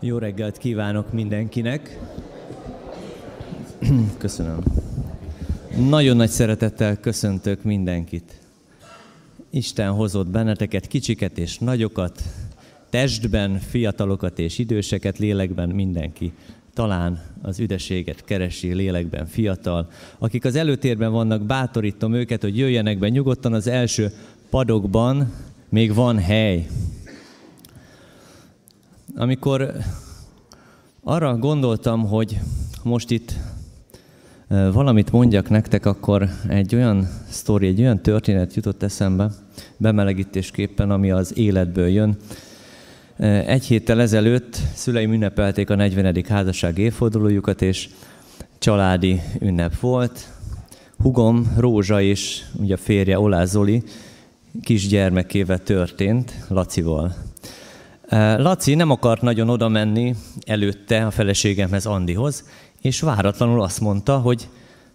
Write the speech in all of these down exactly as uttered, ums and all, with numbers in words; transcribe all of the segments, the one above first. Jó reggelt kívánok mindenkinek! Köszönöm. Nagyon nagy szeretettel köszöntök mindenkit. Isten hozott benneteket, kicsiket és nagyokat, testben, fiatalokat és időseket, lélekben mindenki. Talán az üdeséget keresi lélekben fiatal. Akik az előtérben vannak, bátorítom őket, hogy jöjjenek be nyugodtan, az első padokban még van hely. Amikor arra gondoltam, hogy most itt valamit mondjak nektek, akkor egy olyan sztori, egy olyan történet jutott eszembe, bemelegítésképpen, ami az életből jön. Egy héttel ezelőtt szüleim ünnepelték a negyvenedik házasság évfordulójukat, és családi ünnep volt. Hugom, Rózsa és ugye a férje, Oláh Zoli kisgyermekével történt, Lacival. Laci nem akart nagyon oda menni előtte a feleségemhez, Andihoz, és váratlanul azt mondta, hogy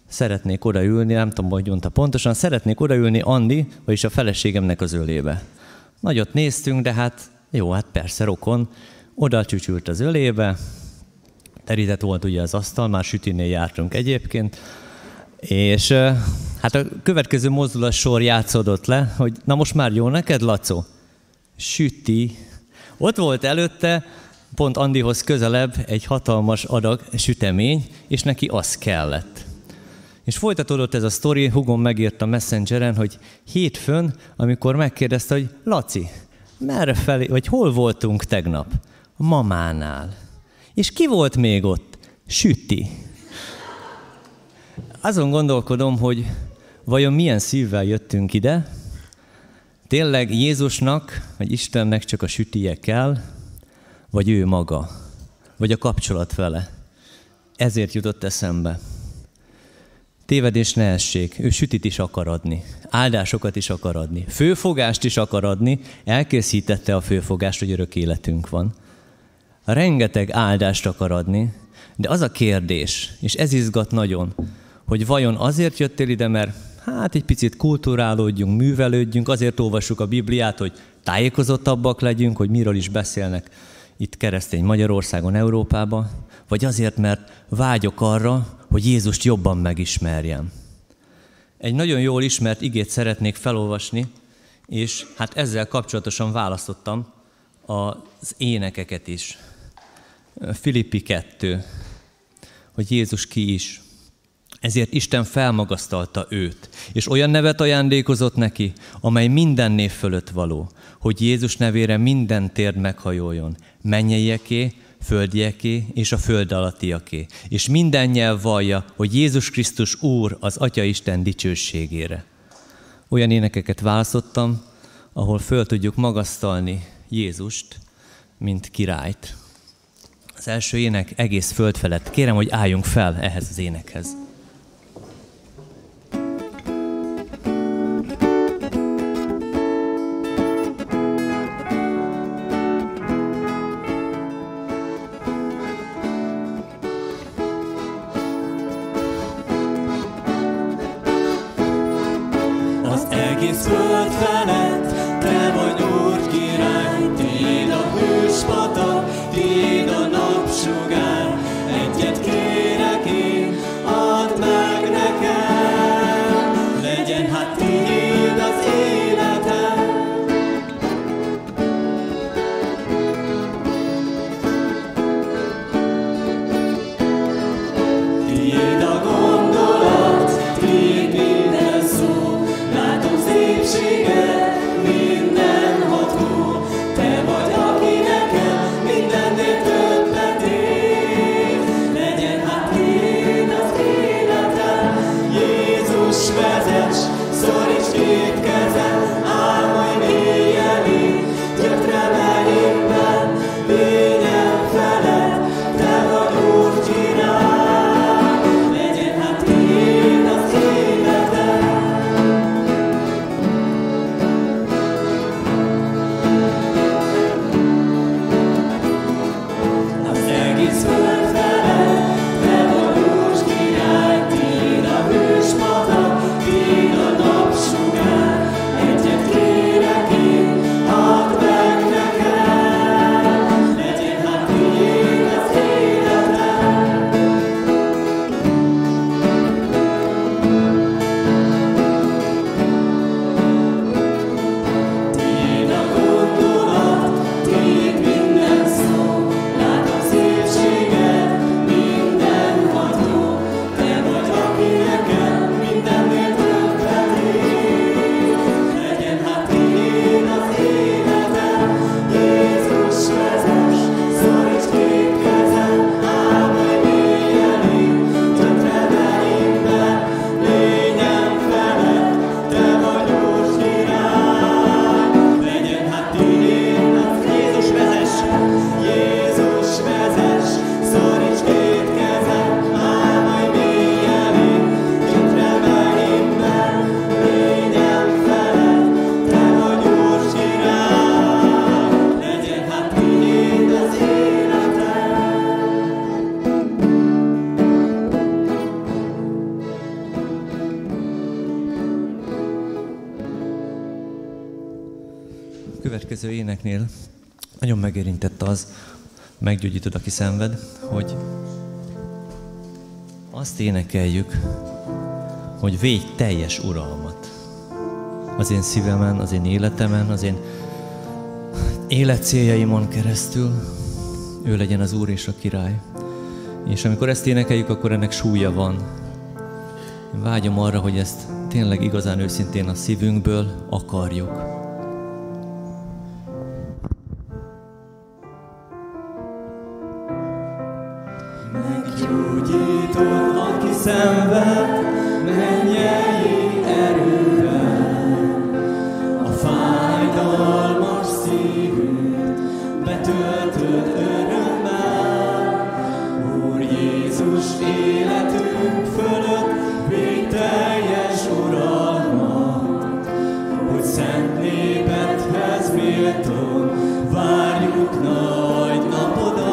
szeretnék odaülni, nem tudom, hogy mondta pontosan, szeretnék odaülni Andi, vagyis a feleségemnek az ölébe. Nagyot néztünk, de hát jó, hát persze rokon, oda csücsült az ölébe, terített volt ugye az asztal, már sütinél jártunk egyébként, és hát a következő mozdulat sor játszódott le, hogy na most már jó neked, Lacó? Süti. Ott volt előtte, pont Andihoz közelebb egy hatalmas adag sütemény, és neki az kellett. És folytatódott ez a sztori, hugom megírta Messengeren, hogy hétfőn, amikor megkérdezte, hogy Laci, merre felé, vagy hol voltunk tegnap? A mamánál. És ki volt még ott? Süti. Azon gondolkodom, hogy vajon milyen szívvel jöttünk ide? Tényleg Jézusnak, vagy Istennek csak a sütije kell, vagy ő maga, vagy a kapcsolat vele. Ezért jutott eszembe. Tévedés ne essék, ő sütit is akar adni, áldásokat is akar adni, főfogást is akar adni, elkészítette a főfogást, hogy örök életünk van. Rengeteg áldást akar adni, de az a kérdés, és ez izgat nagyon, hogy vajon azért jöttél ide, mert hát egy picit kulturálódjunk, művelődjünk, azért olvassuk a Bibliát, hogy tájékozottabbak legyünk, hogy miről is beszélnek itt keresztény Magyarországon, Európában, vagy azért, mert vágyok arra, hogy Jézust jobban megismerjem. Egy nagyon jól ismert igét szeretnék felolvasni, és hát ezzel kapcsolatosan választottam az énekeket is. Filippi kettő, hogy Jézus ki is. Ezért Isten felmagasztalta őt, és olyan nevet ajándékozott neki, amely minden név fölött való, hogy Jézus nevére minden térd meghajoljon, mennyeieké, földieké és a föld alattiaké, és minden nyelv vallja, hogy Jézus Krisztus Úr az Atya Isten dicsőségére. Olyan énekeket választottam, ahol föl tudjuk magasztalni Jézust, mint királyt. Az első ének egész föld felett. Kérem, hogy álljunk fel ehhez az énekhez. She következő éneknél nagyon megérintett az, meggyógyítod, aki szenved, hogy azt énekeljük, hogy végy teljes uralmat az én szívemen, az én életemen, az én életcéljaimon keresztül. Ő legyen az Úr és a Király. És amikor ezt énekeljük, akkor ennek súlya van. Én vágyom arra, hogy ezt tényleg igazán őszintén a szívünkből akarjuk. Meggyógyítod, aki szenved, mennyei erővel, a fájdalmas szívüt betöltöd örömmel. Úr Jézus, életünk fölött végteljes uralmat, hogy szent népedhez méltón várjuk nagy napodat.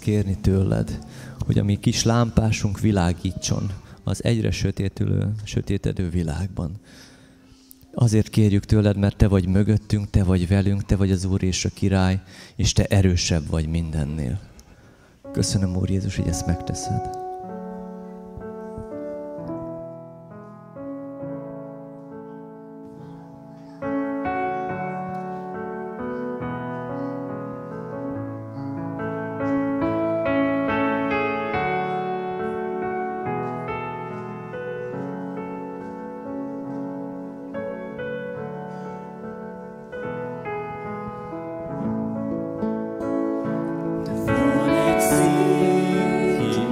Kérni tőled, hogy a mi kis lámpásunk világítson az egyre sötétülő, sötétedő világban. Azért kérjük tőled, mert te vagy mögöttünk, te vagy velünk, te vagy az Úr és a Király, és te erősebb vagy mindennél. Köszönöm, Úr Jézus, hogy ezt megteszed.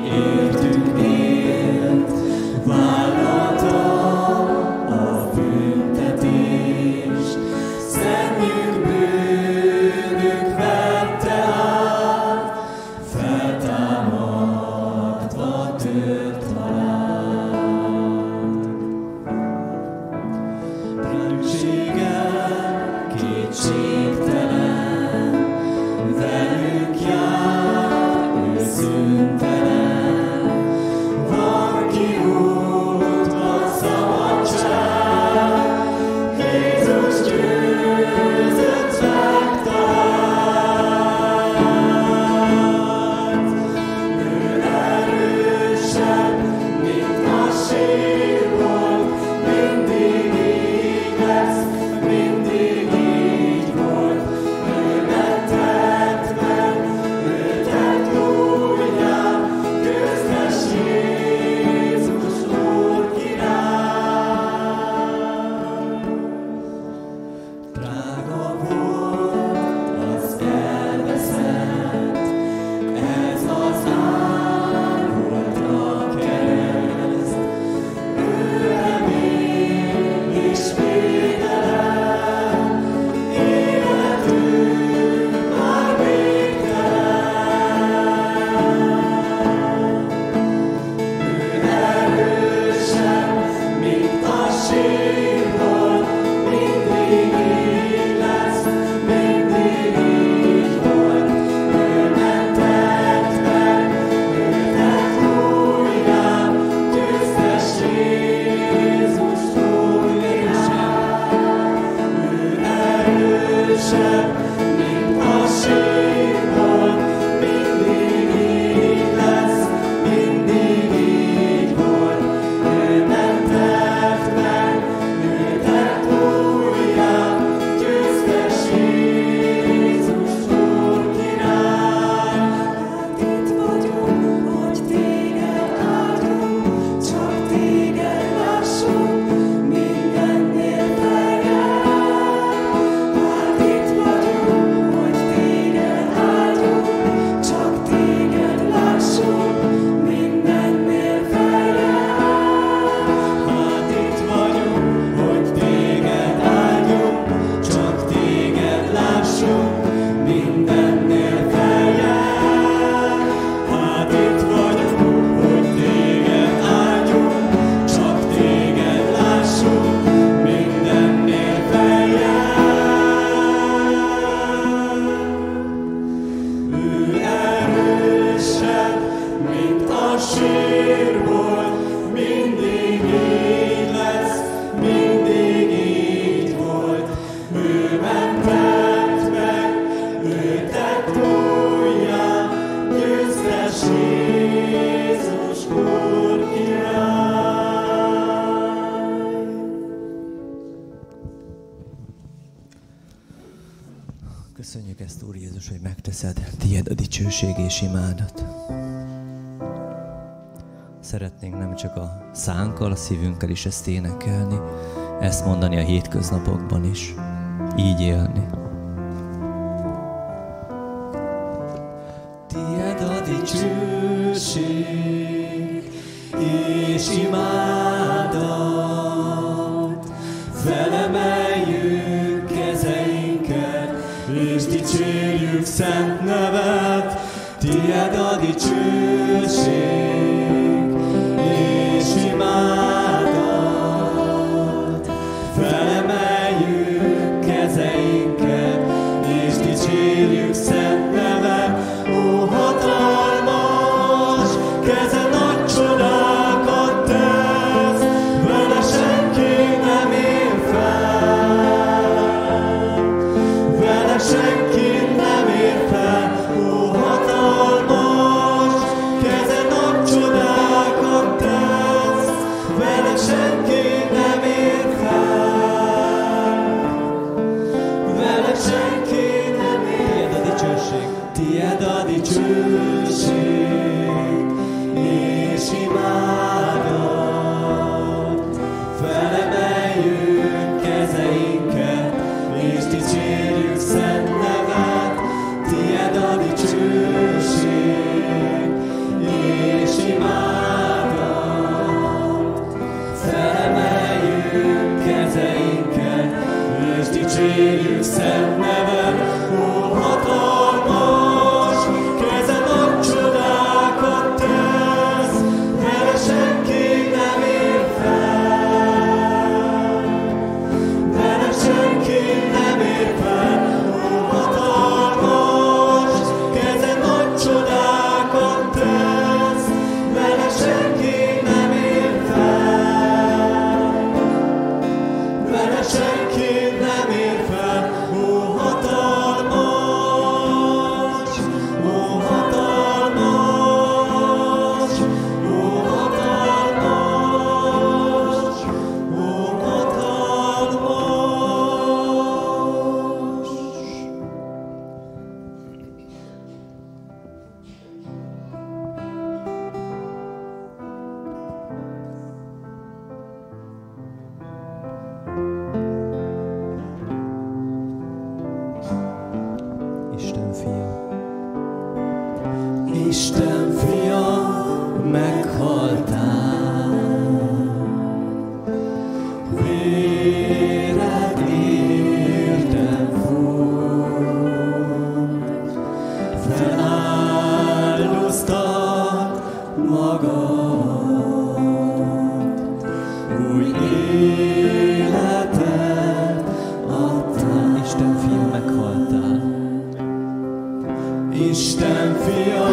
Yeah. ő erősebb, mint a sírból, mindig így lesz, mindig így volt. Ő mentett meg, ő tett újjá, győztes Jézus Úr király. Köszönjük ezt, Úr Jézus, hogy megteszed tiéd a dicsőség és imádat. Szeretnénk nem csak a szánkkal, a szívünkkel is ezt énekelni, ezt mondani a hétköznapokban is, így élni. Tied a dicsőség és imádat, felemeljük kezeinket és dicsérjük szent nevet. Tied a dicsőség és imádat, felemeljük kezeinket, és dicsérjük szent nevet. Ó, hatalmas, keze nagy csodákat tesz, vele senki nem ér fel, vele senki nem ér fel. Ó, hatalmas, keze nagy csodákat, vele senki nem ér fel, vele senki nem ér. Tied a dicsőség, tied a dicsőség és imádat, felemeljük kezeinket és dicsérjük szent nevet. Tied a dicsőség és imádat, felemeljük kezeinket és dicsérjük szent nevet. Ó, hatalmas, keze nagy csodákat tesz, vele senki nem ér fel, vele senki nem ér fel. Ó, hatalmas, keze nagy csodákat tesz, vele senki nem ér fel, vele senki nem ér fel. Ó, hatalmas, ó, hatalmas, ó, hatalmas, ó, hatalmas. Isten fia, Isten fia, meghaltál, véred értem fújt, feláldoztad magad, új életet adtál. Isten fia, meghaltál, Isten fia,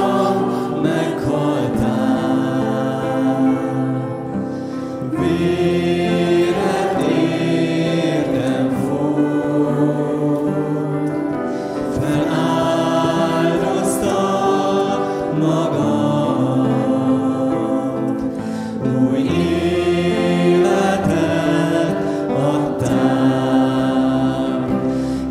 meghaltál, véred értem folyt, feláldoztad magad, új életet adtál,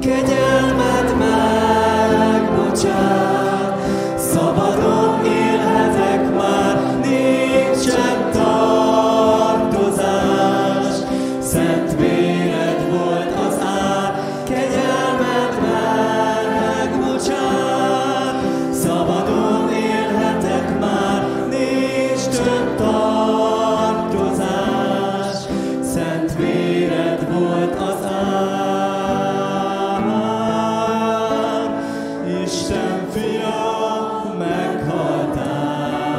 kegyelmed megbocsát, szabadon élhetek már, nincsen tartozás. Szent véred volt az ár, kegyelmed megbocsát. Szabadon élhetek már, nincs több tartozás. Szent véred volt az ár. Isten fia, meghaltál,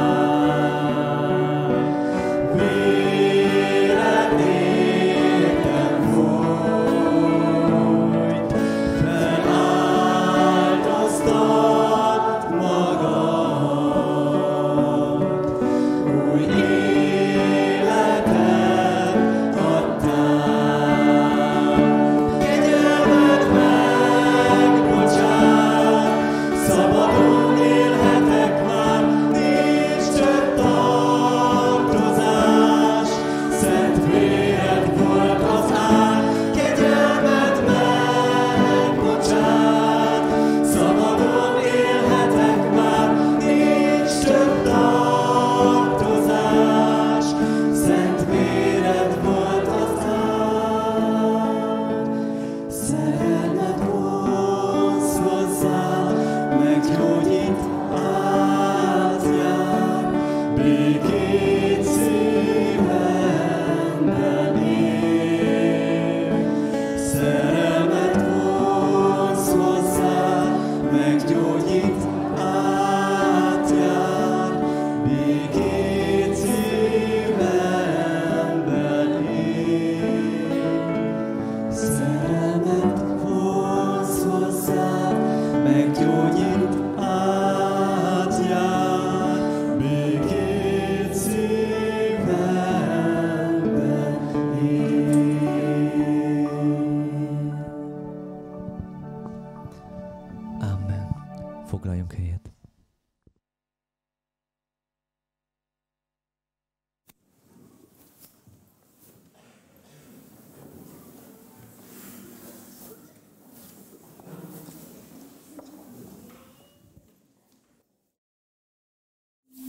véred értem folyt, feláldoztad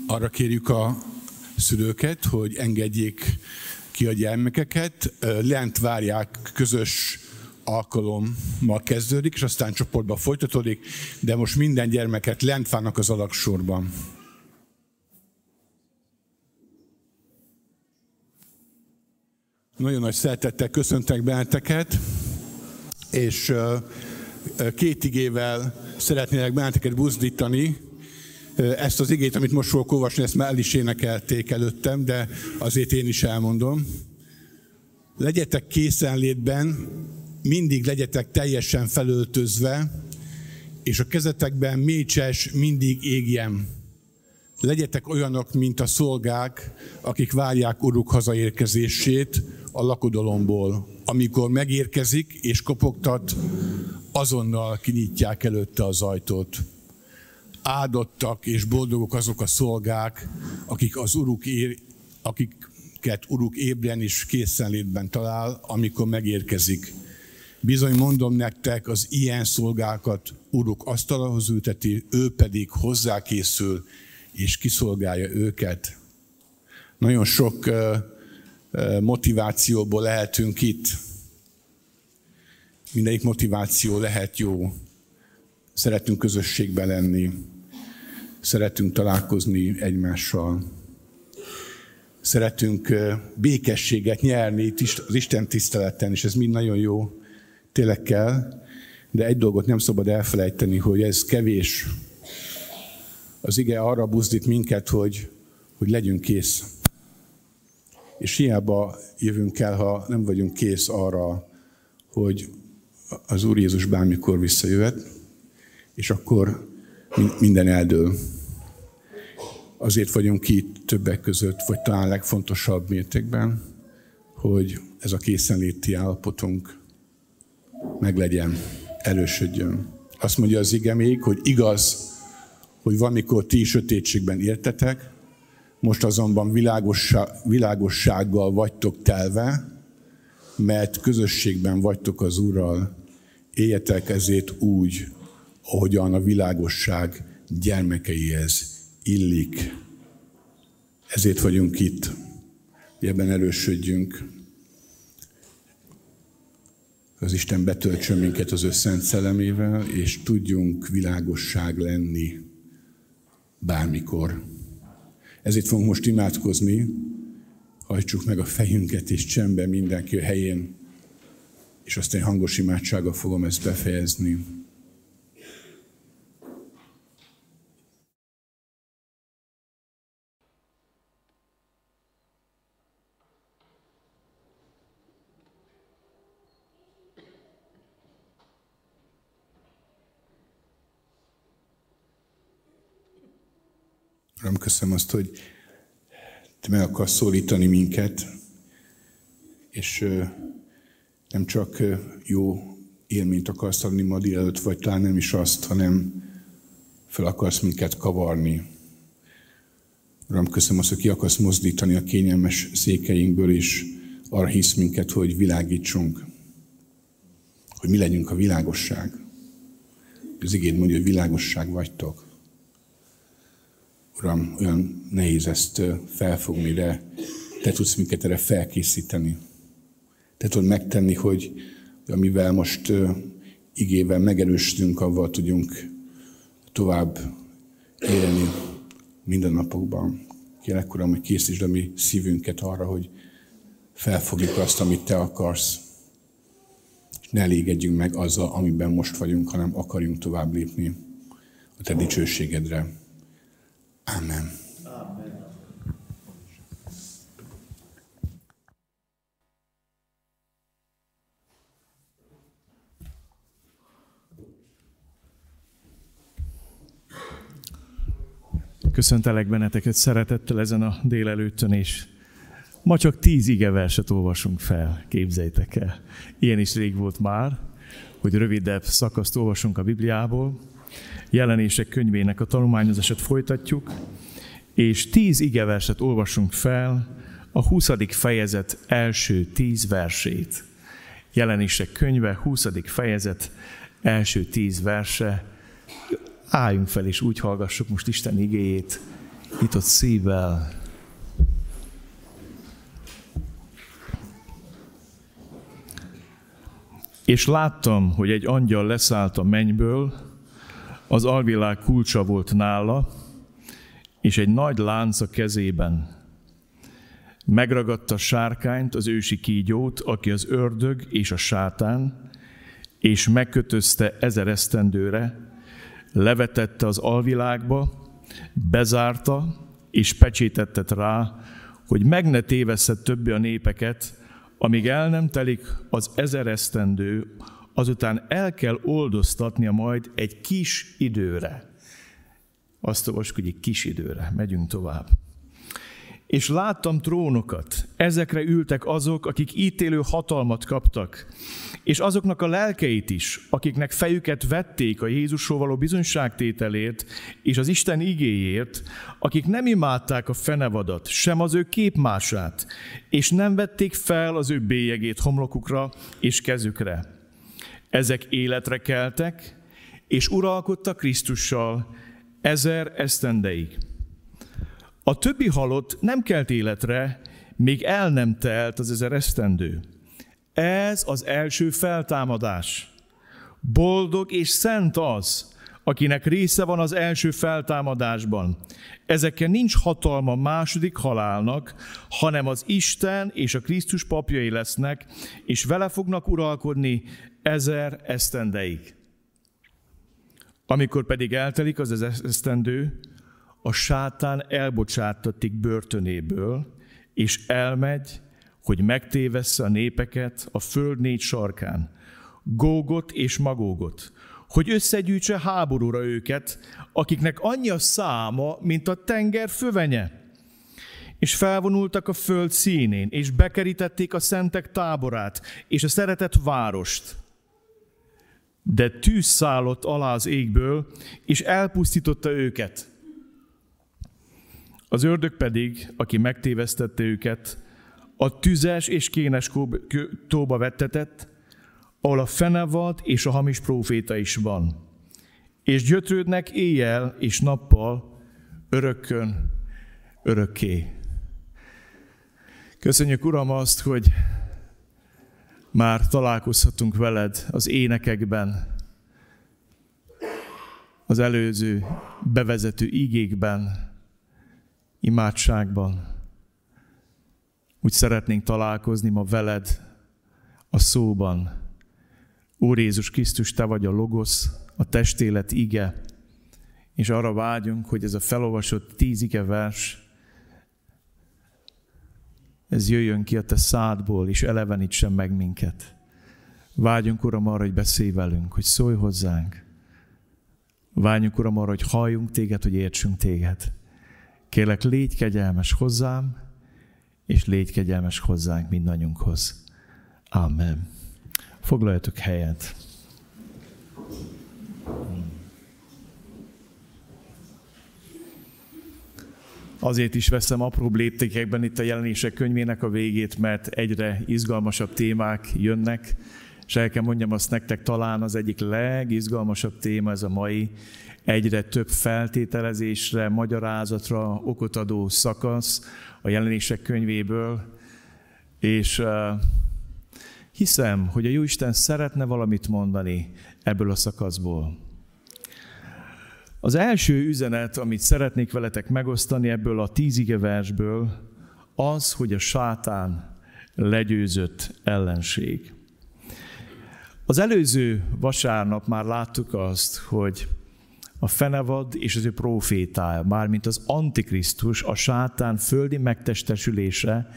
Arra kérjük a szülőket, hogy engedjék ki a gyermekeket, lent várják, közös alkalommal kezdődik, és aztán csoportban folytatódik, de most minden gyermeket lent várnak az alagsorban. Nagyon nagy szeretettel köszöntek benneteket, és két igével szeretnélek benneteket buzdítani. Ezt az igét, amit most fogok olvasni, ezt már el is énekelték előttem, de azért én is elmondom. Legyetek készenlétben, mindig legyetek teljesen felöltözve, és a kezetekben mécses mindig égjen. Legyetek olyanok, mint a szolgák, akik várják uruk hazaérkezését a lakodalomból. Amikor megérkezik és kopogtat, azonnal kinyitják előtte az ajtót. Áldottak és boldogok azok a szolgák, akik az uruk ér, akiket uruk ébren és készenlétben talál, amikor megérkezik. Bizony mondom nektek, az ilyen szolgákat uruk asztalához ülteti, ő pedig hozzákészül és kiszolgálja őket. Nagyon sok motivációból lehetünk itt. Mindegyik motiváció lehet jó. Szeretünk közösségben lenni, szeretünk találkozni egymással, szeretünk békességet nyerni itt az Isten tiszteleten, és ez mind nagyon jó, tényleg kell, de egy dolgot nem szabad elfelejteni, hogy ez kevés. Az ige arra buzdít minket, hogy, hogy legyünk kész. És hiába jövünk el, ha nem vagyunk kész arra, hogy az Úr Jézus bármikor visszajöhet, és akkor minden eldől. Azért vagyunk itt többek között, vagy talán legfontosabb mértékben, hogy ez a készenléti állapotunk meglegyen, erősödjön. Azt mondja az ige még, hogy igaz, hogy valamikor ti sötétségben éltetek, most azonban világossággal vagytok telve, mert közösségben vagytok az Úrral, éljetek ezért úgy, ahogyan a világosság gyermekeihez illik. Ezért vagyunk itt, hogy ebben erősödjünk. Az Isten betöltsön minket az ő Szent Szellemével, és tudjunk világosság lenni bármikor. Ezért fogunk most imádkozni, hajtsuk meg a fejünket, és csendben mindenki a helyén, és aztán hangos imádsággal fogom ezt befejezni. Uram, köszönöm azt, hogy te meg akarsz szólítani minket, és nem csak jó élményt akarsz adni ma délelőtt, vagy talán nem is azt, hanem fel akarsz minket kavarni. Uram, köszönöm azt, hogy ki akarsz mozdítani a kényelmes székeinkből, és arra hisz minket, hogy világítsunk, hogy mi legyünk a világosság. Az igéd mondja, hogy világosság vagytok. Uram, olyan nehéz ezt felfogni, de te tudsz minket erre felkészíteni. Te tudod megtenni, hogy amivel most igével megerősödünk, avval tudjunk tovább élni mindennapokban. Kérlek, Uram, hogy készítsd a mi szívünket arra, hogy felfogjuk azt, amit Te akarsz, és ne elégedjünk meg azzal, amiben most vagyunk, hanem akarjunk tovább lépni a Te dicsőségedre. Amen. Amen. Köszöntelek benneteket szeretettel ezen a délelőttön, és ma csak tíz igeverset olvasunk fel, képzeljétek el. Ilyen is rég volt már, hogy rövidebb szakaszt olvasunk a Bibliából. Jelenések könyvének a tanulmányozását folytatjuk, és tíz igeverset olvasunk fel a huszadik fejezet első tíz versét. Jelenések könyve, huszadik fejezet első tíz verse. Álljunk fel, és úgy hallgassuk most Isten igéjét, nyitott szívvel. És láttam, hogy egy angyal leszállt a mennyből, az alvilág kulcsa volt nála, és egy nagy lánc a kezében. Megragadta sárkányt, az ősi kígyót, aki az ördög és a sátán, és megkötözte ezer esztendőre, levetette az alvilágba, bezárta, és pecsétettet rá, hogy meg ne tévessze többé a népeket, amíg el nem telik az ezer esztendő, azután el kell oldoztatnia majd egy kis időre. Azt olvasjuk, hogy egy kis időre. Megyünk tovább. És láttam trónokat, ezekre ültek azok, akik ítélő hatalmat kaptak, és azoknak a lelkeit is, akiknek fejüket vették a Jézusról való bizonyságtételért és az Isten igéért, akik nem imádták a fenevadat, sem az ő képmását, és nem vették fel az ő bélyegét homlokukra és kezükre. Ezek életre keltek, és uralkodtak Krisztussal ezer esztendeig. A többi halott nem kelt életre, még el nem telt az ezer esztendő. Ez az első feltámadás. Boldog és szent az, akinek része van az első feltámadásban. Ezekkel nincs hatalma második halálnak, hanem az Isten és a Krisztus papjai lesznek, és vele fognak uralkodni ezer esztendeig. Amikor pedig eltelik az ezer esztendő, a sátán elbocsátatik börtönéből, és elmegy, hogy megtévessze a népeket a föld négy sarkán, Gógot és Magógot, hogy összegyűjtse háborúra őket, akiknek annyi a száma, mint a tenger fövenye. És felvonultak a föld színén, és bekerítették a szentek táborát, és a szeretett várost. De tűz szállott alá az égből, és elpusztította őket. Az ördög pedig, aki megtévesztette őket, a tüzes és kénes tóba vettetett, ahol a fenevad és a hamis próféta is van. És gyötrődnek éjjel és nappal, örökkön, örökké. Köszönjük, Uram, azt, hogy már találkozhatunk veled az énekekben, az előző bevezető igékben, imádságban. Úgy szeretnénk találkozni ma veled a szóban. Úr Jézus Krisztus, Te vagy a logosz, a testélet ige, és arra vágyunk, hogy ez a felolvasott tíz ige vers, ez jöjjön ki a Te szádból, és elevenítsen meg minket. Vágyunk, Uram, arra, hogy beszélj velünk, hogy szólj hozzánk. Vágyunk, Uram, arra, hogy halljunk Téged, hogy értsünk Téged. Kérlek, légy kegyelmes hozzám, és légy kegyelmes hozzánk mindannyiunkhoz. Amen. Foglaljatok helyet. Azért is veszem apróbb léptékekben itt a Jelenések könyvének a végét, mert egyre izgalmasabb témák jönnek, és el kell mondjam azt nektek, talán az egyik legizgalmasabb téma ez a mai, egyre több feltételezésre, magyarázatra okot adó szakasz a Jelenések könyvéből, és uh, hiszem, hogy a Jóisten szeretne valamit mondani ebből a szakaszból. Az első üzenet, amit szeretnék veletek megosztani ebből a tíz igeversből, az, hogy a sátán legyőzött ellenség. Az előző vasárnap már láttuk azt, hogy a fenevad és az ő prófétája, mármint az Antikrisztus, a sátán földi megtestesülése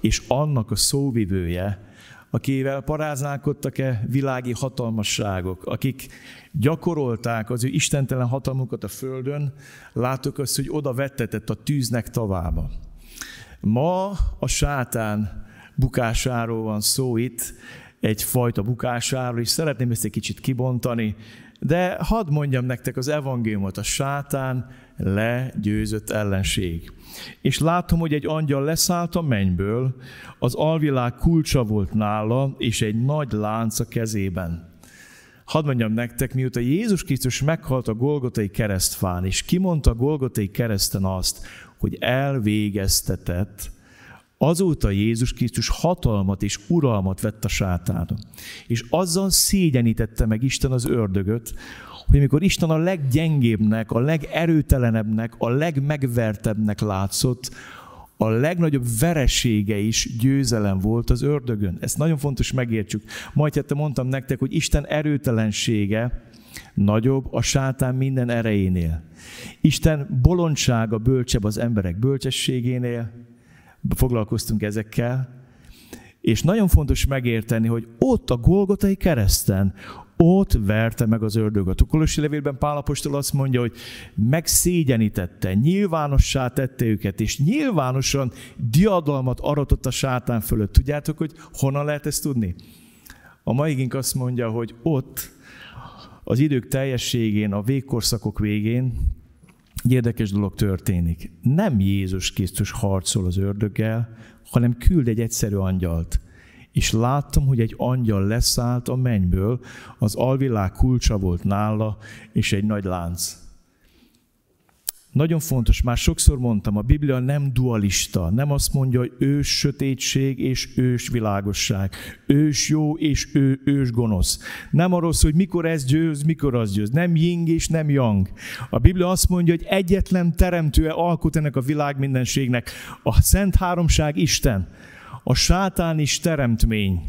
és annak a szóvivője, akivel paráználkodtak-e világi hatalmasságok, akik gyakorolták az ő istentelen hatalmukat a földön, láttuk azt, hogy oda vettetett a tűznek tavába. Ma a sátán bukásáról van szó itt, egyfajta bukásáról, és szeretném ezt egy kicsit kibontani, de hadd mondjam nektek az evangéliumot, a sátán legyőzött ellenség. És látom, hogy egy angyal leszállt a mennyből, az alvilág kulcsa volt nála, és egy nagy lánc a kezében. Hadd mondjam nektek, miután Jézus Krisztus meghalt a Golgotai keresztfán, és kimondta a Golgotai kereszten azt, hogy elvégeztetett, azóta Jézus Krisztus hatalmat és uralmat vett a sátánon. És azzal szégyenítette meg Isten az ördögöt, hogy amikor Isten a leggyengébbnek, a legerőtelenebbnek, a legmegvertebbnek látszott, a legnagyobb veresége is győzelem volt az ördögön. Ezt nagyon fontos megértsük. Majd hát mondtam nektek, hogy Isten erőtelensége nagyobb a sátán minden erejénél. Isten bolondsága bölcsebb az emberek bölcsességénél, foglalkoztunk ezekkel, és nagyon fontos megérteni, hogy ott a Golgotai kereszten, ott verte meg az ördögöt. A Kolossi levélben Pál apostol azt mondja, hogy megszégyenítette, nyilvánossá tette őket, és nyilvánosan diadalmat aratott a sátán fölött. Tudjátok, hogy honnan lehet ezt tudni? A maigink azt mondja, hogy ott, az idők teljességén, a végkorszakok végén, egy érdekes dolog történik. Nem Jézus Krisztus harcol az ördöggel, hanem küld egy egyszerű angyalt. És láttam, hogy egy angyal leszállt a mennyből, az alvilág kulcsa volt nála, és egy nagy lánc. Nagyon fontos, már sokszor mondtam, a Biblia nem dualista, nem azt mondja, hogy ős sötétség és ős világosság, ős jó és ő, ős gonosz. Nem arról szól, hogy mikor ez győz, mikor az győz, nem ying és nem yang. A Biblia azt mondja, hogy egyetlen teremtője alkot ennek a világ mindenségnek, a Szent Háromság Isten, a sátán is teremtmény.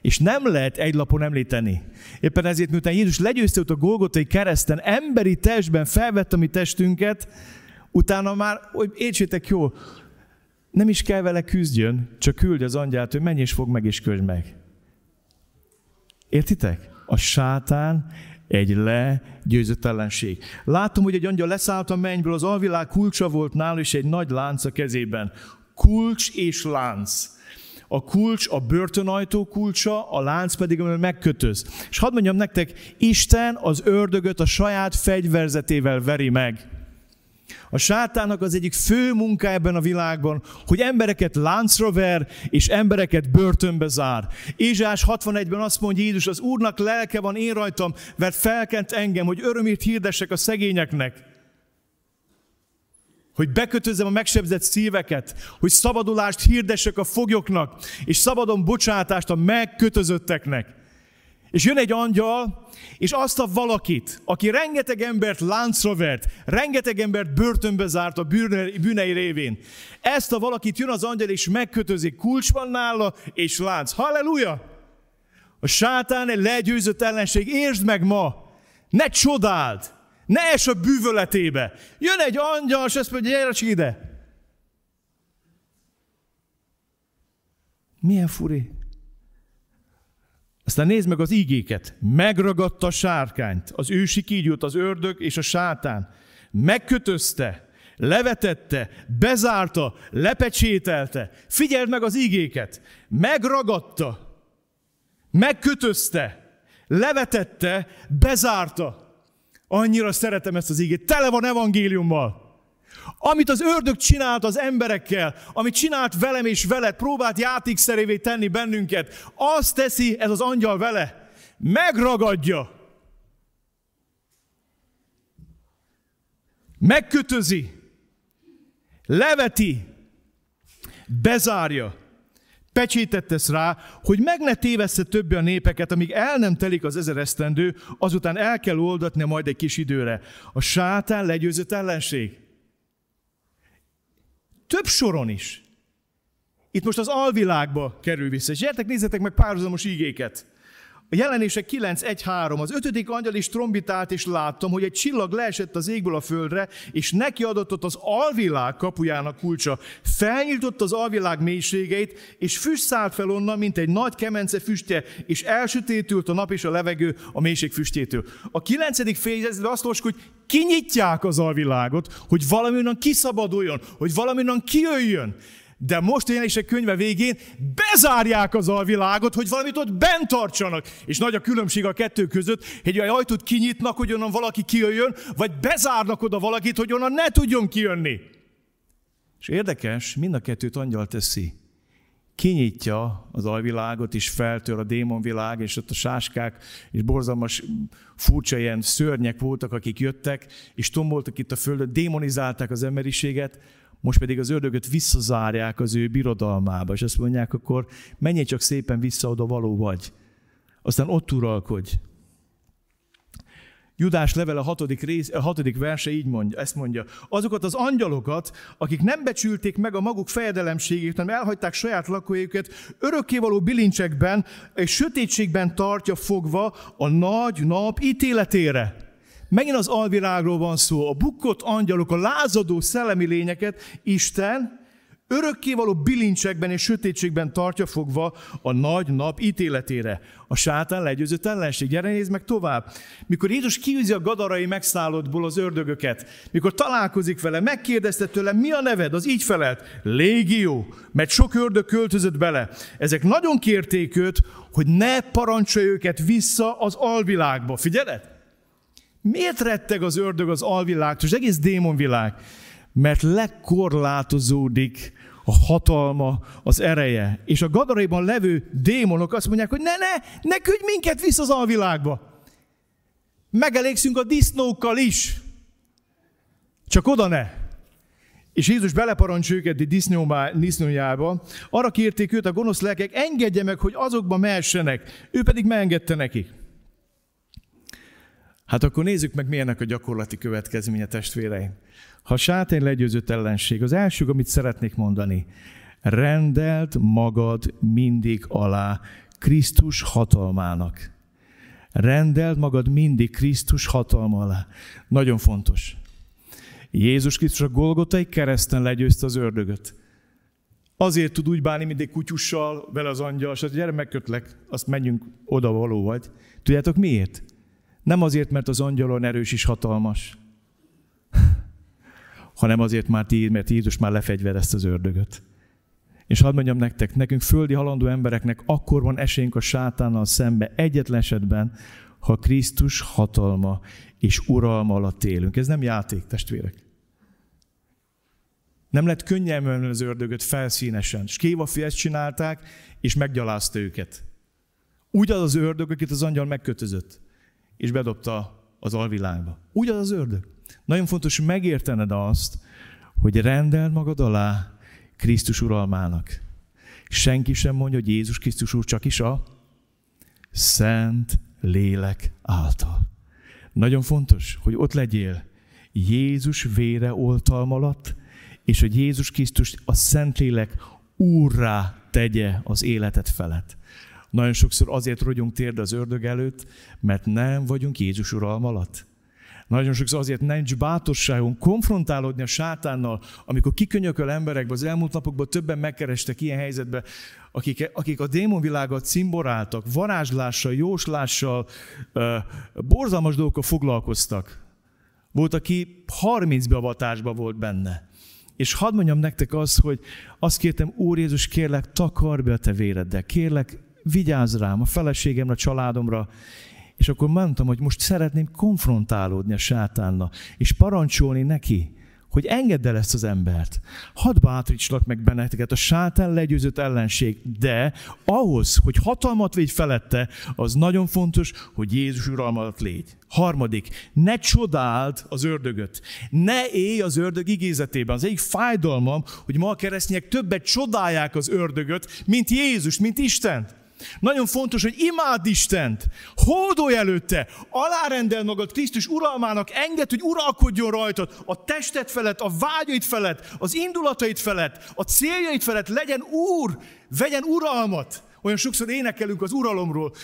És nem lehet egy lapon említeni. Éppen ezért, miután Jézus legyőzte ott a Golgotai kereszten, emberi testben felvett a mi testünket, utána már, hogy értsétek jól, nem is kell vele küzdjön, csak küldj az angyalt, hogy menj és fog meg és kösd meg. Értitek? A sátán egy legyőzött ellenség. Látom, hogy egy angyal leszállt a mennyből, az alvilág kulcsa volt nála, és egy nagy lánc a kezében. Kulcs és lánc. A kulcs a börtönajtó kulcsa, a lánc pedig, amivel megkötöz. És hadd mondjam nektek, Isten az ördögöt a saját fegyverzetével veri meg. A sátánnak az egyik fő munka ebben a világban, hogy embereket láncra ver, és embereket börtönbe zár. Ézsás hatvanegyben azt mondja Jézus, az Úrnak lelke van én rajtam, mert felkent engem, hogy örömét hirdessek a szegényeknek. Hogy bekötözzem a megsebzett szíveket, hogy szabadulást hirdessek a foglyoknak, és szabadon bocsátást a megkötözötteknek. És jön egy angyal, és azt a valakit, aki rengeteg embert láncra vert, rengeteg embert börtönbe zárt a bűnei révén, ezt a valakit jön az angyal, és megkötözik, kulcs van nála, és lánc. Halleluja! A sátán egy legyőzött ellenség, értsd meg ma, ne csodáld! Ne es a bűvöletébe. Jön egy angyal, és ezt mondja, gyere ide. Milyen furi. Aztán nézd meg az ígéket. Megragadta a sárkányt, az ősi kígyót, az ördög és a sátán. Megkötözte, levetette, bezárta, lepecsételte. Figyeld meg az ígéket. Megragadta, megkötözte, levetette, bezárta. Annyira szeretem ezt az ígét. Tele van evangéliummal. Amit az ördög csinált az emberekkel, amit csinált velem és veled, próbált játékszerévé tenni bennünket, azt teszi ez az angyal vele. Megragadja. Megkötözi. Leveti. Bezárja. pecsétet rá, hogy meg ne tévessze többi a népeket, amíg el nem telik az ezer esztendő, azután el kell oldatnia majd egy kis időre. A sátán legyőzött ellenség. Több soron is. Itt most az alvilágba kerül vissza. És gyertek, nézzetek meg párhuzamos ígéket. A Jelenések kilenc egy három. Az ötödik angyal is trombitált, és láttam, hogy egy csillag leesett az égből a földre, és neki adott ott az alvilág kapujának kulcsa. Felnyíltott az alvilág mélységeit, és füst szállt fel onnan, mint egy nagy kemence füstje, és elsötétült a nap és a levegő a mélység füstjétől. A kilencedik fejezetben azt olvassuk, hogy kinyitják az alvilágot, hogy valamilyen kiszabaduljon, hogy valamilyen kijöjjön. De most a Jelenések könyve végén bezárják az alvilágot, hogy valamit ott bent tartsanak. És nagy a különbség a kettő között, hogy egy ajtót kinyitnak, hogy onnan valaki kijöjjön, vagy bezárnak oda valakit, hogy onnan ne tudjon kijönni. És érdekes, mind a kettőt angyal teszi. Kinyitja az alvilágot, és feltör a démonvilág, és ott a sáskák, és borzalmas, furcsa ilyen szörnyek voltak, akik jöttek, és tomboltak itt a földön, démonizálták az emberiséget, most pedig az ördögöt visszazárják az ő birodalmába, és azt mondják, akkor menjél csak szépen vissza, oda való vagy. Aztán ott uralkodj. Judás levele hatodik, rész, hatodik verse így mondja, ezt mondja. Azokat az angyalokat, akik nem becsülték meg a maguk fejedelemségét, hanem elhagyták saját lakójukat, örökkévaló bilincsekben és sötétségben tartja fogva a nagy nap ítéletére. Megint az alvilágról van szó, a bukott angyalok, a lázadó szellemi lényeket Isten örökkévaló bilincsekben és sötétségben tartja fogva a nagy nap ítéletére. A sátán legyőzött ellenség. Gyere, nézd meg tovább. Mikor Jézus kiűzi a gadarai megszállottból az ördögöket, mikor találkozik vele, megkérdezte tőle, mi a neved? Az így felelt, légió, mert sok ördög költözött bele. Ezek nagyon kérték őt, hogy ne parancsolja őket vissza az alvilágba. Figyeled? Miért retteg az ördög az alvilágtól, az egész démonvilág? Mert lekorlátozódik a hatalma, az ereje. És a gadaraiban levő démonok azt mondják, hogy ne, ne, ne küldj minket vissza az alvilágba. Megelégszünk a disznókkal is. Csak oda ne. És Jézus beleparancsolja őket a disznójába. Arra kérték őt a gonosz lelkek, engedje meg, hogy azokba mehessenek. Ő pedig megengedte nekik. Hát akkor nézzük meg, milyenek a gyakorlati következménye, testvéreim. Ha sátán legyőzött ellenség, az első, amit szeretnék mondani, rendelt magad mindig alá Krisztus hatalmának. Rendeld magad mindig Krisztus hatalma alá. Nagyon fontos. Jézus Krisztus a Golgotai kereszten legyőzte az ördögöt. Azért tud úgy bánni, mint egy kutyussal, vele az angyal, és azt gyere, megkötlek, azt menjünk, oda való vagy. Tudjátok miért? Nem azért, mert az angyalon erős és hatalmas, hanem azért, mert Jézus már lefegyverezte az ördögöt. És hadd mondjam nektek, nekünk földi halandó embereknek akkor van esélyünk a sátánnal szembe egyetlen esetben, ha Krisztus hatalma és uralma alatt élünk. Ez nem játék, testvérek. Nem lehet könnyelműen az ördögöt felszínesen. Skévafi ezt csinálták, és meggyalázta őket. Ugyanaz az ördög, akit az angyal megkötözött, és bedobta az alvilágba. Ugyanaz az ördög. Nagyon fontos megértened azt, hogy rendeld magad alá Krisztus uralmának. Senki sem mondja, hogy Jézus Krisztus úr, csak is a Szent Lélek által. Nagyon fontos, hogy ott legyél Jézus vére oltalma alatt, és hogy Jézus Krisztus a Szent Lélek úrrá tegye az életed felett. Nagyon sokszor azért rogyunk térdre az ördög előtt, mert nem vagyunk Jézus uralma alatt. Nagyon sokszor azért nincs bátorságunk konfrontálódni a sátánnal, amikor kikönyököl emberekbe. Az elmúlt napokban többen megkerestek ilyen helyzetbe, akik, akik a démonvilágot cimboráltak, varázslással, jóslással, borzalmas dolgokkal foglalkoztak. Volt, aki harminc beavatásban volt benne. És hadd mondjam nektek azt, hogy azt kértem, Úr Jézus, kérlek, takarj be a te véreddel, kérlek, vigyázz rám, a feleségemre, a családomra. És akkor mondtam, hogy most szeretném konfrontálódni a sátánnal, és parancsolni neki, hogy engedd el ezt az embert. Hadd bátrítslak meg benneteket, a sátán legyőzött ellenség, de ahhoz, hogy hatalmat védj felette, az nagyon fontos, hogy Jézus uralmat légy. Harmadik, ne csodáld az ördögöt. Ne élj az ördög igézetében. Az egyik fájdalmam, hogy ma a keresztények többet csodálják az ördögöt, mint Jézust, mint Istent. Nagyon fontos, hogy imádd Istent, hódolj előtte, alárendel magad Krisztus uralmának, engedd, hogy uralkodjon rajtad, a tested felett, a vágyaid felett, az indulataid felett, a céljaid felett, legyen úr, vegyen uralmat. Olyan sokszor énekelünk az uralomról,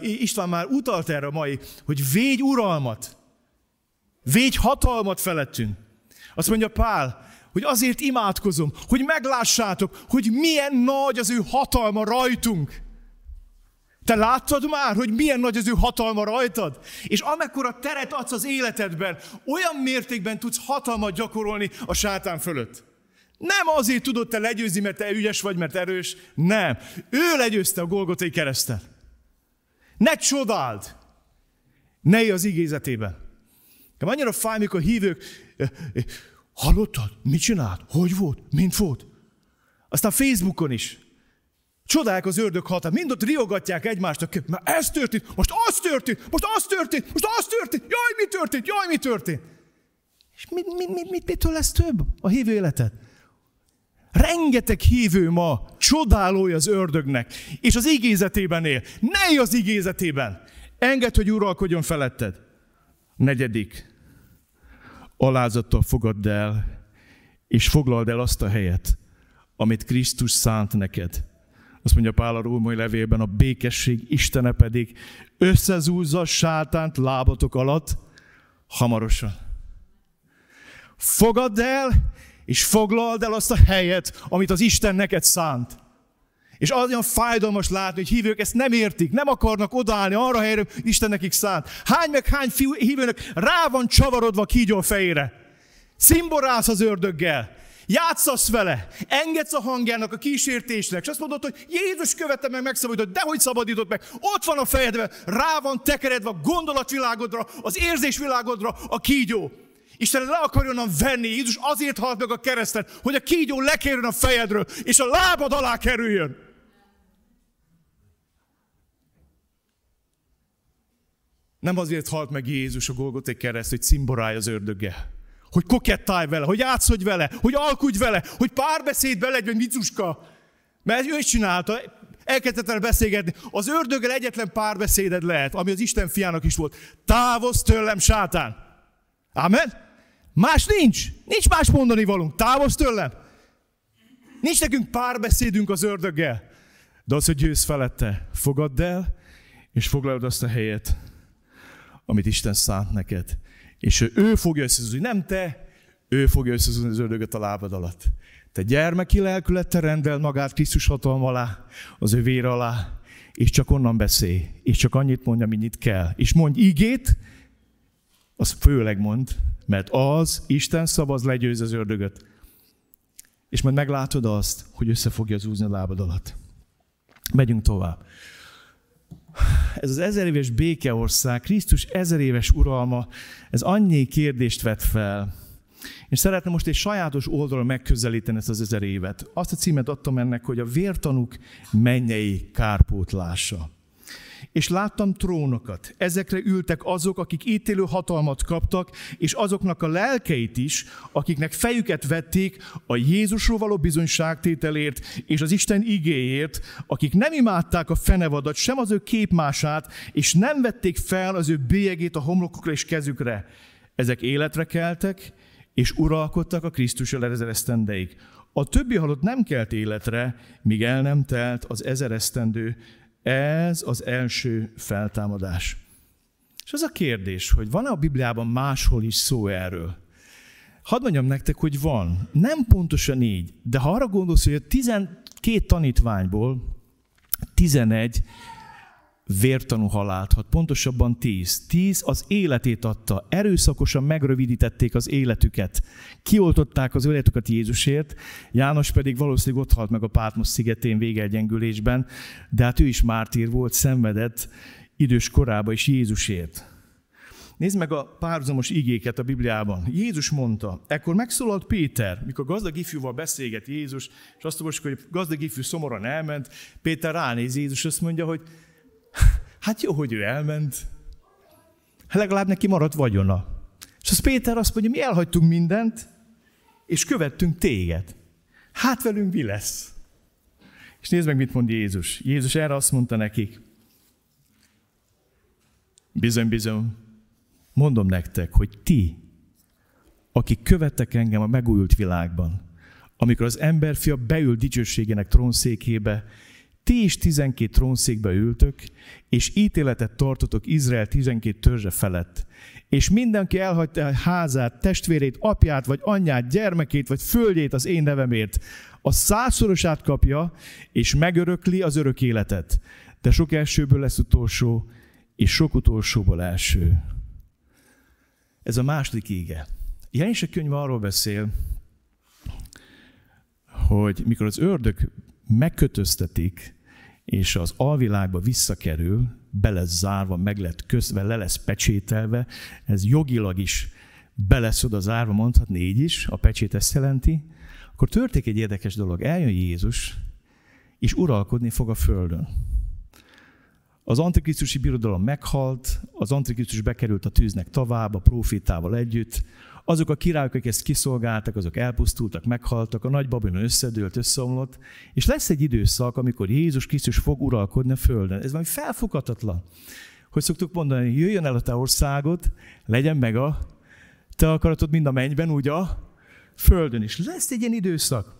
István már utalt erre mai, hogy védj uralmat, védj hatalmat felettünk. Azt mondja Pál, hogy azért imádkozom, hogy meglássátok, hogy milyen nagy az ő hatalma rajtunk. Te láttad már, hogy milyen nagy az ő hatalma rajtad? És amekkora teret adsz az életedben, olyan mértékben tudsz hatalmat gyakorolni a sátán fölött. Nem azért tudod te legyőzni, mert te ügyes vagy, mert erős. Nem. Ő legyőzte a Golgotai kereszten. Ne csodáld! Ne élj az igézetében. De annyira fáj, mikor hívők, hallottad? Mit csinált? Hogy volt? Mint volt? Aztán Facebookon is. Csodálják az ördög hatát, mind ott riogatják egymást, mert ez történt, most az történt, most az történt, most az történt, jaj, mi történt, jaj, mi történt. És mit, mit, mit, mit, mitől lesz több a hívő életed? Rengeteg hívő ma csodálója az ördögnek, és az igézetében él. Ne élj az igézetében! Engedd, hogy uralkodjon feletted. Negyedik. Alázattal fogadd el, és foglald el azt a helyet, amit Krisztus szánt neked. Azt mondja Pál a római levélben, a békesség Istene pedig összezúzza sátánt lábatok alatt hamarosan. Fogadd el, és foglald el azt a helyet, amit az Isten neked szánt. És az olyan fájdalmas látni, hogy hívők ezt nem értik, nem akarnak odaállni arra helyre, hogy Isten nekik szánt. Hány meg hány hívőnek rá van csavarodva a kígyó fejére. Cimborász az ördöggel. Játszasz vele, engedsz a hangjának, a kísértésnek, és azt mondod, hogy Jézus követte meg, megszabadított, dehogy szabadított meg, ott van a fejedben, rá van tekeredve a gondolatvilágodra, az érzésvilágodra a kígyó. Isten le akarja onnan venni, Jézus azért halt meg a kereszten, hogy a kígyó lekerüljön a fejedről, és a lábad alá kerüljön. Nem azért halt meg Jézus a Golgotai kereszt, hogy cimborálja az ördöggel. Hogy kokettálj vele, hogy játszodj vele, hogy alkudj vele, hogy párbeszédbe legyél, mint Micuska. Mert ő is csinálta, elkezdett el beszélgetni. Az ördöggel egyetlen párbeszéded lehet, ami az Isten fiának is volt. Távozz tőlem, sátán! Amen? Más nincs. Nincs más mondani valunk. Távozz tőlem. Nincs nekünk párbeszédünk az ördöggel. De az, hogy győzz felette, fogadd el, és foglalod azt a helyet, amit Isten szánt neked. És ő fogja összezúzni, nem te, ő fogja összezúzni az ördögöt a lábad alatt. Te gyermeki lelkülettel rendeld magát Krisztus hatalma alá, az ő vére alá, és csak onnan beszélj, és csak annyit mondj, amennyit kell. És mondj ígét, az főleg mond, mert az Isten szava az legyőz az ördögöt. És majd meglátod azt, hogy össze fogja zúzni a lábad alatt. Megyünk tovább. Ez az ezer éves békeország, Krisztus ezer éves uralma, ez annyi kérdést vet fel. És szeretném most egy sajátos oldalon megközelíteni ezt az ezer évet. Azt a címet adtam ennek, hogy a vértanúk mennyei kárpótlása. És láttam trónokat. Ezekre ültek azok, akik ítélő hatalmat kaptak, és azoknak a lelkeit is, akiknek fejüket vették a Jézusról való bizonyságtételért és az Isten igéért, akik nem imádták a fenevadat, sem az ő képmását, és nem vették fel az ő bélyegét a homlokukra és kezükre. Ezek életre keltek, és uralkodtak a Krisztussal ezer esztendeig. A többi halott nem kelt életre, míg el nem telt az ezer esztendő. Ez az első feltámadás. És az a kérdés, hogy van-e a Bibliában máshol is szó erről? Hadd mondjam nektek, hogy van. Nem pontosan így, de ha arra gondolsz, hogy a tizenkét tanítványból tizenegy vértanú halált ad, pontosabban tíz. tíz az életét adta, erőszakosan megrövidítették az életüket, kioltották az életüket Jézusért, János pedig valószínűleg ott halt meg a Pátmos szigetén végelgyengülésben, de hát ő is mártír volt, szenvedett idős korában is Jézusért. Nézd meg a párhuzamos igéket a Bibliában. Jézus mondta, ekkor megszólalt Péter, mikor gazdag ifjúval beszélget Jézus, és azt olvassuk, hogy gazdag ifjú szomorúan elment, Péter ránéz Jézus, azt mondja, hogy hát jó, hogy ő elment. Legalább neki maradt vagyona. És az Péter azt mondja, mi elhagytunk mindent, és követtünk téged. Hát velünk mi lesz? És nézd meg, mit mond Jézus. Jézus erre azt mondta nekik, bizony, bizony, mondom nektek, hogy ti, akik követtek engem a megújult világban, amikor az emberfia beül dicsőségének trónszékébe, ti is tizenkét trónszékbe ültök, és ítéletet tartotok Izrael tizenkét törzse felett. És mindenki elhagyta a házát, testvérét, apját, vagy anyját, gyermekét, vagy földjét az én nevemért. A százszorosát kapja, és megörökli az örök életet. De sok elsőből lesz utolsó, és sok utolsóból első. Ez a második íge. Jelenések könyve arról beszél, hogy mikor az ördög megkötöztetik, és az alvilágba visszakerül, be lesz zárva, meg lett közve, le lesz pecsételve, ez jogilag is be lesz oda zárva, mondhatni így is, a pecsét ezt jelenti, akkor történik egy érdekes dolog. Eljön Jézus, és uralkodni fog a földön. Az antikrisztusi birodalom meghalt, az antikrisztus bekerült a tűznek tavába, prófétával együtt. Azok a királyok, akik ezt kiszolgáltak, azok elpusztultak, meghaltak, a nagy Babilon összedőlt, összeomlott. És lesz egy időszak, amikor Jézus Krisztus fog uralkodni a földön. Ez valami felfoghatatlan. Hogy szoktuk mondani, jöjjön el a te országod, legyen meg a te akaratod mind a mennyben, úgy a földön is. Lesz egy ilyen időszak.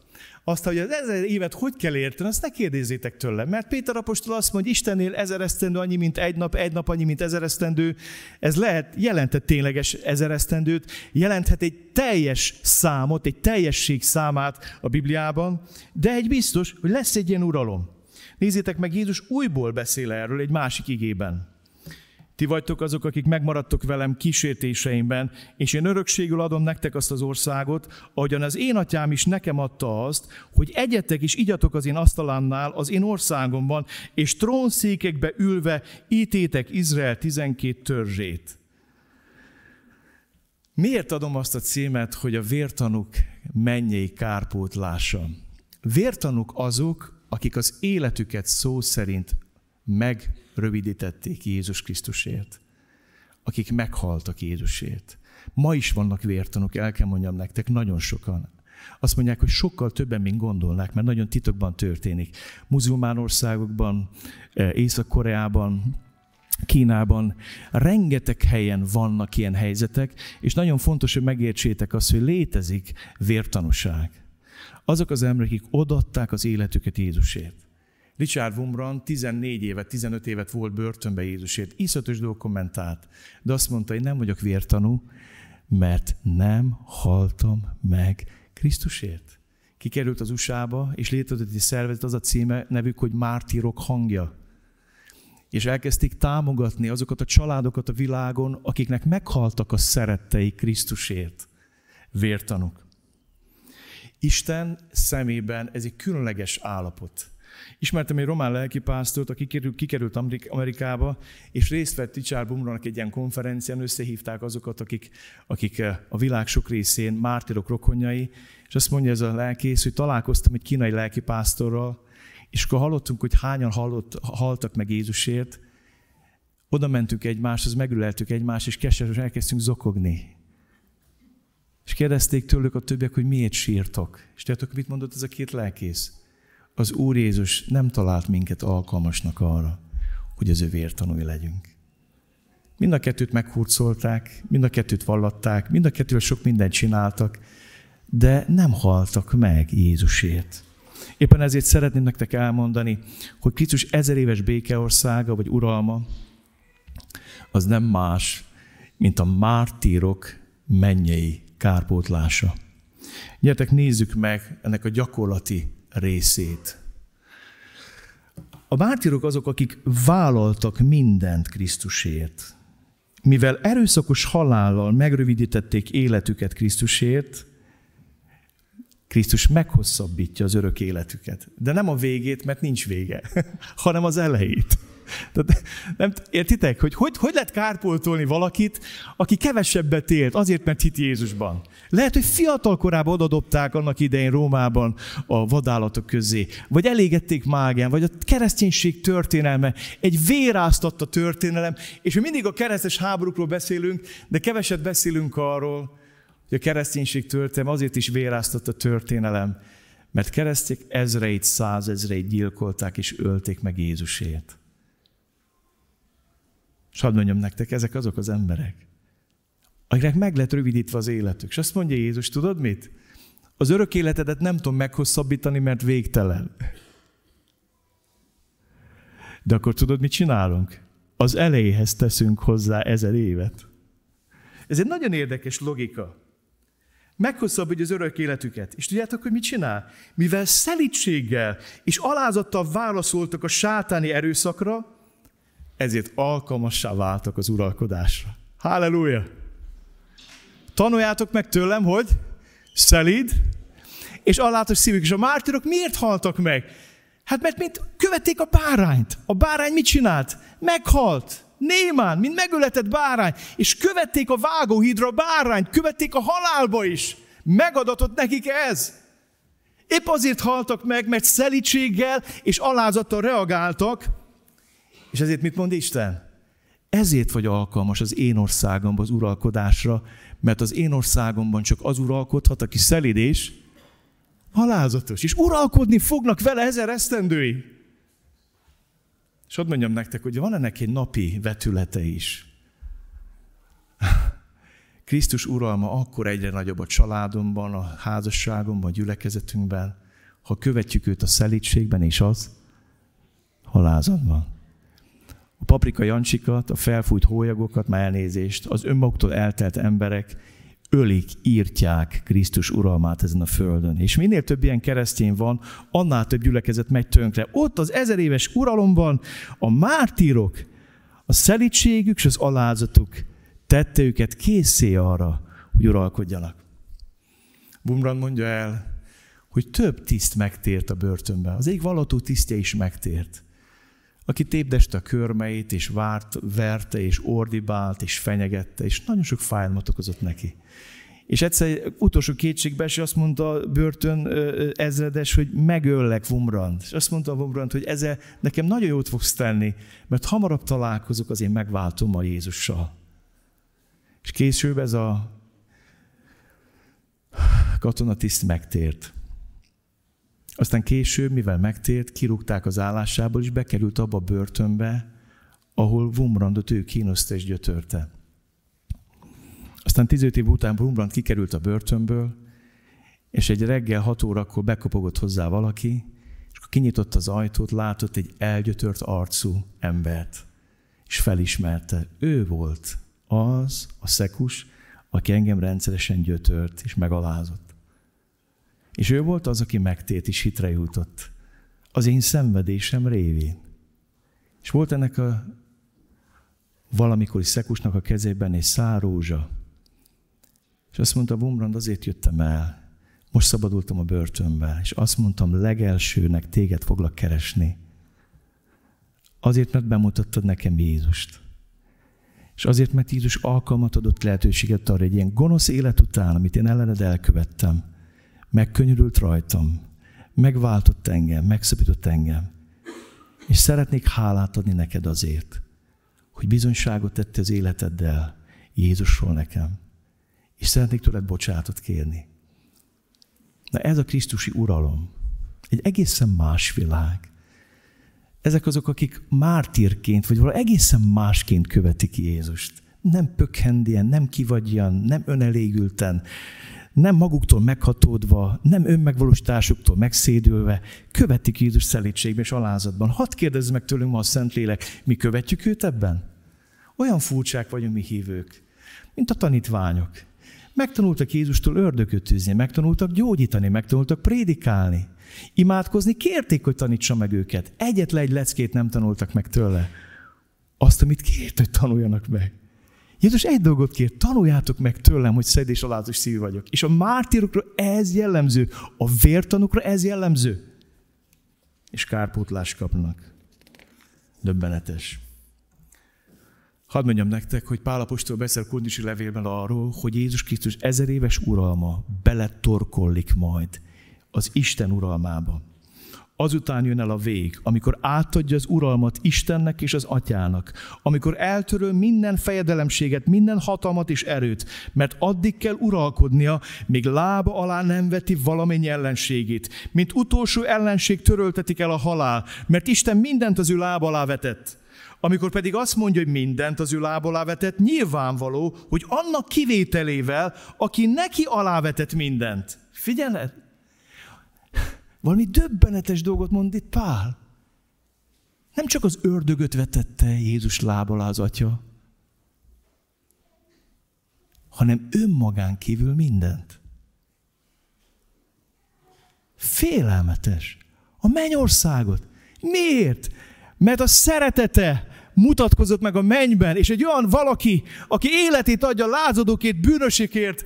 Azt, hogy az ezer évet hogy kell érteni, azt ne kérdezzétek tőlem. Mert Péter apostol azt mondja, Istennél ezer esztendő annyi, mint egy nap, egy nap annyi, mint ezer esztendő. Ez lehet, jelentett tényleges ezer esztendőt, jelenthet egy teljes számot, egy teljesség számát a Bibliában, de egy biztos, hogy lesz egy ilyen uralom. Nézzétek meg, Jézus újból beszél erről egy másik igében. Ti vagytok azok, akik megmaradtok velem kísértéseimben, és én örökségül adom nektek azt az országot, ahogyan az én atyám is nekem adta azt, hogy egyetek és igyatok az én asztalámnál, az én országomban, és trónszékekbe ülve ítétek Izrael tizenkét törzsét. Miért adom azt a címet, hogy a vértanúk mennyei kárpótlása? Vértanúk azok, akik az életüket szó szerint megrövidítették Jézus Krisztusért, akik meghaltak Jézusért. Ma is vannak vértanúk, el kell mondjam nektek, nagyon sokan. Azt mondják, hogy sokkal többen, mint gondolnák, mert nagyon titokban történik. Muzulmán országokban, Észak-Koreában, Kínában, rengeteg helyen vannak ilyen helyzetek, és nagyon fontos, hogy megértsétek azt, hogy létezik vértanúság. Azok az emberek, akik odaadták az életüket Jézusért. Richard Wurmbrand tizennégy évet, tizenöt évet volt börtönbe Jézusért. Iszatos dolgok kommentált, de azt mondta, én nem vagyok vértanú, mert nem haltam meg Krisztusért. Kikerült az u es á-ba, és létezett egy szervezet, az a címe, nevük, hogy Mártírok hangja. És elkezdték támogatni azokat a családokat a világon, akiknek meghaltak a szerettei Krisztusért. Vértanúk. Isten szemében ez egy különleges állapot. Ismertem egy román lelkipásztort, aki kikerült Amerikába, és részt vett Richard Wurmbrandnak egy ilyen konferencián, összehívták azokat, akik, akik a világ sok részén mártírok rokonjai, és azt mondja ez a lelkész, hogy találkoztam egy kínai lelkipásztorral, és akkor hallottunk, hogy hányan hallott, haltak meg Jézusért, oda mentünk egymáshoz, megüleltük egymást, és keseresen elkezdtünk zokogni. És kérdezték tőlük a többiek, hogy miért sírtok. És tudjátok, mit mondott ez a két lelkész? Az Úr Jézus nem talált minket alkalmasnak arra, hogy az ő vértanúi legyünk. Mind a kettőt meghurcolták, mind a kettőt vallatták, mind a kettővel sok mindent csináltak, de nem haltak meg Jézusért. Éppen ezért szeretném nektek elmondani, hogy Krisztus ezer éves békeországa vagy uralma, az nem más, mint a mártírok mennyei kárpótlása. Gyertek, nézzük meg ennek a gyakorlati részét. A mártírok azok, akik vállaltak mindent Krisztusért. Mivel erőszakos halállal megrövidítették életüket Krisztusért, Krisztus meghosszabbítja az örök életüket. De nem a végét, mert nincs vége, hanem az elejét. Tehát nem értitek, hogy, hogy hogy lehet kárpótolni valakit, aki kevesebbet élt, azért, mert hit Jézusban. Lehet, hogy fiatal korában odadobták annak idején Rómában a vadállatok közé, vagy elégették mágián, vagy a kereszténység történelme, egy véráztatta történelem, és mi mindig a keresztes háborúkról beszélünk, de keveset beszélünk arról, hogy a kereszténység történelme azért is véráztatta történelem, mert keresztjék ezreit, százezreit gyilkolták és ölték meg Jézusért. És hadd mondjam nektek, ezek azok az emberek, akiknek meg lett rövidítve az életük. És azt mondja Jézus, tudod mit? Az örök életedet nem tudom meghosszabbítani, mert végtelen. De akkor tudod, mit csinálunk? Az elejéhez teszünk hozzá ezer évet. Ez egy nagyon érdekes logika. Meghosszabbítja az örök életüket. És tudjátok, hogy mit csinál? Mivel szelídséggel és alázattal válaszoltak a sátáni erőszakra, ezért alkalmassá váltak az uralkodásra. Halleluja! Tanuljátok meg tőlem, hogy szelíd és alázatos szívük. És a mártírok miért haltak meg? Hát mert mint követték a bárányt. A bárány mit csinált? Meghalt. Némán, mint megöletett bárány. És követték a vágóhídra a bárányt, követték a halálba is. Megadatott nekik ez. Épp azért haltak meg, mert szelídséggel és alázattal reagáltak. És ezért mit mond Isten? Ezért vagy alkalmas az én országomban az uralkodásra, mert az én országomban csak az uralkodhat, aki szelíd és alázatos. És uralkodni fognak vele ezer esztendői. És ott mondjam nektek, hogy van ennek egy napi vetülete is. Krisztus uralma akkor egyre nagyobb a családomban, a házasságomban, a gyülekezetünkben, ha követjük őt a szelídségben és az halázatban. A paprika jancsikat, a felfújt hólyagokat, már elnézést, az önmaguktól eltelt emberek ölik, írtják Krisztus uralmát ezen a földön. És minél több ilyen keresztény van, annál több gyülekezet megy tönkre. Ott az ezer éves uralomban a mártírok, a szelídségük és az alázatuk tette őket készé arra, hogy uralkodjanak. Bumran mondja el, hogy több tiszt megtért a börtönbe. Az egyik vallató tisztje is megtért, aki tépdeste a körmeit, és várt, verte, és ordibált, és fenyegette, és nagyon sok fájdalmat okozott neki. És egyszer utolsó kétségbeesés, azt mondta a börtön ezredes, hogy megöllek, Vumrand. És azt mondta a Vumrand, hogy ezzel nekem nagyon jót fogsz tenni, mert hamarabb találkozok az én megváltómmal, Jézussal. És később ez a katonatiszt megtért. Aztán később, mivel megtért, kirúgták az állásából, és bekerült abba a börtönbe, ahol Wurmbrandot ő kínozta és gyötörte. Aztán tizenöt év után Wurmbrand kikerült a börtönből, és egy reggel hat órakor bekopogott hozzá valaki, és akkor kinyitott az ajtót, látott egy elgyötört arcú embert, és felismerte. Ő volt az a szekus, aki engem rendszeresen gyötört és megalázott. És ő volt az, aki megtért és hitre jutott. Az én szenvedésem révén. És volt ennek a valamikori szekusnak a kezében egy szál rózsa. És azt mondta, Wurmbrand, azért jöttem el. Most szabadultam a börtönbe. És azt mondtam, legelsőnek téged foglak keresni. Azért, mert bemutattad nekem Jézust. És azért, mert Jézus alkalmat adott lehetőséget arra, egy ilyen gonosz élet után, amit én ellened elkövettem, megkönyörült rajtam, megváltott engem, megszabadított engem. És szeretnék hálát adni neked azért, hogy bizonyságot tettél az életeddel Jézusról nekem. És szeretnék tőled bocsánatot kérni. Na ez a krisztusi uralom. Egy egészen más világ. Ezek azok, akik mártírként, vagy valami egészen másként követik Jézust. Nem pökhendien, nem kivagyan, nem önelégülten, nem maguktól meghatódva, nem önmegvalósításuktól megszédülve, követik Jézus szelídségben és alázatban. Hadd kérdezz meg tőlünk ma a Szentlélek, mi követjük őt ebben? Olyan furcsák vagyunk mi hívők, mint a tanítványok. Megtanultak Jézustól ördögöt űzni, megtanultak gyógyítani, megtanultak prédikálni, imádkozni, kérték, hogy tanítsa meg őket. Egyetlen egy leckét nem tanultak meg tőle. Azt, amit kért, hogy tanuljanak meg. Jézus egy dolgot kér, tanuljátok meg tőlem, hogy szelíd és alázatos szívű vagyok. És a mártírokra ez jellemző, a vértanúkra ez jellemző. És kárpótlást kapnak. döbbenetes. Hadd mondjam nektek, hogy Pál apostol beszél a Korintusi levélben arról, hogy Jézus Krisztus ezer éves uralma beletorkollik majd az Isten uralmába. Azután jön el a vég, amikor átadja az uralmat Istennek és az Atyának, amikor eltöröl minden fejedelemséget, minden hatalmat és erőt, mert addig kell uralkodnia, míg lába alá nem veti valamennyi ellenségét. Mint utolsó ellenség töröltetik el a halál, mert Isten mindent az ő lába alá vetett. Amikor pedig azt mondja, hogy mindent az ő lába alá vetett, nyilvánvaló, hogy annak kivételével, aki neki alávetett mindent. Figyeled! Valami döbbenetes dolgot mond itt Pál. Nem csak az ördögöt vetette Jézus lába alá az Atya, hanem önmagán kívül mindent. Félelmetes. A mennyországot. Miért? Mert a szeretete mutatkozott meg a mennyben, és egy olyan valaki, aki életét adja lázadókért, bűnösökért,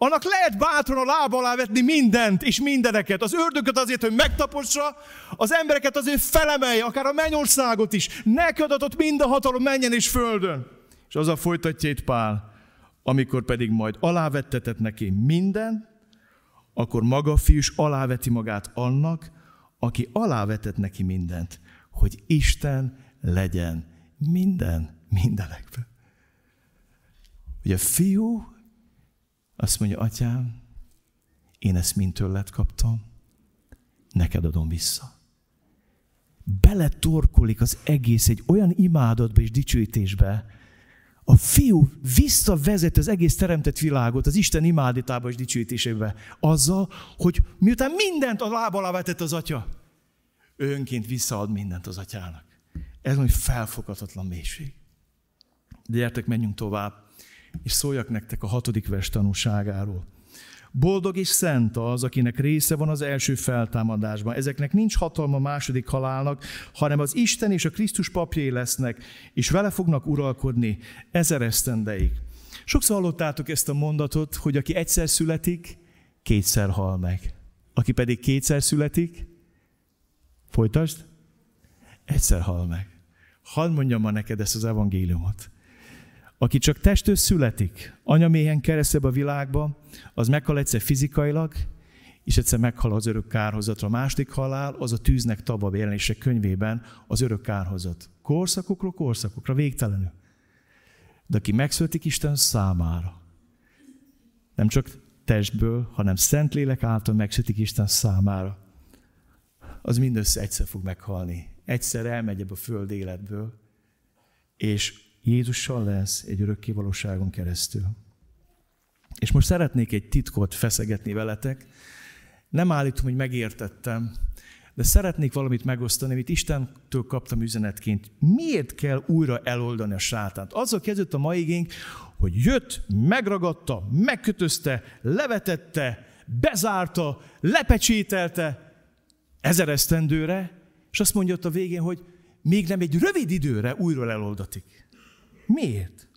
annak lehet bátran a lába alá vetni mindent és mindeneket. Az ördögöt azért, hogy megtapossa, az embereket azért felemelje, akár a mennyországot is. Neked adott minden hatalom mennyen és földön. És azzal folytatja itt Pál, amikor pedig majd alávettetett neki minden, akkor maga a Fiú is aláveti magát annak, aki alávetett neki mindent, hogy Isten legyen minden, mindenekben. Ugye a Fiú azt mondja, Atyám, én ezt mind tőled kaptam, neked adom vissza. Beletorkolik az egész egy olyan imádatba és dicsőítésbe, a Fiú visszavezet az egész teremtett világot az Isten imádatába és dicsőítésébe, azzal, hogy miután mindent a lába alá vetett az Atya, önként visszaad mindent az Atyának. Ez mondjuk felfoghatatlan mélység. De gyertek, menjünk tovább. És szóljak nektek a hatodik vers tanúságáról. Boldog és szent az, akinek része van az első feltámadásban. Ezeknek nincs hatalma a második halálnak, hanem az Isten és a Krisztus papjai lesznek, és vele fognak uralkodni ezer esztendeig. Sokszor hallottátok ezt a mondatot, hogy aki egyszer születik, kétszer hal meg. Aki pedig kétszer születik, folytasd, egyszer hal meg. Hadd mondjam ma neked ezt az evangéliumot. Aki csak testtől születik, anyaméhen keresztül a világba, az meghal egyszer fizikailag, és egyszer meghal az örök kárhozatra. A második halál az a tűznek tabab jelenések könyvében az örök kárhozat. Korszakokról, korszakokra, végtelenül. De aki megszületik Isten számára, nem csak testből, hanem Szentlélek által megszületik Isten számára, az mindössze egyszer fog meghalni. Egyszer elmegy ebbe a föld életből, és Jézussal lesz egy örökké valóságon keresztül. És most szeretnék egy titkot feszegetni veletek. Nem állítom, hogy megértettem, de szeretnék valamit megosztani, amit Istentől kaptam üzenetként. Miért kell újra eloldani a sátánt? Azzal kezdődött a mai igénk, hogy jött, megragadta, megkötözte, levetette, bezárta, lepecsételte ezer esztendőre, és azt mondja ott a végén, hogy még nem egy rövid időre újra eloldatik. Miért?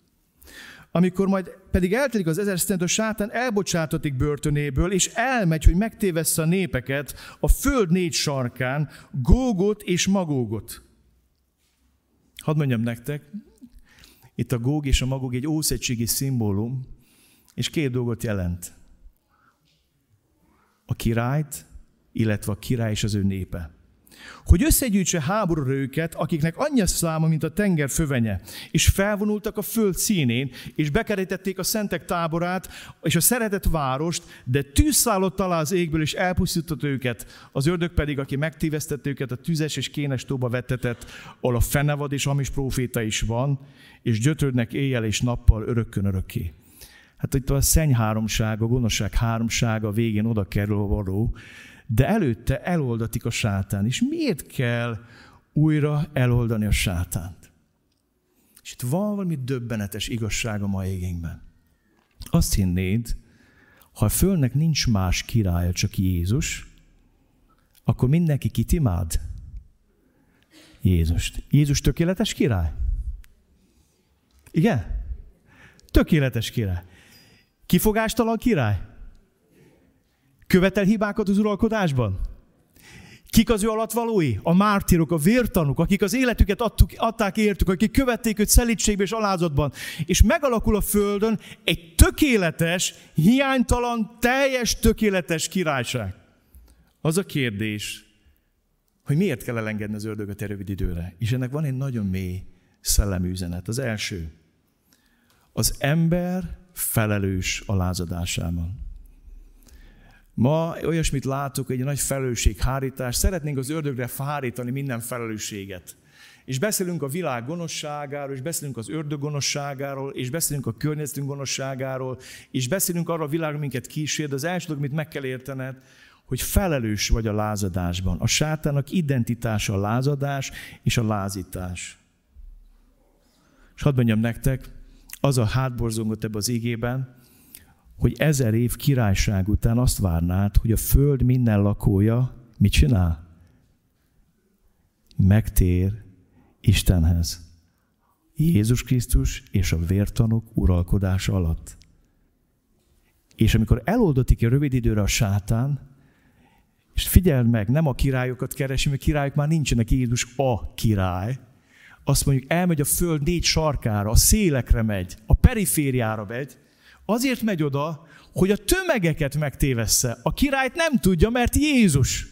Amikor majd pedig eltelik az ezer esztendő, a sátán elbocsátatik börtönéből, és elmegy, hogy megtévessze a népeket a föld négy sarkán, Gógot és Magógot. Hadd mondjam nektek, itt a Góg és a Magóg egy ószövetségi szimbólum, és két dolgot jelent. A királyt, illetve a király és az ő népe. Hogy összegyűjtse háborúra őket, akiknek annyi a száma, mint a tenger fövenye, és felvonultak a föld színén, és bekerítették a szentek táborát, és a szeretett várost, de tűz szállott alá az égből, és elpusztított őket. Az ördög pedig, aki megtévesztett őket, a tüzes és kénes tóba vettetett, ahol a fenevad és hamis próféta is van, és gyötrődnek éjjel és nappal örökkön örökké. Hát itt a szenny háromsága, a gonoszság háromsága végén oda kerül a való, de előtte eloldatik a sátán. És miért kell újra eloldani a sátánt? És itt van valami döbbenetes igazság a mai igényben. Azt hinnéd, ha a Földnek nincs más királya, csak Jézus, akkor mindenki kit imád? Jézust. Jézus tökéletes király? Igen? Tökéletes király. Kifogástalan király? Követel hibákat az uralkodásban? Kik az ő alatvalói? A mártírok, a vértanúk, akik az életüket adtuk, adták értük, akik követték őt szelídségbe és alázatban. És megalakul a földön egy tökéletes, hiánytalan, teljes, tökéletes királyság. Az a kérdés, hogy miért kell elengedni az ördögöt egy rövid időre. És ennek van egy nagyon mély szellemi üzenet. Az első, az ember felelős alázadásában. Ma olyasmit látok, egy nagy felelősséghárítás. Szeretnénk az ördögre hárítani minden felelősséget. És beszélünk a világ gonoszságáról, és beszélünk az ördög gonoszságáról, és beszélünk a környezetünk gonoszságáról, és beszélünk arra a világ, minket kísér, de az első dolog, amit meg kell értened, hogy felelős vagy a lázadásban. A sátának identitása a lázadás és a lázítás. És hadd mondjam nektek, az a hátborzongott ebben az igében, hogy ezer év királyság után azt várnád, hogy a föld minden lakója mit csinál? Megtér Istenhez. Jézus Krisztus és a vértanok uralkodása alatt. És amikor eloldotik a rövid időre a sátán, és figyeld meg, nem a királyokat keresi, mert királyok már nincsenek, Jézus a király. Azt mondjuk, elmegy a föld négy sarkára, a szélekre megy, a perifériára megy, azért megy oda, hogy a tömegeket megtévessze. A királyt nem tudja, mert Jézus.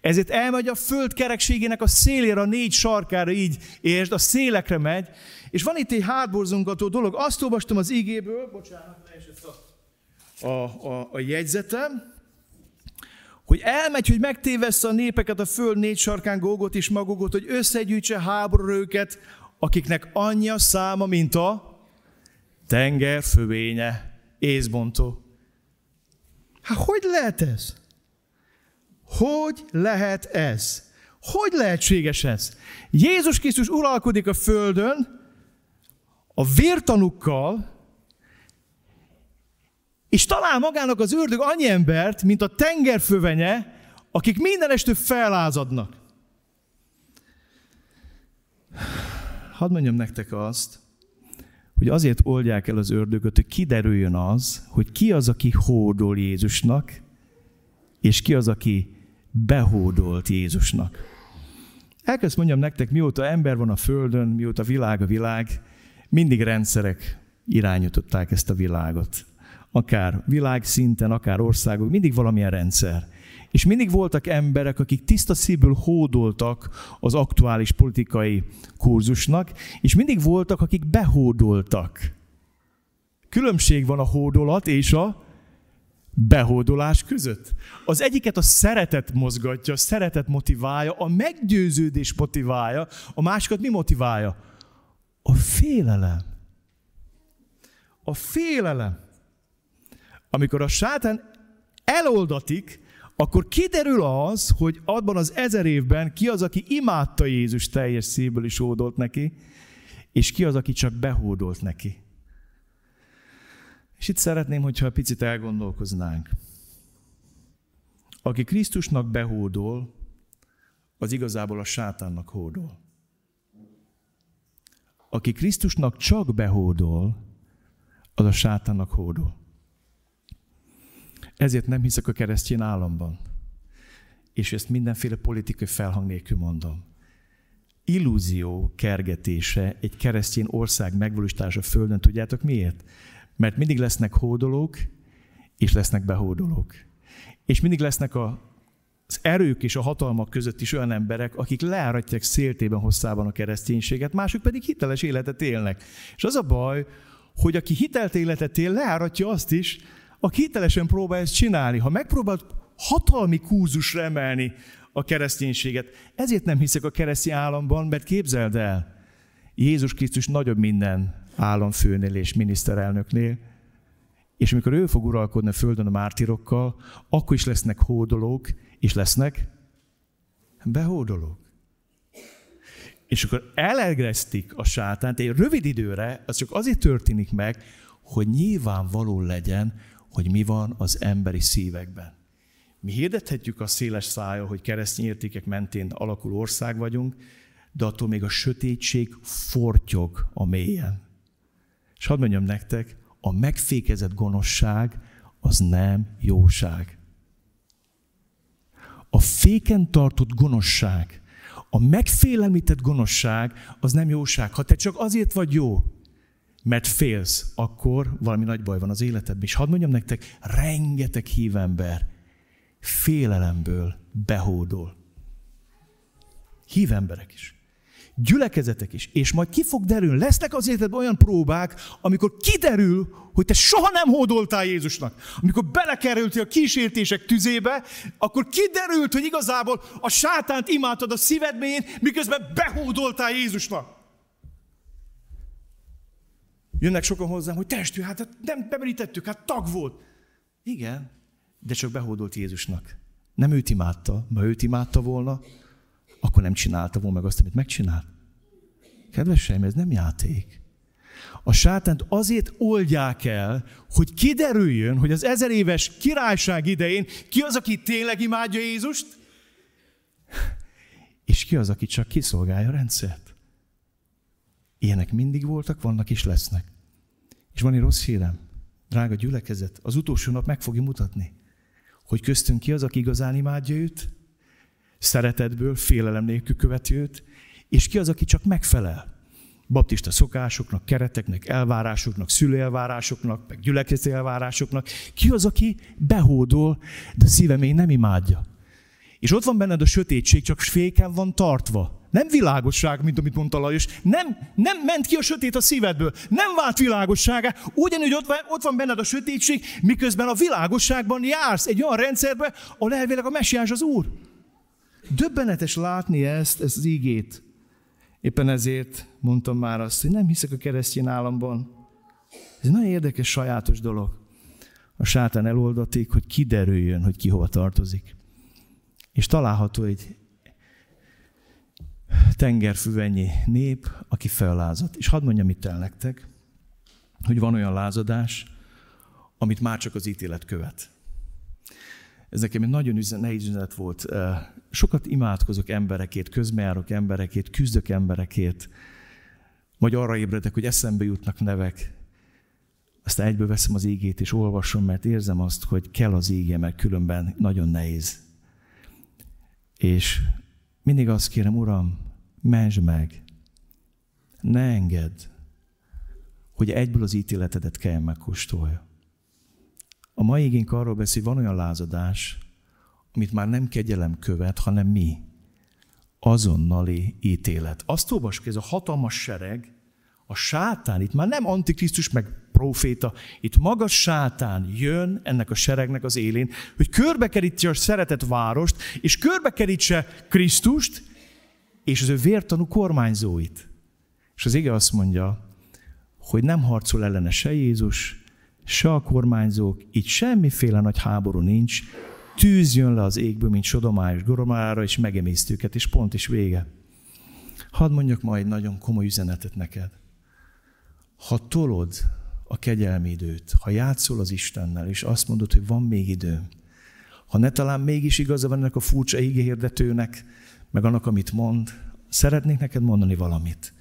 Ezért elmegy a föld kerekségének a szélére, a négy sarkára, így értsd, a szélekre megy. És van itt egy hátborzongató dolog. Azt olvastam az igéből, bocsánat, leesett a, a, a jegyzetem, hogy elmegy, hogy megtévessze a népeket a föld négy sarkán, Gógot és Magogot, hogy összegyűjtse háborúra őket, akiknek annyi a száma, mint a tenger fövénye. Észbontó. Hát hogy lehet ez? Hogy lehet ez? Hogy lehetséges ez? Jézus Krisztus uralkodik a földön, a vértanúkkal, és talál magának az ördög annyi embert, mint a tenger fövenye, akik minden este fellázadnak. Hadd mondjam nektek azt, hogy azért oldják el az ördögöt, hogy kiderüljön az, hogy ki az, aki hódol Jézusnak, és ki az, aki behódolt Jézusnak. Elkezd mondjam nektek, mióta ember van a földön, mióta világ a világ, mindig rendszerek irányították ezt a világot. Akár világszinten, akár országok, mindig valamilyen rendszer. És mindig voltak emberek, akik tiszta szívből hódoltak az aktuális politikai kurzusnak, és mindig voltak, akik behódoltak. Különbség van a hódolat és a behódolás között. Az egyiket a szeretet mozgatja, a szeretet motiválja, a meggyőződés motiválja, a másikat mi motiválja? A félelem. A félelem. Amikor a sátán eloldatik, akkor kiderül az, hogy abban az ezer évben ki az, aki imádta Jézus teljes szívből is hódolt neki, és ki az, aki csak behódolt neki. És itt szeretném, hogyha picit elgondolkoznánk. Aki Krisztusnak behódol, az igazából a sátánnak hódol. Aki Krisztusnak csak behódol, az a sátánnak hódol. Ezért nem hiszek a keresztény államban. És ezt mindenféle politikai felhang nélkül mondom. Illúzió kergetése egy keresztény ország megvalósítása földön, tudjátok miért? Mert mindig lesznek hódolók, és lesznek behódolók. És mindig lesznek a, az erők és a hatalmak között is olyan emberek, akik leáratják széltében hosszában a kereszténységet, mások pedig hiteles életet élnek. És az a baj, hogy aki hitelt életet él, leáratja azt is, aki hitelesen próbál ezt csinálni, ha megpróbált hatalmi kurzusra emelni a kereszténységet. Ezért nem hiszek a keresztény államban, mert képzeld el, Jézus Krisztus nagyobb minden államfőnél és miniszterelnöknél, és amikor ő fog uralkodni a földön a mártírokkal, akkor is lesznek hódolók, és lesznek behódolók. És akkor elergesztik a sátánt, egy rövid időre, az csak azért történik meg, hogy nyilvánvaló legyen, hogy mi van az emberi szívekben. Mi hirdethetjük a széles szája, hogy keresztény értékek mentén alakuló ország vagyunk, de attól még a sötétség fortyog a mélyen. És hadd mondjam nektek, a megfékezett gonoszság az nem jóság. A a féken tartott gonoszság, a megfélemlített gonoszság, az nem jóság. Ha te csak azért vagy jó, mert félsz, akkor valami nagy baj van az életedben. És hadd mondjam nektek, rengeteg hívember félelemből behódol. Hívemberek is. Gyülekezetek is. És majd ki fog derülni. Lesznek az életedben olyan próbák, amikor kiderül, hogy te soha nem hódoltál Jézusnak. Amikor belekerültél a kísértések tüzébe, akkor kiderült, hogy igazából a sátánt imádtad a szíved mélyén, miközben behódoltál Jézusnak. Jönnek sokan hozzám, hogy testvér, hát nem bemerítettük, hát tag volt. Igen, de csak behódolt Jézusnak. Nem őt imádta, mert őt imádta volna, akkor nem csinálta volna meg azt, amit megcsinál. Kedveseim, ez nem játék. A sátánt azért oldják el, hogy kiderüljön, hogy az ezer éves királyság idején ki az, aki tényleg imádja Jézust, és ki az, aki csak kiszolgálja a rendszert. Ilyenek mindig voltak, vannak és lesznek. És van egy rossz hírem, drága gyülekezet, az utolsó nap meg fogja mutatni, hogy köztünk ki az, aki igazán imádja őt, szeretetből, félelem nélkül követi őt, és ki az, aki csak megfelel baptista szokásoknak, kereteknek, elvárásoknak, szülőelvárásoknak, meg gyülekezeti elvárásoknak. Ki az, aki behódol, de szíve még nem imádja. És ott van benned a sötétség, csak féken van tartva. Nem világosság, mint amit mondta Lajos. Nem, nem ment ki a sötét a szívedből. Nem vált világosságá. Ugyanúgy ott van, ott van benned a sötétség, miközben a világosságban jársz egy olyan rendszerbe, ahol elvileg a messiás az Úr. Döbbenetes látni ezt, ezt az ígét. Éppen ezért mondtam már azt, hogy nem hiszek a keresztény államban. Ez egy nagyon érdekes, sajátos dolog. A sátán eloldatik, hogy kiderüljön, hogy ki hova tartozik. És található egy tengerfüvennyi nép, aki fellázadt. És hadd mondjam itt el nektek, hogy van olyan lázadás, amit már csak az ítélet követ. Ez nekem egy nagyon üzen, nehéz üzenet volt. Sokat imádkozok emberekért, közbejárok emberekért, küzdök emberekért, majd arra ébredek, hogy eszembe jutnak nevek. Aztán egyből veszem az ígét és olvasom, mert érzem azt, hogy kell az íge, mert különben nagyon nehéz. És mindig azt kérem, Uram, mentsd meg, ne engedd, hogy egyből az ítéletedet kell megkóstolja. A mai igénk arról beszél, van olyan lázadás, amit már nem kegyelem követ, hanem mi. Azonnali ítélet. Azt olvasok, ez a hatalmas sereg, a sátán, itt már nem antikrisztus, meg proféta, itt maga sátán jön ennek a seregnek az élén, hogy körbekerítse a szeretett várost, és körbekerítse Krisztust, és az ő vértanú kormányzóit. És az ige azt mondja, hogy nem harcol ellene se Jézus, se a kormányzók, itt semmiféle nagy háború nincs, tűz jön le az égből, mint Sodomára és Gomorrára, és megemészti őket, és pont is vége. Hadd mondjak ma egy nagyon komoly üzenetet neked. Ha tolod a kegyelmi időt, ha játszol az Istennel, és azt mondod, hogy van még időm, ha ne talán mégis igaza van ennek a furcsa ígéhirdetőnek, meg annak, amit mond, szeretnék neked mondani valamit.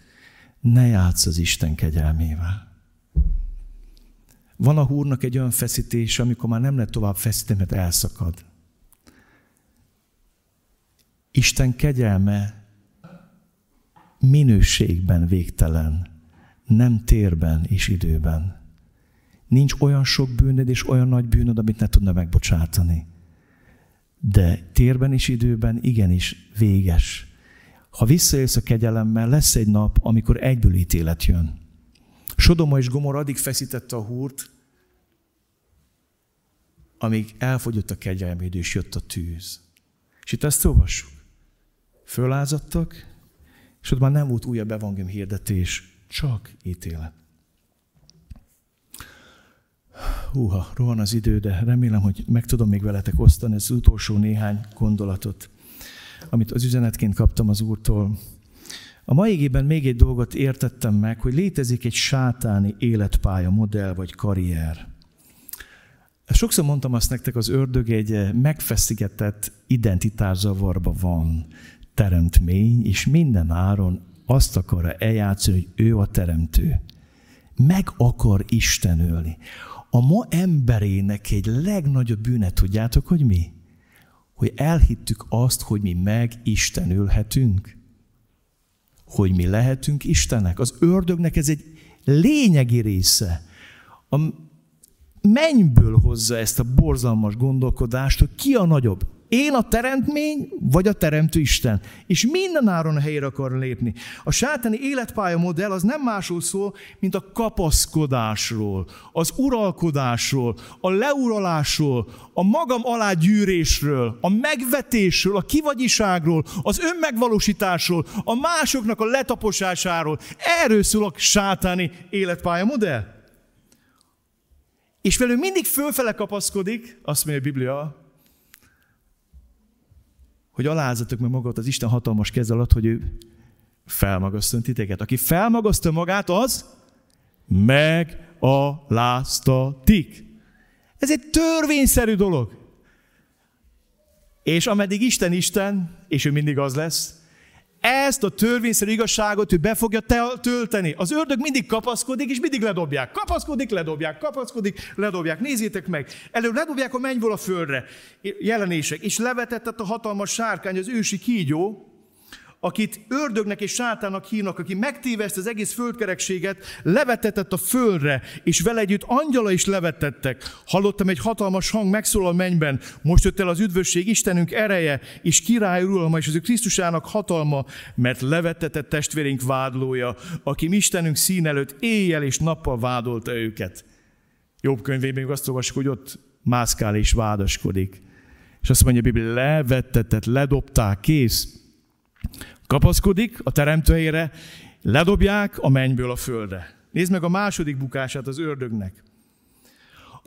Ne játsz az Isten kegyelmével. Van a húrnak egy olyan feszítése, amikor már nem lehet tovább feszíteni, mert elszakad. Isten kegyelme minőségben végtelen, nem térben és időben. Nincs olyan sok bűnöd és olyan nagy bűnöd, amit ne tudna megbocsátani. De térben és időben igenis véges. Ha visszaélsz a kegyelemmel, lesz egy nap, amikor egyből ítélet jön. Sodoma és Gomor addig feszítette a húrt, amíg elfogyott a kegyelmi idő, és jött a tűz. És itt ezt olvassuk. Föllázadtak, és ott már nem volt újabb evangélium hirdetés, csak ítélet. Húha, rohan az idő, de remélem, hogy meg tudom még veletek osztani az utolsó néhány gondolatot, amit az üzenetként kaptam az Úrtól. A mai égében még egy dolgot értettem meg, hogy létezik egy sátáni életpálya, modell vagy karrier. Sokszor mondtam azt nektek, az ördög egy megfeszígetett identitászavarba van teremtmény, és minden áron azt akarja eljátszani, hogy ő a teremtő. Meg akar istenölni. A ma emberének egy legnagyobb bűne, tudjátok, hogy mi? hogy elhittük azt, hogy mi megistenülhetünk, hogy mi lehetünk Istennek. Az ördögnek ez egy lényegi része. A mennyből hozza ezt a borzalmas gondolkodást, hogy ki a nagyobb? Én a teremtmény, vagy a teremtő Isten? És mindenáron helyre akar lépni. A sátáni életpálya modell az nem másról szól, mint a kapaszkodásról, az uralkodásról, a leuralásról, a magam alá gyűrésről, a megvetésről, a kivagyiságról, az önmegvalósításról, a másoknak a letaposásáról. Erről szól a sátáni életpálya modell. És velünk mindig fölfele kapaszkodik, azt mondja a Biblia, hogy alázzatok meg magat az Isten hatalmas keze alatt, hogy ő felmagaszton titeket. Aki felmagasztja magát, az megaláztatik. Ez egy törvényszerű dolog. És ameddig Isten Isten, és ő mindig az lesz, ezt a törvényszerű igazságot ő be fogja tölteni. Az ördög mindig kapaszkodik, és mindig ledobják. Kapaszkodik, ledobják, kapaszkodik, ledobják. Nézzétek meg, előbb ledobják a mennyból a földre. Jelenések. És levetetett a hatalmas sárkány, az ősi kígyó, akit ördögnek és sátának hívnak, aki megtéveszte az egész földkerekséget, levetetett a földre, és vele együtt angyala is levetettek. Hallottam egy hatalmas hang, megszólal a mennyben, most jött el az üdvösség, Istenünk ereje, és király uralma, és az ő Krisztusának hatalma, mert levetetett testvéreink vádlója, aki Istenünk szín előtt éjjel és nappal vádolta őket. Jobb könyvében még azt olvassuk, hogy ott mászkál és vádaskodik. És azt mondja a Biblia, levetetett, ledobták, kész. Kapaszkodik a teremtőjére, ledobják a mennyből a földre. Nézd meg a második bukását az ördögnek.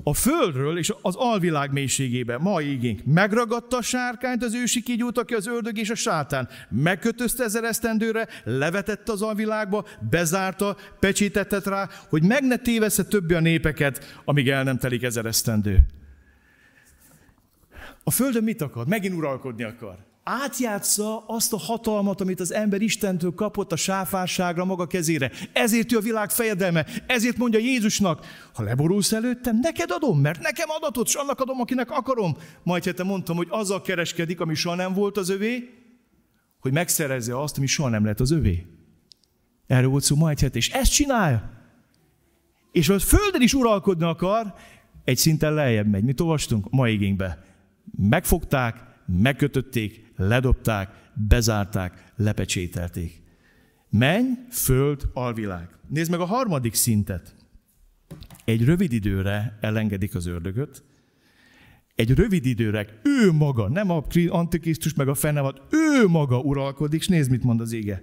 A földről és az alvilág mélységében, mai igénk, megragadta a sárkányt az ősi kígyót, aki az ördög és a sátán. Megkötözte ezer esztendőre, levetette az alvilágba, bezárta, pecsétettet rá, hogy meg ne tévessze többi a népeket, amíg el nem telik ezer esztendő. A földön mit akar? Megint uralkodni akar. Átjátsza azt a hatalmat, amit az ember Istentől kapott a sáfárságra, maga kezére. Ezért ő a világ fejedelme. Ezért mondja Jézusnak, ha leborulsz előttem, neked adom, mert nekem adatot, és annak adom, akinek akarom. Majd hát mondtam, hogy azzal kereskedik, ami soha nem volt az övé, hogy megszerezze azt, ami soha nem lett az övé. Erről volt szó majd hát, és ezt csinálja. És ha a földön is uralkodni akar, egy szinten lejjebb megy. Mit olvastunk? Ma igénybe. Megfogták, megkötötték, ledobták, bezárták, lepecsételték. Menj, föld, alvilág. Nézd meg a harmadik szintet. Egy rövid időre elengedik az ördögöt. Egy rövid időre ő maga, nem a Antikrisztus meg a fennevad, ő maga uralkodik, és nézd, mit mond az ége.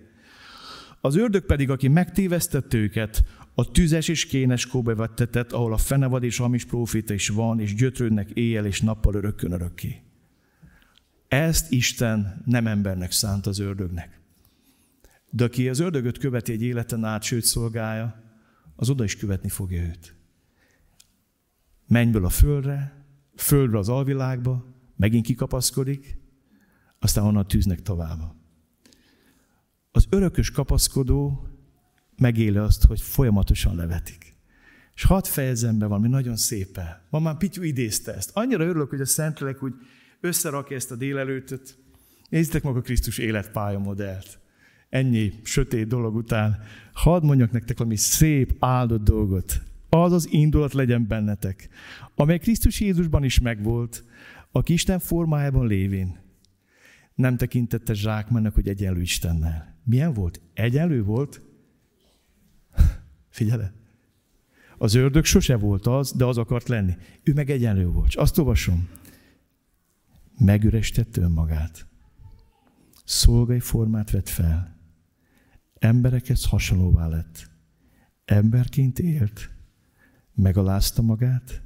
Az ördög pedig, aki megtévesztett őket, a tüzes és kénes kóba vettetett, ahol a fennevad és hamis próféta is van, és gyötrődnek éjjel és nappal örökkön örökké. Ezt Isten nem embernek szánt az ördögnek. De aki az ördögöt követi egy életen át, sőt szolgálja, az oda is követni fogja őt. Mennyből a földre, földre az alvilágba, megint kikapaszkodik, aztán onnan tűznek tovább. Az örökös kapaszkodó megéli azt, hogy folyamatosan levetik. És hadd fejezzem be valami nagyon szépen. Ma már Pityu idézte ezt. Annyira örülök, hogy a Szentlélek úgy összerakja ezt a délelőtöt. Nézzétek meg a Krisztus életpálya modellt. Ennyi sötét dolog után. Hadd mondjak nektek valami szép, áldott dolgot. Az az indulat legyen bennetek, amely Krisztus Jézusban is megvolt, aki Isten formájában lévén nem tekintette zsákmánnak, hogy egyenlő Istennel. Milyen volt? Egyenlő volt? Figyeled! Az ördög sose volt az, de az akart lenni. Ő meg egyenlő volt. Azt olvasom. Megüresítette önmagát. Szolgai formát vett fel. Emberekhez hasonlóvá lett. Emberként élt. Megalázta magát,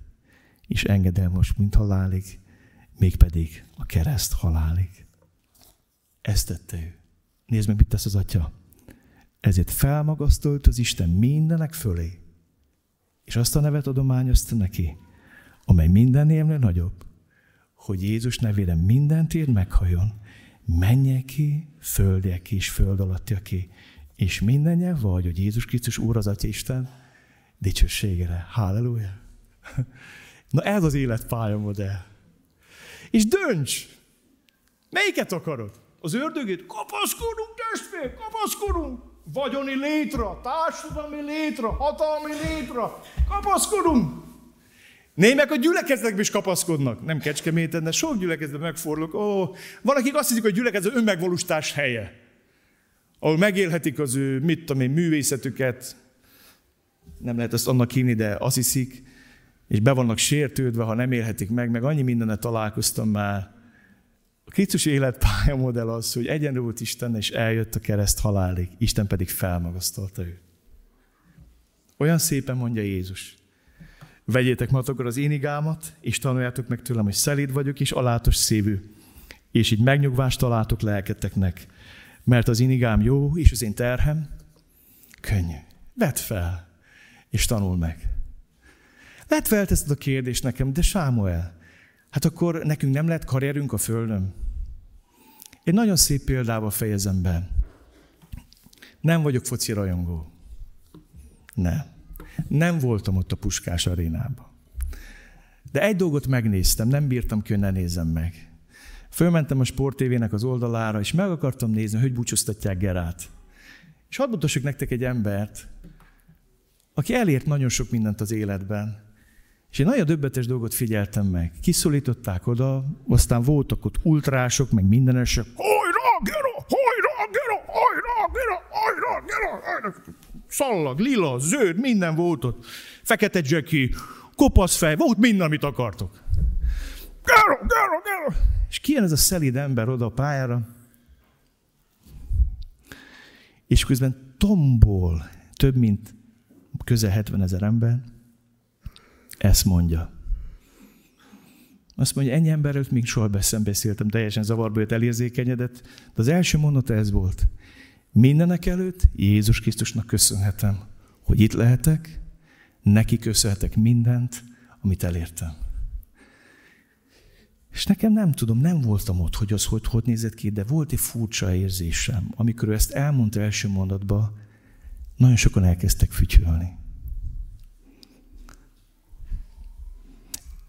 és engedelmes, mint halálig, mégpedig a kereszt halálig. Ezt tette ő. Nézd meg, mit tesz az Atya. Ezért felmagasztolt az Isten mindenek fölé, és azt a nevet adományozta neki, amely minden névnél nagyobb, hogy Jézus nevére minden tér meghajol, mennyeké, földjeké és föld alattiaké, és minden nyelv vagy, hogy Jézus Krisztus Úr az Atya Isten, dicsőségére. Halleluja! Na ez az életpálya modell. És dönts! Melyiket akarod? Az ördögét? Kapaszkodunk, testvér, kapaszkodunk! Vagyoni létre, társadalmi létre, hatalmi létre, kapaszkodunk! Némek a gyülekezetekben is kapaszkodnak. Nem Kecskeméten, de sok gyülekezetben megfordulok. Ó, van, akik azt hiszik, hogy gyülekezet önmegvalósítás helye, ahol megélhetik az ő, mit tudom én, művészetüket. Nem lehet ezt annak hívni, de azt hiszik, és be vannak sértődve, ha nem élhetik meg, meg annyi mindennel találkoztam már. A Krisztus életpálya modell az, hogy egyenlő volt Istennel, és eljött a kereszt halálig, Isten pedig felmagasztalta őt. Olyan szépen mondja Jézus: vegyétek magatokra az én igámat, és tanuljátok meg tőlem, hogy szelíd vagyok, és alátos szívű, és így megnyugvást találtok lelketeknek, mert az én igám jó, és az én terhem könnyű. Vedd fel, és tanul meg. Lehet felteszed a kérdést nekem, de Sámuel, hát akkor nekünk nem lehet karrierünk a földön? Egy nagyon szép példával fejezem be. Nem vagyok foci rajongó. Nem. Nem voltam ott a Puskás arénában. De egy dolgot megnéztem, nem bírtam ki, hogy ne nézem meg. Fölmentem a Sport té vének az oldalára, és meg akartam nézni, hogy búcsúztatják Gerát. És hadd mutassak nektek egy embert, aki elért nagyon sok mindent az életben, és egy nagyon döbbetes dolgot figyeltem meg. Kiszólították oda, aztán voltak ott ultrások, meg mindenesek. Hajrá, Gera! Hajrá, Gera! Hajrá, Gera! Hajrá, Gera! Szallag, lila, zöld, minden volt ott. Fekete dzseki, kopasz fej, volt minden, amit akartok. Gera, Gera, Gera! És kijön ez a szelíd ember oda a pályára, és közben tombol több mint közel hetvenezer ember, ezt mondja. Azt mondja, ennyi emberről még soha beszéltem, teljesen zavarba jött, elérzékenyedett, de az első mondata ez volt. Mindenek előtt Jézus Krisztusnak köszönhetem, hogy itt lehetek, neki köszönhetek mindent, amit elértem. És nekem nem tudom, nem voltam ott, hogy az hogy, hogy nézett ki, de volt egy furcsa érzésem, amikor ő ezt elmondta első mondatba, nagyon sokan elkezdtek fütyülni.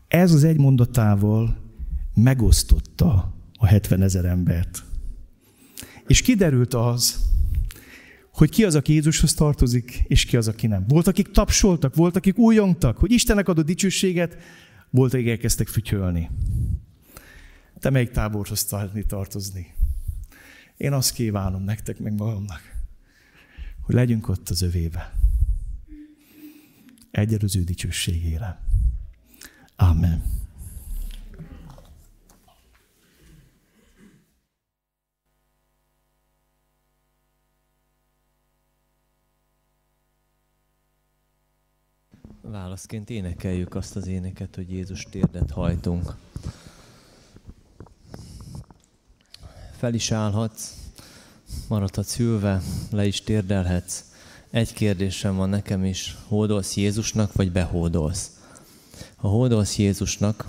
Ez az egy mondatával megosztotta a hetvenezer embert. És kiderült az, hogy ki az, aki Jézushoz tartozik, és ki az, aki nem. Volt, akik tapsoltak, volt, akik újongtak, hogy Istennek adott dicsőséget, volt, akik elkezdtek fütyölni. Te melyik táborhoz tartozni? Én azt kívánom nektek, meg magamnak, hogy legyünk ott az övébe. Egyedül az ő dicsőségére. Amen. Válaszként énekeljük azt az éneket, hogy Jézus térdet hajtunk. Fel is állhatsz, maradhatsz ülve, le is térdelhetsz. Egy kérdésem van nekem is, hódolsz Jézusnak, vagy behódolsz? Ha hódolsz Jézusnak,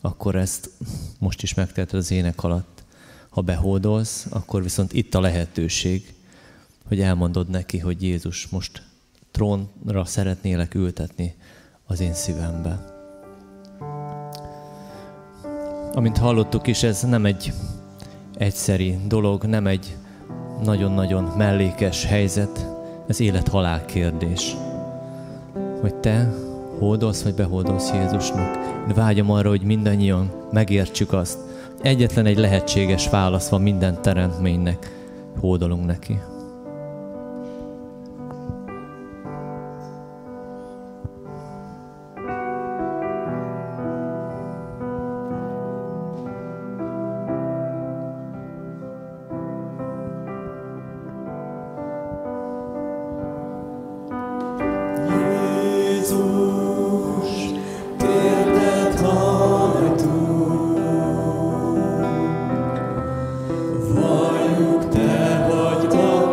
akkor ezt most is megteheted az ének alatt. Ha behódolsz, akkor viszont itt a lehetőség, hogy elmondod neki, hogy Jézus, most trónra szeretnélek ültetni az én szívembe. Amint hallottuk is, ez nem egy egyszeri dolog, nem egy nagyon-nagyon mellékes helyzet, ez élet-halál kérdés. Hogy te hódolsz, vagy behódolsz Jézusnak. Én vágyom arra, hogy mindannyian megértsük azt, hogy egyetlen egy lehetséges válasz van minden teremtménynek. Hódolunk neki. Thank you.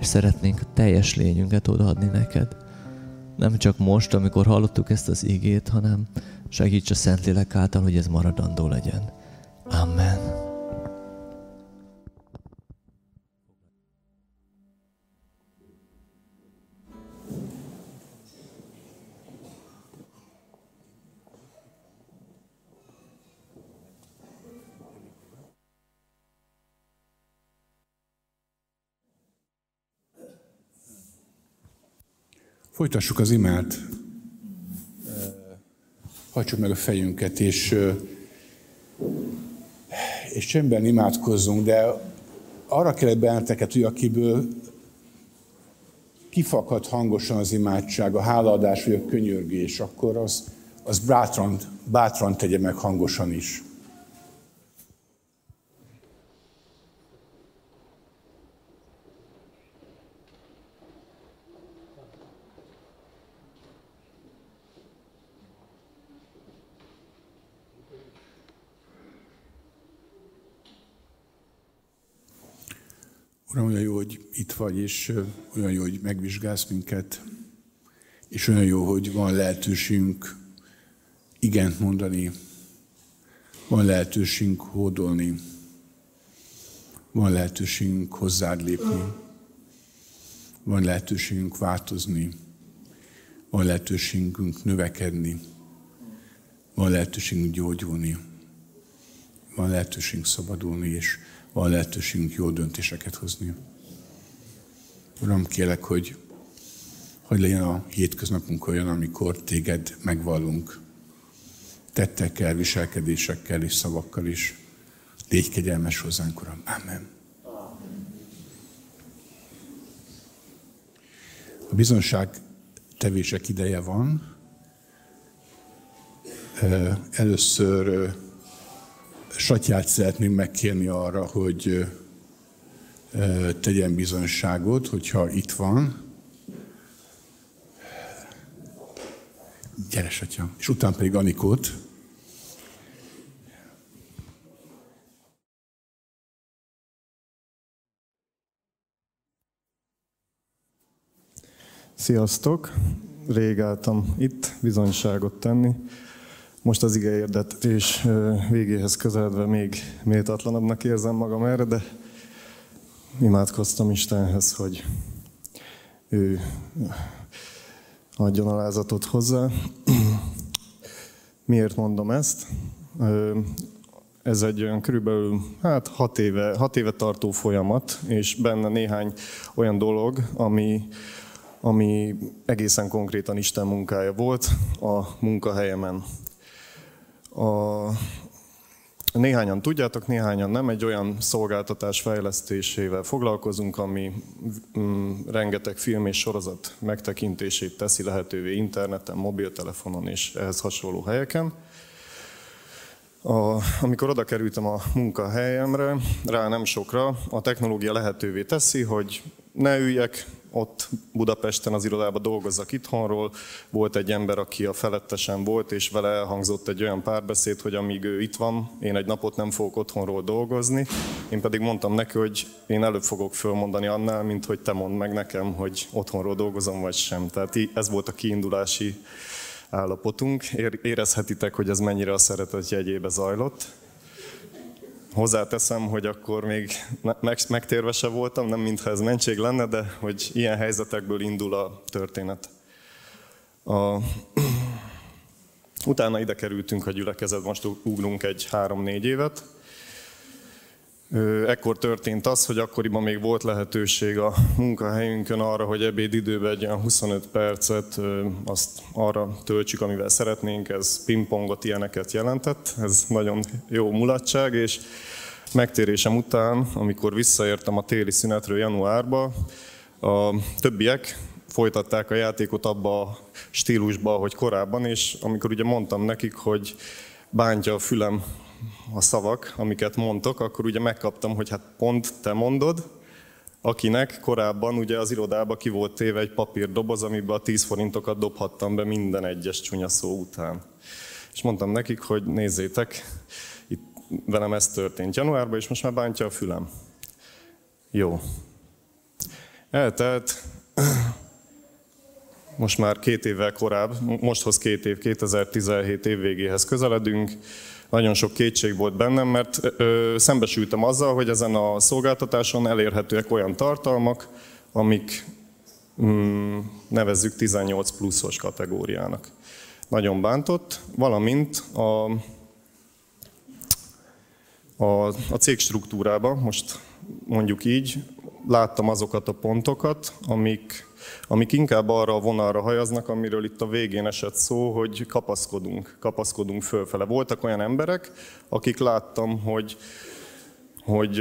Szeretnénk a teljes lényünket odaadni neked. Nem csak most, amikor hallottuk ezt az igét, hanem segíts a Szentlélek által, hogy ez maradandó legyen. Amen. Folytassuk az imát, hajtsuk meg a fejünket, és, és csendben imádkozzunk, de arra kellett benneteket, hogy akiből kifakad hangosan az imádság, a hálaadás vagy a könyörgés, akkor az, az bátran, bátran tegye meg hangosan is. Uram, olyan jó, hogy itt vagy, és olyan jó, hogy megvizsgálsz minket, és olyan jó, hogy van lehetőségünk igent mondani, van lehetőségünk hódolni, van lehetőségünk hozzád lépni, van lehetőségünk változni, van lehetőségünk növekedni, van lehetőségünk gyógyulni, van lehetőségünk szabadulni, és van lehetőségünk jó döntéseket hozni. Uram, kérlek, hogy, hogy legyen a hétköznapunk olyan, amikor téged megvallunk. Tettekkel, viselkedésekkel és szavakkal is. Légy kegyelmes hozzánk, Uram. Amen. A bizonság tevések ideje van. Először Satyát szeretném megkérni arra, hogy tegyen bizonyságot, hogyha itt van. Gyere, Satya! És utána pedig Anikót. Sziasztok! Rég álltam itt bizonyságot tenni. Most az ige érdetés végéhez közeledve még méltatlanabbnak érzem magam erre, de imádkoztam Istenhez, hogy ő adjon alázatot hozzá. Miért mondom ezt? Ez egy olyan körülbelül hát, hat, éve, hat éve tartó folyamat, és benne néhány olyan dolog, ami, ami egészen konkrétan Isten munkája volt a munkahelyemen. A, néhányan tudjátok, néhányan nem, egy olyan szolgáltatás fejlesztésével foglalkozunk, ami mm, rengeteg film és sorozat megtekintését teszi lehetővé interneten, mobiltelefonon és ehhez hasonló helyeken. A, amikor oda kerültem a munkahelyemre, rá nem sokra, a technológia lehetővé teszi, hogy ne üljek ott Budapesten az irodába, dolgozzak itthonról. Volt egy ember, aki a felettesen volt, és vele elhangzott egy olyan párbeszéd, hogy amíg ő itt van, én egy napot nem fogok otthonról dolgozni. Én pedig mondtam neki, hogy én előbb fogok fölmondani annál, mint hogy te mondd meg nekem, hogy otthonról dolgozom vagy sem. Tehát ez volt a kiindulási állapotunk. Érezhetitek, hogy ez mennyire a szeretet jegyébe zajlott. Hozzáteszem, hogy akkor még megtérve se voltam, nem mintha ez mentség lenne, de hogy ilyen helyzetekből indul a történet. A... Utána ide kerültünk a gyülekezet, most ugrunk egy három-négy évet. Ekkor történt az, hogy akkoriban még volt lehetőség a munkahelyünkön arra, hogy ebédidőben egy olyan huszonöt percet azt arra töltsük, amivel szeretnénk. Ez pingpongot, ilyeneket jelentett. Ez nagyon jó mulatság, és megtérésem után, amikor visszaértem a téli szünetről januárba, a többiek folytatták a játékot abba a stílusba, ahogy korábban, és amikor ugye mondtam nekik, hogy bántja a fülem a szavak, amiket mondtok, akkor ugye megkaptam, hogy hát pont te mondod, akinek korábban ugye az irodába ki volt téve egy papírdoboz, amiben a tíz forintokat dobhattam be minden egyes csúnya szó után. És mondtam nekik, hogy nézzétek, itt velem ez történt januárban, és most már bántja a fülem. Jó. Eltelt... Most már két évvel korább, mosthoz két év, kétezer-tizenhét év végéhez közeledünk. Nagyon sok kétség volt bennem, mert ö, szembesültem azzal, hogy ezen a szolgáltatáson elérhetőek olyan tartalmak, amik mm, nevezzük tizennyolc pluszos kategóriának. Nagyon bántott, valamint a, a, a cég struktúrába, most mondjuk így, láttam azokat a pontokat, amik, amik inkább arra a vonalra hajaznak, amiről itt a végén esett szó, hogy kapaszkodunk, kapaszkodunk fölfele. Voltak olyan emberek, akik láttam, hogy, hogy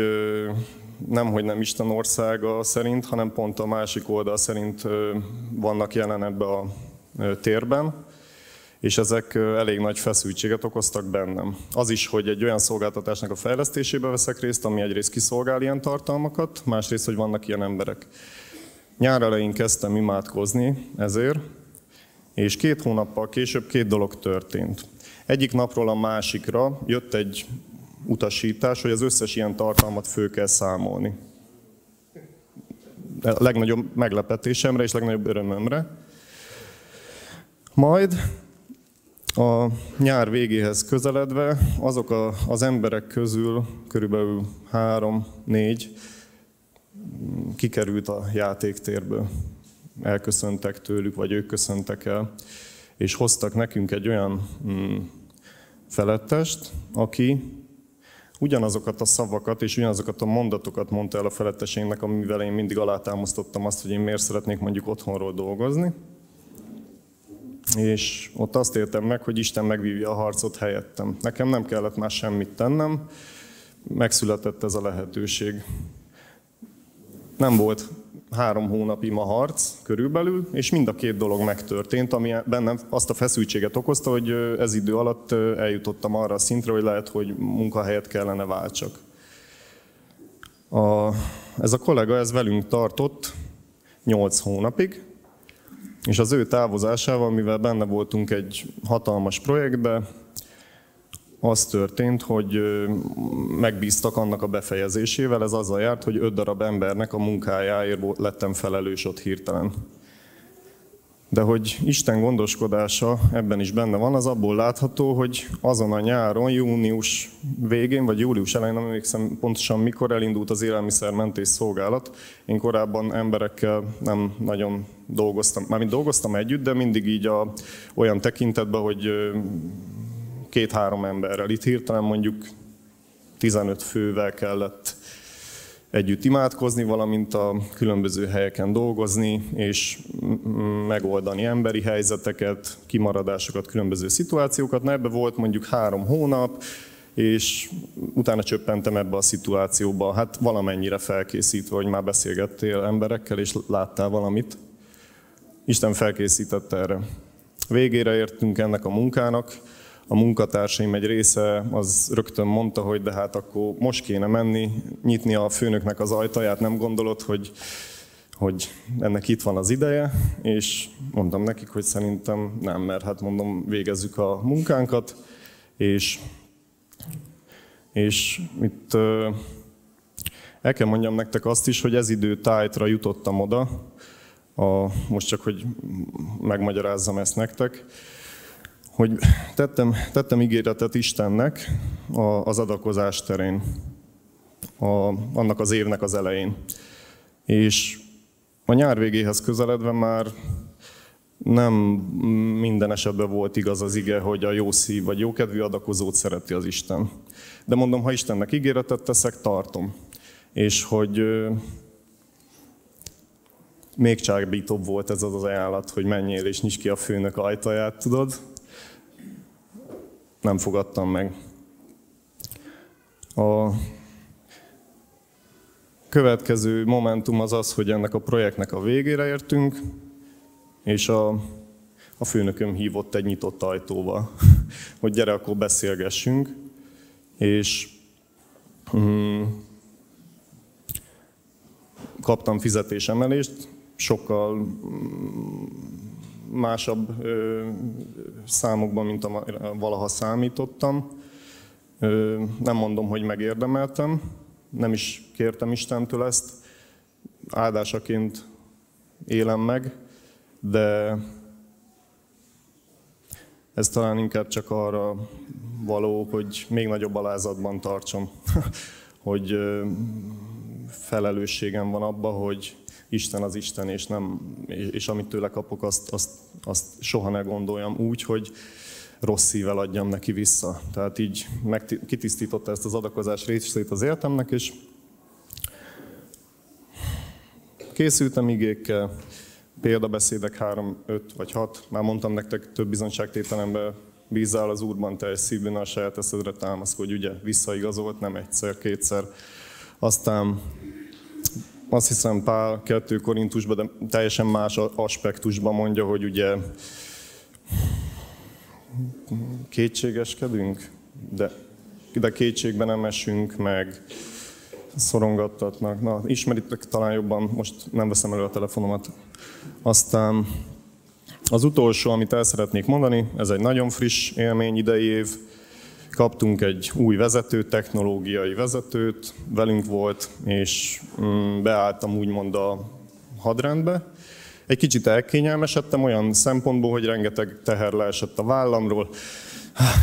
nem, hogy nem Isten országa szerint, hanem pont a másik oldal szerint vannak jelen ebbe a térben, és ezek elég nagy feszültséget okoztak bennem. Az is, hogy egy olyan szolgáltatásnak a fejlesztésébe veszek részt, ami egyrészt kiszolgál ilyen tartalmakat, másrészt, hogy vannak ilyen emberek. Nyár elején kezdtem imádkozni ezért, és két hónappal később két dolog történt. Egyik napról a másikra jött egy utasítás, hogy az összes ilyen tartalmat föl kell számolni. A legnagyobb meglepetésemre és legnagyobb örömömre. Majd a nyár végéhez közeledve azok a, az emberek közül körülbelül három-négy kikerült a játéktérből. Elköszöntek tőlük, vagy ők köszöntek el, és hoztak nekünk egy olyan mm, felettest, aki ugyanazokat a szavakat és ugyanazokat a mondatokat mondta el a feletteségnek, amivel én mindig alátámasztottam azt, hogy én miért szeretnék mondjuk otthonról dolgozni. És ott azt értem meg, hogy Isten megvívja a harcot helyettem. Nekem nem kellett már semmit tennem, megszületett ez a lehetőség. Nem volt három hónapig a harc körülbelül, és mind a két dolog megtörtént, ami bennem azt a feszültséget okozta, hogy ez idő alatt eljutottam arra a szintre, hogy lehet, hogy munkahelyet kellene váltsak. A, ez a kollega ez velünk tartott nyolc hónapig, és az ő távozásával, mivel benne voltunk egy hatalmas projektbe, az történt, hogy megbíztak annak a befejezésével, ez azzal járt, hogy öt darab embernek a munkájáért lettem felelős ott hirtelen. De hogy Isten gondoskodása ebben is benne van, az abból látható, hogy azon a nyáron, június végén, vagy július elején, nem emlékszem pontosan mikor, elindult az élelmiszermentés szolgálat. Én korábban emberekkel nem nagyon dolgoztam, mármint dolgoztam együtt, de mindig így a, olyan tekintetben, hogy két-három emberrel. Itt hirtelen mondjuk tizenöt fővel kellett együtt imádkozni, valamint a különböző helyeken dolgozni, és megoldani emberi helyzeteket, kimaradásokat, különböző szituációkat. Na, ebbe volt mondjuk három hónap, és utána csöppentem ebbe a szituációba, hát valamennyire felkészítve, hogy már beszélgettél emberekkel, és láttál valamit. Isten felkészített erre. Végére értünk ennek a munkának. A munkatársaim egy része az rögtön mondta, hogy de hát akkor most kéne menni, nyitni a főnöknek az ajtaját, nem gondolod, hogy, hogy ennek itt van az ideje, és mondtam nekik, hogy szerintem nem, mert hát mondom, végezzük a munkánkat, és, és itt el kell mondjam nektek azt is, hogy ez idő tájtra jutottam oda, a, most csak, hogy megmagyarázzam ezt nektek, hogy tettem, tettem ígéretet Istennek az adakozás terén, a, annak az évnek az elején. És a nyár végéhez közeledve már nem minden esetben volt igaz az ige, hogy a jó szív vagy jókedvű adakozót szereti az Isten. De mondom, ha Istennek ígéretet teszek, tartom. És hogy még csábítóbb volt ez az ajánlat, hogy menjél és nyisd ki a főnök ajtaját, tudod? Nem fogadtam meg. A következő momentum az az, hogy ennek a projektnek a végére értünk, és a, a főnököm hívott egy nyitott ajtóval, hogy gyere, akkor beszélgessünk. És mm, kaptam fizetésemelést, sokkal... Mm, másabb ö, számokban, mint a, valaha számítottam. Ö, nem mondom, hogy megérdemeltem, nem is kértem Istentől ezt, áldásaként élem meg, de ez talán inkább csak arra való, hogy még nagyobb alázatban tartsom, hogy ö, felelősségem van abba, hogy Isten az Isten, és, nem, és, és amit tőle kapok, azt, azt, azt soha ne gondoljam úgy, hogy rossz szívvel adjam neki vissza. Tehát így meg, kitisztította ezt az adakozás részét az életemnek, és készültem igékkel, példabeszédek három, öt vagy hat, már mondtam nektek, több bizonyságtételemben, bízzál az Úrban teljes szívben, a saját eszedre támaszkodj, ugye visszaigazolt, nem egyszer, kétszer. Aztán azt hiszem Pál kettő Korintusban, de teljesen más aspektusban mondja, hogy ugye kétségeskedünk, de, de kétségben nem esünk, meg szorongattatnak. Na, ismeritek talán jobban, most nem veszem elő a telefonomat. Aztán az utolsó, amit el szeretnék mondani, ez egy nagyon friss élmény, idei év. Kaptunk egy új vezetőt, technológiai vezetőt, velünk volt, és beálltam úgymond a hadrendbe. Egy kicsit elkényelmesedtem olyan szempontból, hogy rengeteg teher leesett a vállamról,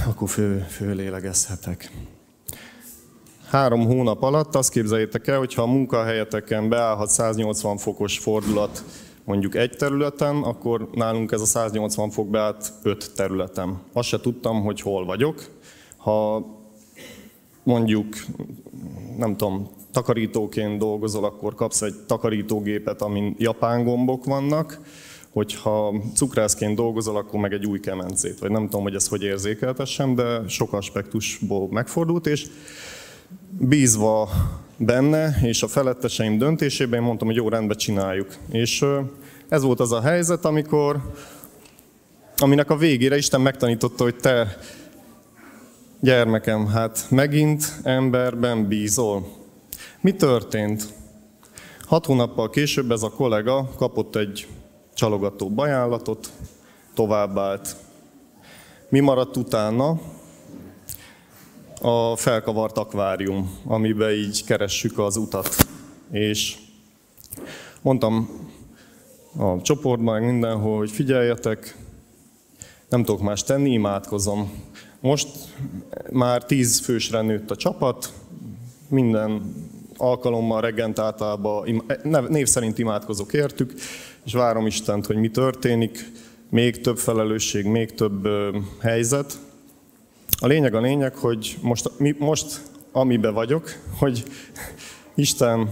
akkor fő, főlélegezhetek. Három hónap alatt azt képzeljétek el, hogyha a munkahelyeteken beállhat száznyolcvan fokos fordulat mondjuk egy területen, akkor nálunk ez a száznyolcvan fok beállt öt területen. Azt se tudtam, hogy hol vagyok. Ha mondjuk, nem tudom, takarítóként dolgozol, akkor kapsz egy takarítógépet, amin japán gombok vannak. Hogyha cukrászként dolgozol, akkor meg egy új kemencét. Vagy nem tudom, hogy ezt hogy érzékeltessem, de sok aspektusból megfordult. És bízva benne és a feletteseim döntésében én mondtam, hogy jó, rendben, csináljuk. És ez volt az a helyzet, amikor, aminek a végére Isten megtanította, hogy te... Gyermekem, hát megint emberben bízol. Mi történt? Hat hónappal később ez a kollega kapott egy csalogatóbb ajánlatot, továbbállt. Mi maradt utána? A felkavart akvárium, amiben így keressük az utat. És mondtam a csoportban mindenhol, hogy figyeljetek, nem tudok más tenni, imádkozom. Most már tíz fősre nőtt a csapat, minden alkalommal reggent általában név szerint imádkozok értük, és várom Istent, hogy mi történik, még több felelősség, még több helyzet. A lényeg a lényeg, hogy most, mi, most amibe vagyok, hogy Isten,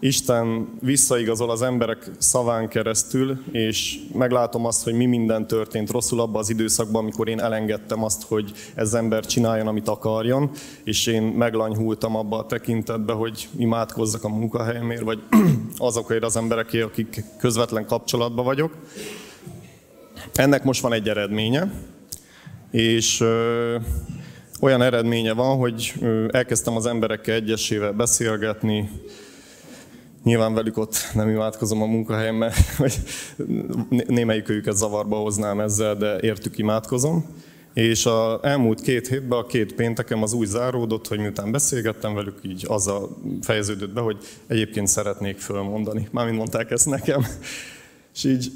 Isten visszaigazol az emberek szaván keresztül, és meglátom azt, hogy mi minden történt rosszul abban az időszakban, amikor én elengedtem azt, hogy ez ember csináljon, amit akarjon, és én meglanyhultam abba a tekintetben, hogy imádkozzak a munkahelyemért, vagy azokért az emberekért, akik közvetlen kapcsolatban vagyok. Ennek most van egy eredménye, és ö, olyan eredménye van, hogy ö, elkezdtem az emberekkel egyesével beszélgetni. Nyilván velük ott nem imádkozom a munkahelyemmel, hogy némelyik őket zavarba hoznám ezzel, de értük, imádkozom. És az elmúlt két hétben, a két péntekem az úgy záródott, hogy miután beszélgettem velük, így azzal fejeződött be, hogy egyébként szeretnék fölmondani. Mármint mondták ezt nekem. És így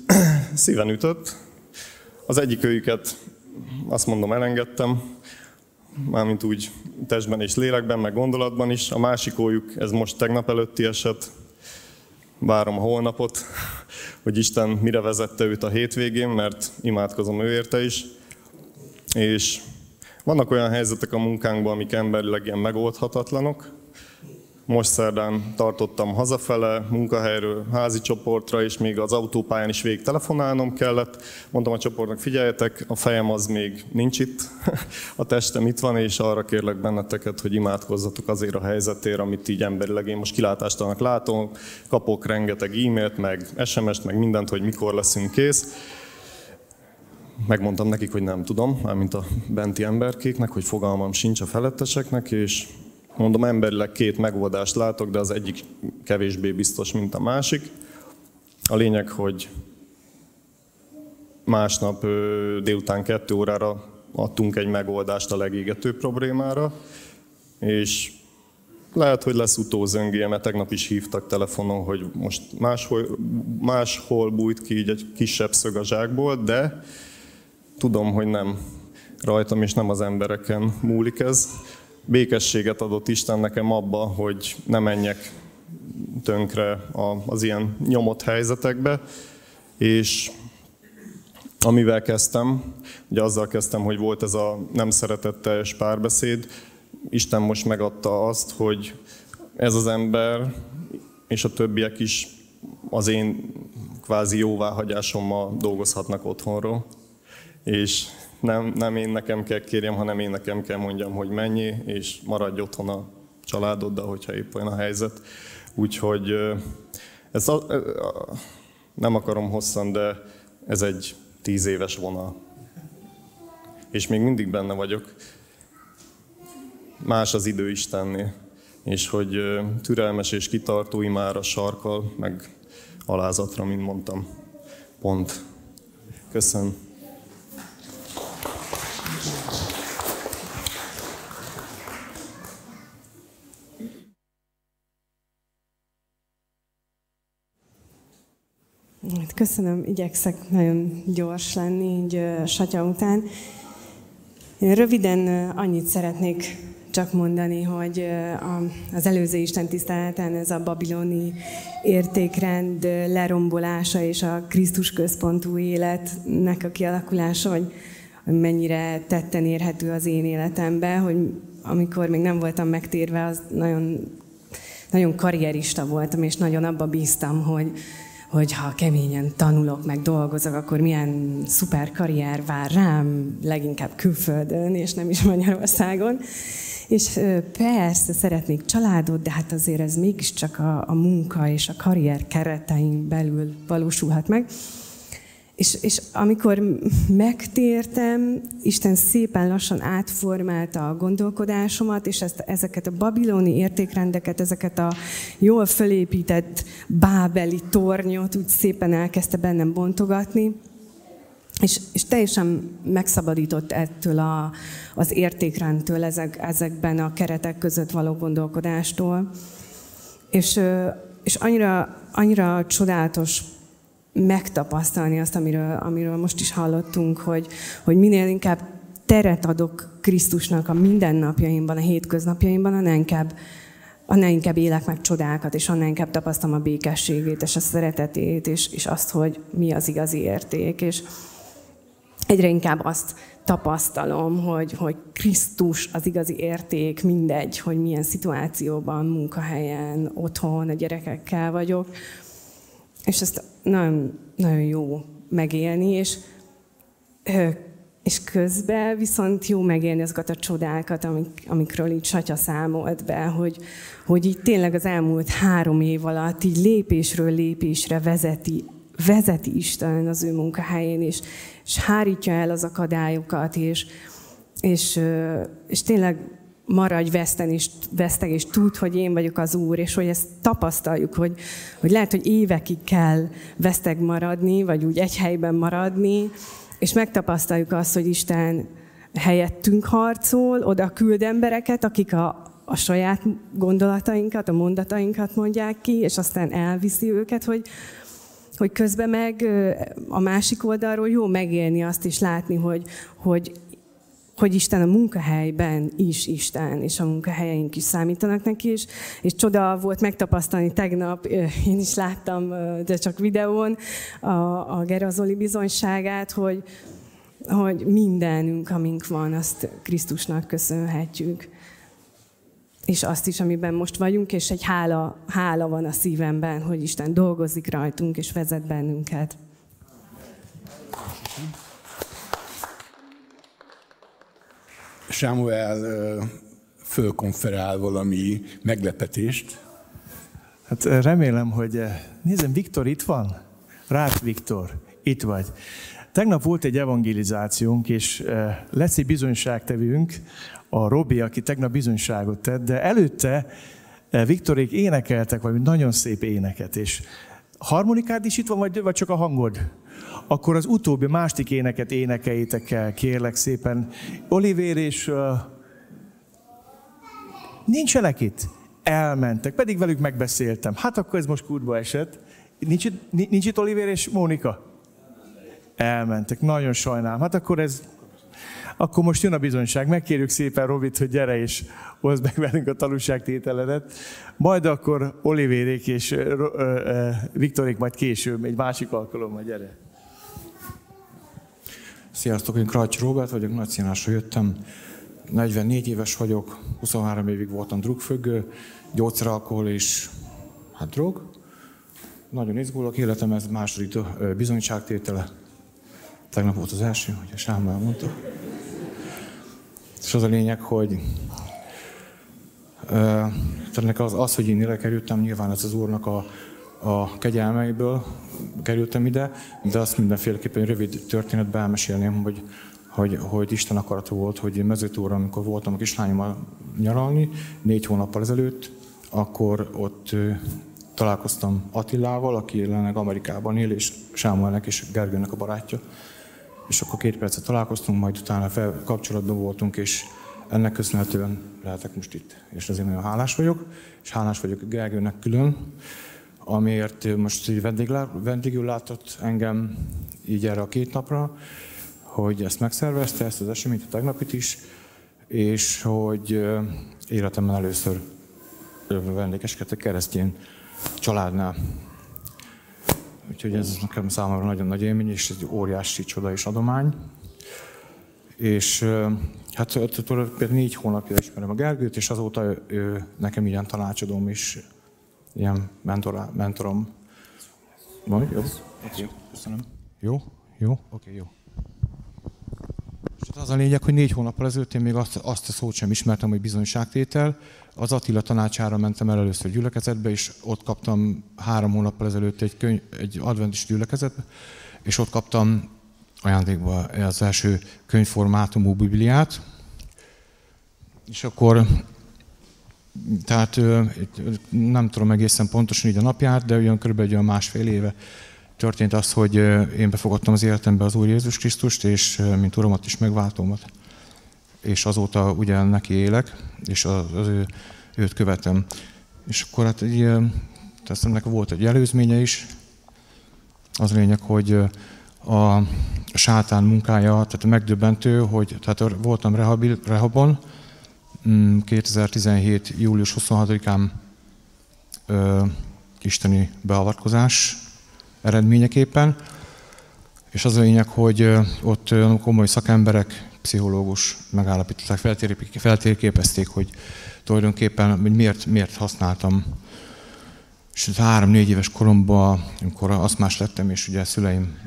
szíven ütött. Az egyik őjüket, azt mondom, elengedtem, mármint úgy testben és lélekben, meg gondolatban is. A másik ójuk, ez most tegnap előtti eset, várom a holnapot, hogy Isten mire vezette őt a hétvégén, mert imádkozom ő érte is. És vannak olyan helyzetek a munkánkban, amik emberileg ilyen megoldhatatlanok. Most szerdán tartottam hazafele, munkahelyről házi csoportra, és még az autópályán is végig telefonálnom kellett. Mondtam a csoportnak, figyeljetek, a fejem az még nincs itt, a testem itt van, és arra kérlek benneteket, hogy imádkozzatok azért a helyzetért, amit így emberileg én most kilátástalanak látom. Kapok rengeteg e-mailt, meg es em est, meg mindent, hogy mikor leszünk kész. Megmondtam nekik, hogy nem tudom, mármint a benti emberkéknek, hogy fogalmam sincs, a feletteseknek, és mondom, emberileg két megoldást látok, de az egyik kevésbé biztos, mint a másik. A lényeg, hogy másnap délután kettő órára adtunk egy megoldást a legégető problémára, és lehet, hogy lesz utózöngéje, mert tegnap is hívtak telefonon, hogy most máshol, máshol bújt ki így egy kisebb szög a zsákból, de tudom, hogy nem rajtam és nem az embereken múlik ez. Békességet adott Isten nekem abba, hogy ne menjek tönkre az ilyen nyomott helyzetekbe, és amivel kezdtem, ugye azzal kezdtem, hogy volt ez a nem szeretetteljes párbeszéd, Isten most megadta azt, hogy ez az ember és a többiek is az én kvázi jóváhagyásommal dolgozhatnak otthonról, és Nem, nem én nekem kell kérjem, hanem én nekem kell mondjam, hogy menjél, és maradj otthon a családoddal, hogyha épp olyan a helyzet. Úgyhogy ez a, nem akarom hosszan, de ez egy tíz éves vonal. És még mindig benne vagyok. Más az idő Istennél. És hogy türelmes és kitartó imára sarkal, meg alázatra, mint mondtam. Pont. Köszönöm. Köszönöm, igyekszek nagyon gyors lenni így Satya után. Én röviden annyit szeretnék csak mondani, hogy az előző istentiszteletén ez a babiloni értékrend lerombolása és a Krisztus központú életnek a kialakulása, hogy mennyire tetten érhető az én életemben, hogy amikor még nem voltam megtérve, az nagyon, nagyon karrierista voltam, és nagyon abba bíztam, hogy hogy ha keményen tanulok, meg dolgozok, akkor milyen szuper karrier vár rám, leginkább külföldön, és nem is Magyarországon. És persze szeretnék családot, de hát azért ez mégiscsak a, a munka és a karrier keretein belül valósulhat meg. És, és amikor megtértem, Isten szépen lassan átformálta a gondolkodásomat, és ezt, ezeket a babiloni értékrendeket, ezeket a jól fölépített bábeli tornyot úgy szépen elkezdte bennem bontogatni, és, és teljesen megszabadított ettől a, az értékrendtől, ezek, ezekben a keretek között való gondolkodástól. És, és annyira, annyira csodálatos megtapasztalni azt, amiről, amiről most is hallottunk, hogy, hogy minél inkább teret adok Krisztusnak a mindennapjaimban, a hétköznapjaimban, annál inkább, annál inkább élek meg csodákat, és annál inkább tapasztalom a békességét, és a szeretetét, és, és azt, hogy mi az igazi érték. És egyre inkább azt tapasztalom, hogy, hogy Krisztus az igazi érték, mindegy, hogy milyen szituációban, munkahelyen, otthon, a gyerekekkel vagyok. És ezt nagyon, nagyon jó megélni, és, és közben viszont jó megélni azokat a csodákat, amik, amikről így Satya számolt be, hogy, hogy így tényleg az elmúlt három év alatt így lépésről lépésre vezeti, vezeti Isten az ő munkahelyén, és, és hárítja el az akadályokat, és, és, és tényleg maradj veszten és veszteg, és tudd, hogy én vagyok az Úr, és hogy ezt tapasztaljuk, hogy, hogy lehet, hogy évekig kell veszteg maradni, vagy úgy egy helyben maradni, és megtapasztaljuk azt, hogy Isten helyettünk harcol, oda küld embereket, akik a, a saját gondolatainkat, a mondatainkat mondják ki, és aztán elviszi őket, hogy, hogy közben meg a másik oldalról jó megélni azt, és látni, hogy, hogy hogy Isten a munkahelyben is Isten, és a munkahelyeink is számítanak neki is. És csoda volt megtapasztalni tegnap, én is láttam, de csak videón, a, a Gera Zoli bizonyságát, hogy, hogy mindenünk, amink van, azt Krisztusnak köszönhetjük. És azt is, amiben most vagyunk, és egy hála, hála van a szívemben, hogy Isten dolgozik rajtunk, és vezet bennünket. Sámuel fölkonferál valami meglepetést. Hát remélem, hogy... Nézzem, Viktor itt van? Rácz Viktor, itt vagy. Tegnap volt egy evangelizációnk, és lesz egy bizonyságtevünk, a Robi, aki tegnap bizonyságot tett, de előtte Viktorék énekeltek valami nagyon szép éneket, és harmonikád is itt van, vagy, vagy csak a hangod? Akkor az utóbbi, másik éneket énekeljétek el, kérlek szépen. Olivér és... Uh, nincsenek itt? Elmentek, pedig velük megbeszéltem. Hát akkor ez most kútba esett. Nincs itt, nincs itt Olivér és Mónika? Elmentek, nagyon sajnálom. Hát akkor ez... Akkor most jön a bizonyság. Megkérjük szépen Robit, hogy gyere és hozd meg velünk a tanúságtételedet. Majd akkor Olivérék és uh, uh, Viktorék majd később, egy másik alkalommal, gyere. Sziasztok, én Krajcs Róbert vagyok, Nagyszínásra jöttem. negyvennégy éves vagyok, huszonhárom évig voltam drogfüggő, gyógyszeralkohol és hát drog. Nagyon izgulok, életem ez második bizonyságtétele. Tegnap volt az első, hogy a Sámuel mondta. És az a lényeg, hogy ennek az, az, hogy én ide kerültem, nyilván ez az Úrnak a, a kegyelmeiből kerültem ide, de azt mindenféleképpen rövid történetben elmesélném, hogy, hogy, hogy Isten akarata volt, hogy én Mezőtúrra, amikor voltam a kislányommal nyaralni, négy hónappal ezelőtt, akkor ott találkoztam Attilával, aki jelenleg Amerikában él, és Sámuelnek és Gergőnek a barátja. És akkor két percet találkoztunk, majd utána fel kapcsolatban voltunk, és ennek köszönhetően lehetek most itt. És azért nagyon hálás vagyok, és hálás vagyok Gergőnek külön, amiért most vendégül látott engem így erre a két napra, hogy ezt megszervezte, ezt az eseményt, a tegnapit is, és hogy életemben először vendégeskedtek keresztjén családnál. Úgyhogy ez nekem számomra nagyon nagy élmény, és egy óriási csoda és adomány. És hát például négy hónapja ismerem a Gergőt, és azóta ő, ő nekem ilyen tanácsadóm is, ilyen mentorá, mentorom. Majd, jó? Okay, köszönöm. Jó? Jó? Oké, okay, jó. És az a lényeg, hogy négy hónappal ezelőtt én még azt, azt a szót sem ismertem, hogy bizonyságtétel. Az Attila tanácsára mentem el először gyülekezetbe, és ott kaptam három hónappal ezelőtt egy, könyv, egy adventis gyülekezetbe, és ott kaptam ajándékba az első könyvformátumú bibliát. És akkor, tehát nem tudom egészen pontosan így a napját, de olyan körülbelül olyan másfél éve történt az, hogy én befogadtam az életembe az Úr Jézus Krisztust, és mint Uramat is megváltómat. És azóta ugye neki élek, és az, az ő, őt követem. És akkor hát így, ennek volt egy előzménye is. Az lényeg, hogy a sátán munkája, tehát megdöbbentő, hogy tehát voltam rehabil, rehabon, kétezer-tizenhét. július huszonhatodikán ö, isteni beavatkozás eredményeképpen. És az a lényeg, hogy ott komoly szakemberek pszichológus megállapították, feltérképezték, hogy tulajdonképpen hogy miért, miért használtam. És három-négy éves koromban, amikor asztmás lettem, és ugye szüleim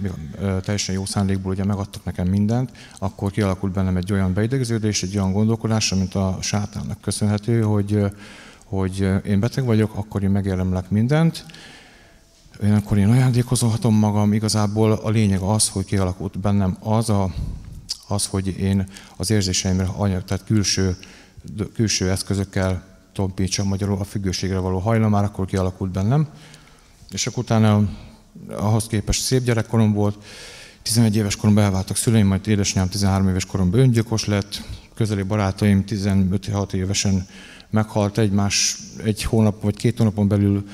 teljesen jó szándékból ugye megadtak nekem mindent, akkor kialakult bennem egy olyan beidegződés, egy olyan gondolkodás, amit a sátánnak köszönhető, hogy, hogy én beteg vagyok, akkor én megérdemlek mindent, én akkor én ajándékozhatom magam. Igazából a lényeg az, hogy kialakult bennem az, a, az hogy én az érzéseimre anyag, tehát külső, külső eszközökkel tompítsam, magyarul a függőségre való hajlamár, akkor kialakult bennem. És akkor utána ahhoz képest szép gyerekkorom volt, tizenegy éves koromban elváltak szüleim, majd édesanyám tizenhárom éves koromban öngyilkos lett, közeli barátaim tizenöt-hat évesen meghalt egymás egy hónap vagy két hónapon belül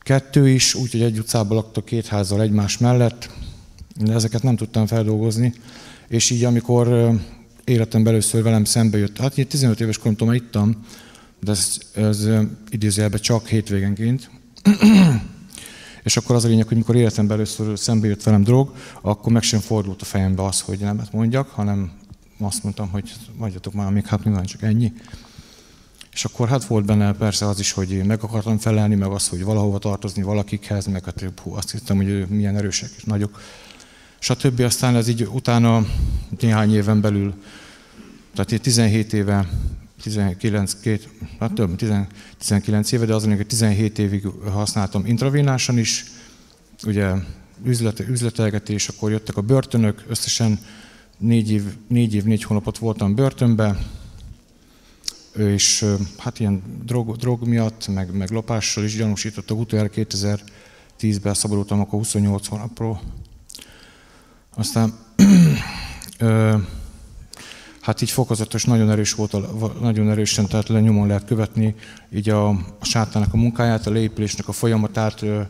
kettő is, úgyhogy egy utcában laktak két házzal egymás mellett, de ezeket nem tudtam feldolgozni. És így amikor életemben először velem szembe jött, hát én tizenöt éves koromtól már ittam, de ez, ez idézőjelben csak hétvégenként. És akkor az a lényeg, hogy mikor életemben először szembe jött velem drog, akkor meg sem fordult a fejembe az, hogy nemet mondjak, hanem azt mondtam, hogy vagyjatok már még, hát mi van, csak ennyi. És akkor hát volt benne persze az is, hogy meg akartam felelni, meg az, hogy valahova tartozni valakikhez, meg hát, hú, azt hittem, hogy milyen erősek és nagyok, stb. Aztán ez így utána néhány éven belül, tehát tizenhét éve, tizenkilenc, két, hát több, tizenkilenc éve, de azon, hogy tizenhét évig használtam intravénásan is, ugye üzlete, üzletelgetés, akkor jöttek a börtönök, összesen négy év, négy év, négy hónapot voltam börtönbe, és hát ilyen drog, drog miatt, meg, meg lopással is gyanúsítottak, utoljára kétezer-tízben szabadultam, akkor huszonnyolc hónapról. Aztán ö, hát így fokozatos, nagyon erős volt, a, nagyon erősen, tehát nyomon lehet követni így a, a sátának a munkáját, a leépülésnek a folyamatát, ö,